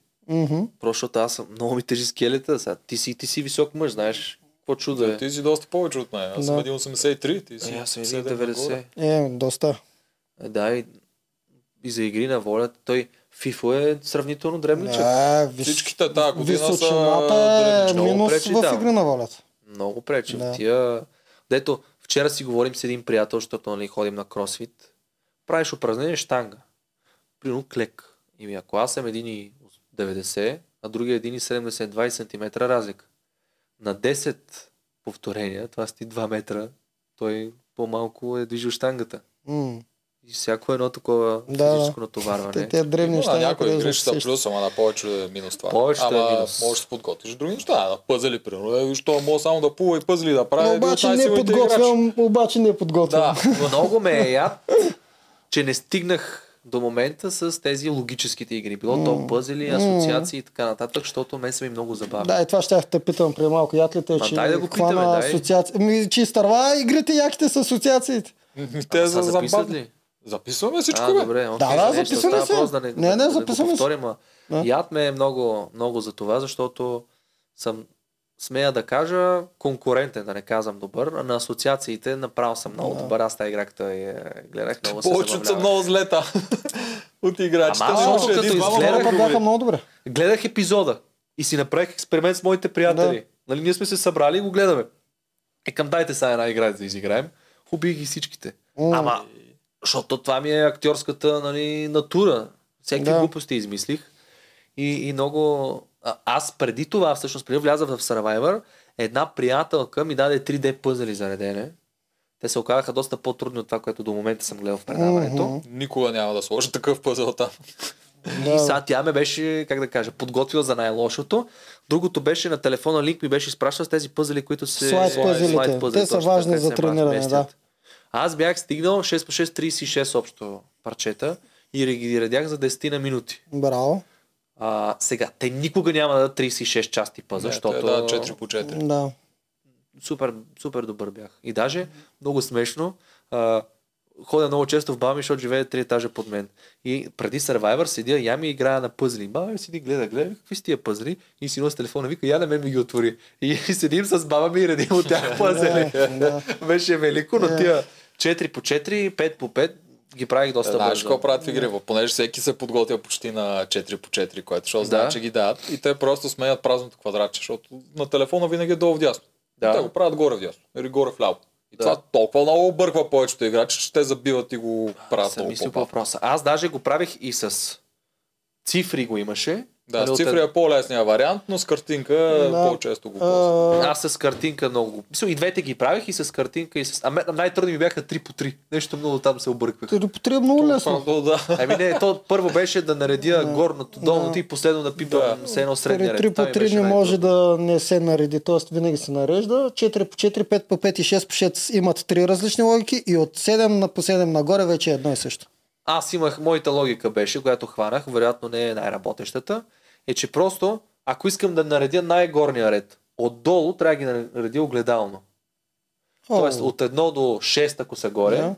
Просто аз съм много ми тежи скелета. Сега. Ти си висок мъж, знаеш какво чудо е. Ти си доста повече от мен. Аз съм 1,83, ти си 1,90. Доста. Да, и за Игри на волята той Фифо е сравнително дребничък. Всичките тази година са минус в Игри на волята. Много пречи. Дето вчера си говорим с един приятел, защото нали, ходим на кросфит. Правиш упражнение штанга. Примерно клек. И ако аз съм 1,90, а другия 1,70-20 см разлика. На 10 повторения, това сте 2 метра, той по-малко е движил штангата. И всяко едно такова физическо натоварване. Някои игри ще са плюс, ама на повече е минус това. Ама може да подготвиш други неща. Да пъзели, примерно. Що мога само да плува и пъзели да прави. Обаче не е подготвям. Много ме е яд, че не стигнах до момента с тези логическите игри. Било то пъзели, асоциации и така нататък, защото мен са ми много забавни. Да, и това ще те питам преди малко. Ятлите, че да го хвана асоциации. Че изтърва игрите, яките с асоциациите. Те са забавни. Записваме всичко, бе. Добре, записваме се. Не, записваме се. Яд ме е много за това, защото съм, смея да кажа, конкурентен, да не казвам добър, а на асоциациите направо съм много добър. Аз тази игра, като гледах, много се забавлявам. Получат са много злета от играчите. Гледах епизода и си направих експеримент с моите приятели. Нали, ние сме се събрали и го гледаме. Към дайте сега една игра да изиграем. Убих ги всичките. Ама, защото това ми е актьорската натура. Всякакви глупости измислих. И много... Аз преди това, всъщност, преди влязах в Survivor, една приятелка ми даде 3D пъзели заредене. Те се оказаха доста по-трудни от това, което до момента съм гледал в предаването. Никога няма да сложа такъв пъзел там. И сега тя ме беше, как да кажа, подготвила за най-лошото. Другото беше на телефона, линк ми беше изпращал с тези пъзели, които се... Слайд пъзели. Те са важни за трениране, да. Аз бях стигнал 6x6, 36 общо парчета и ги редях за 10 на минути. Браво. Сега, те никога няма да дадат 36 части пъзъл, защото... 4x4. Да. Супер добър бях. И даже, много смешно, ходя много често в баба ми, защото живее 3 етажа под мен. И преди Survivor седя, я ми играя на пъзли. Баба ми седи, гледа, какви са тия пъзли? И си носи телефона, вика, я на мен ми ги отвори. И седим с баба ми и редим от тях пъзели. Беше велико, но тия 4x4, 5x5, ги правих доста бързо. Знаеш какво правят в игри? Понеже всеки се подготвя почти на 4x4, което ще знае, че ги дадат и те просто сменят празното квадратче, защото на телефона винаги е долу вдясно. Те го правят горе вдясно или горе вляво. И да. Това толкова много обърква повечето играчи, че те забиват и го правят толкова. Мислил по въпроса. Аз даже го правих и с цифри го имаше. Да, с цифри е по-лесния вариант, но с картинка по-често го ползвам. Аз с картинка много... Мисля, и двете ги правих и с картинка и с... А най-трудни ми бяха 3 по 3. Нещо много там се обърквах. 3 по 3 е много лесно. Ами не, то първо беше да наредя горното, долното и последно да пипам с едно средния ред. 3 по 3 не може да не се нареди, т.е. винаги се нарежда. 4 по 4, 5 по 5 и 6 по 6 имат 3 различни логики и от 7 по 7 нагоре вече е едно и също. Аз имах, моята логика беше, която хванах, вероятно не е най-работещата, е, че просто, ако искам да наредя най-горния ред, отдолу трябва да ги наредя огледално. Тоест, от 1 до 6, ако са горе,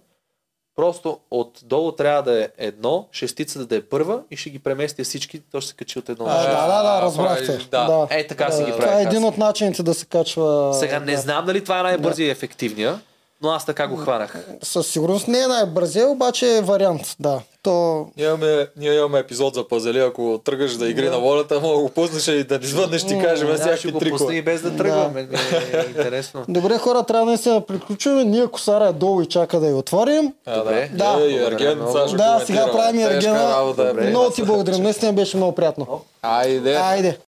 просто отдолу трябва да е 1, шестицата да е първа и ще ги преместя всички, то ще се качи от 1 до 6. Да, разбрахте. Да. Е, така си ги правя. Това е един от начините да се качва... Сега не знам дали това е най-бързия и ефективния. Но аз така го хванах. Със сигурност не е най-бързия, обаче е вариант, да. То... Ние имаме епизод за пазели, ако тръгаш да игри на волята, мога да го пуснеш и да не звъднеш, ти кажем всякакви трикове. Ще го пусна и без да тръгваме. Да. Е интересно. Добре, хора, трябва да се приключваме. Ние косара е долу и чака да я отворим. Добре. Да. И Ерген, сега правим Ергена. Много ти благодарим. Днес не беше много приятно. Айде.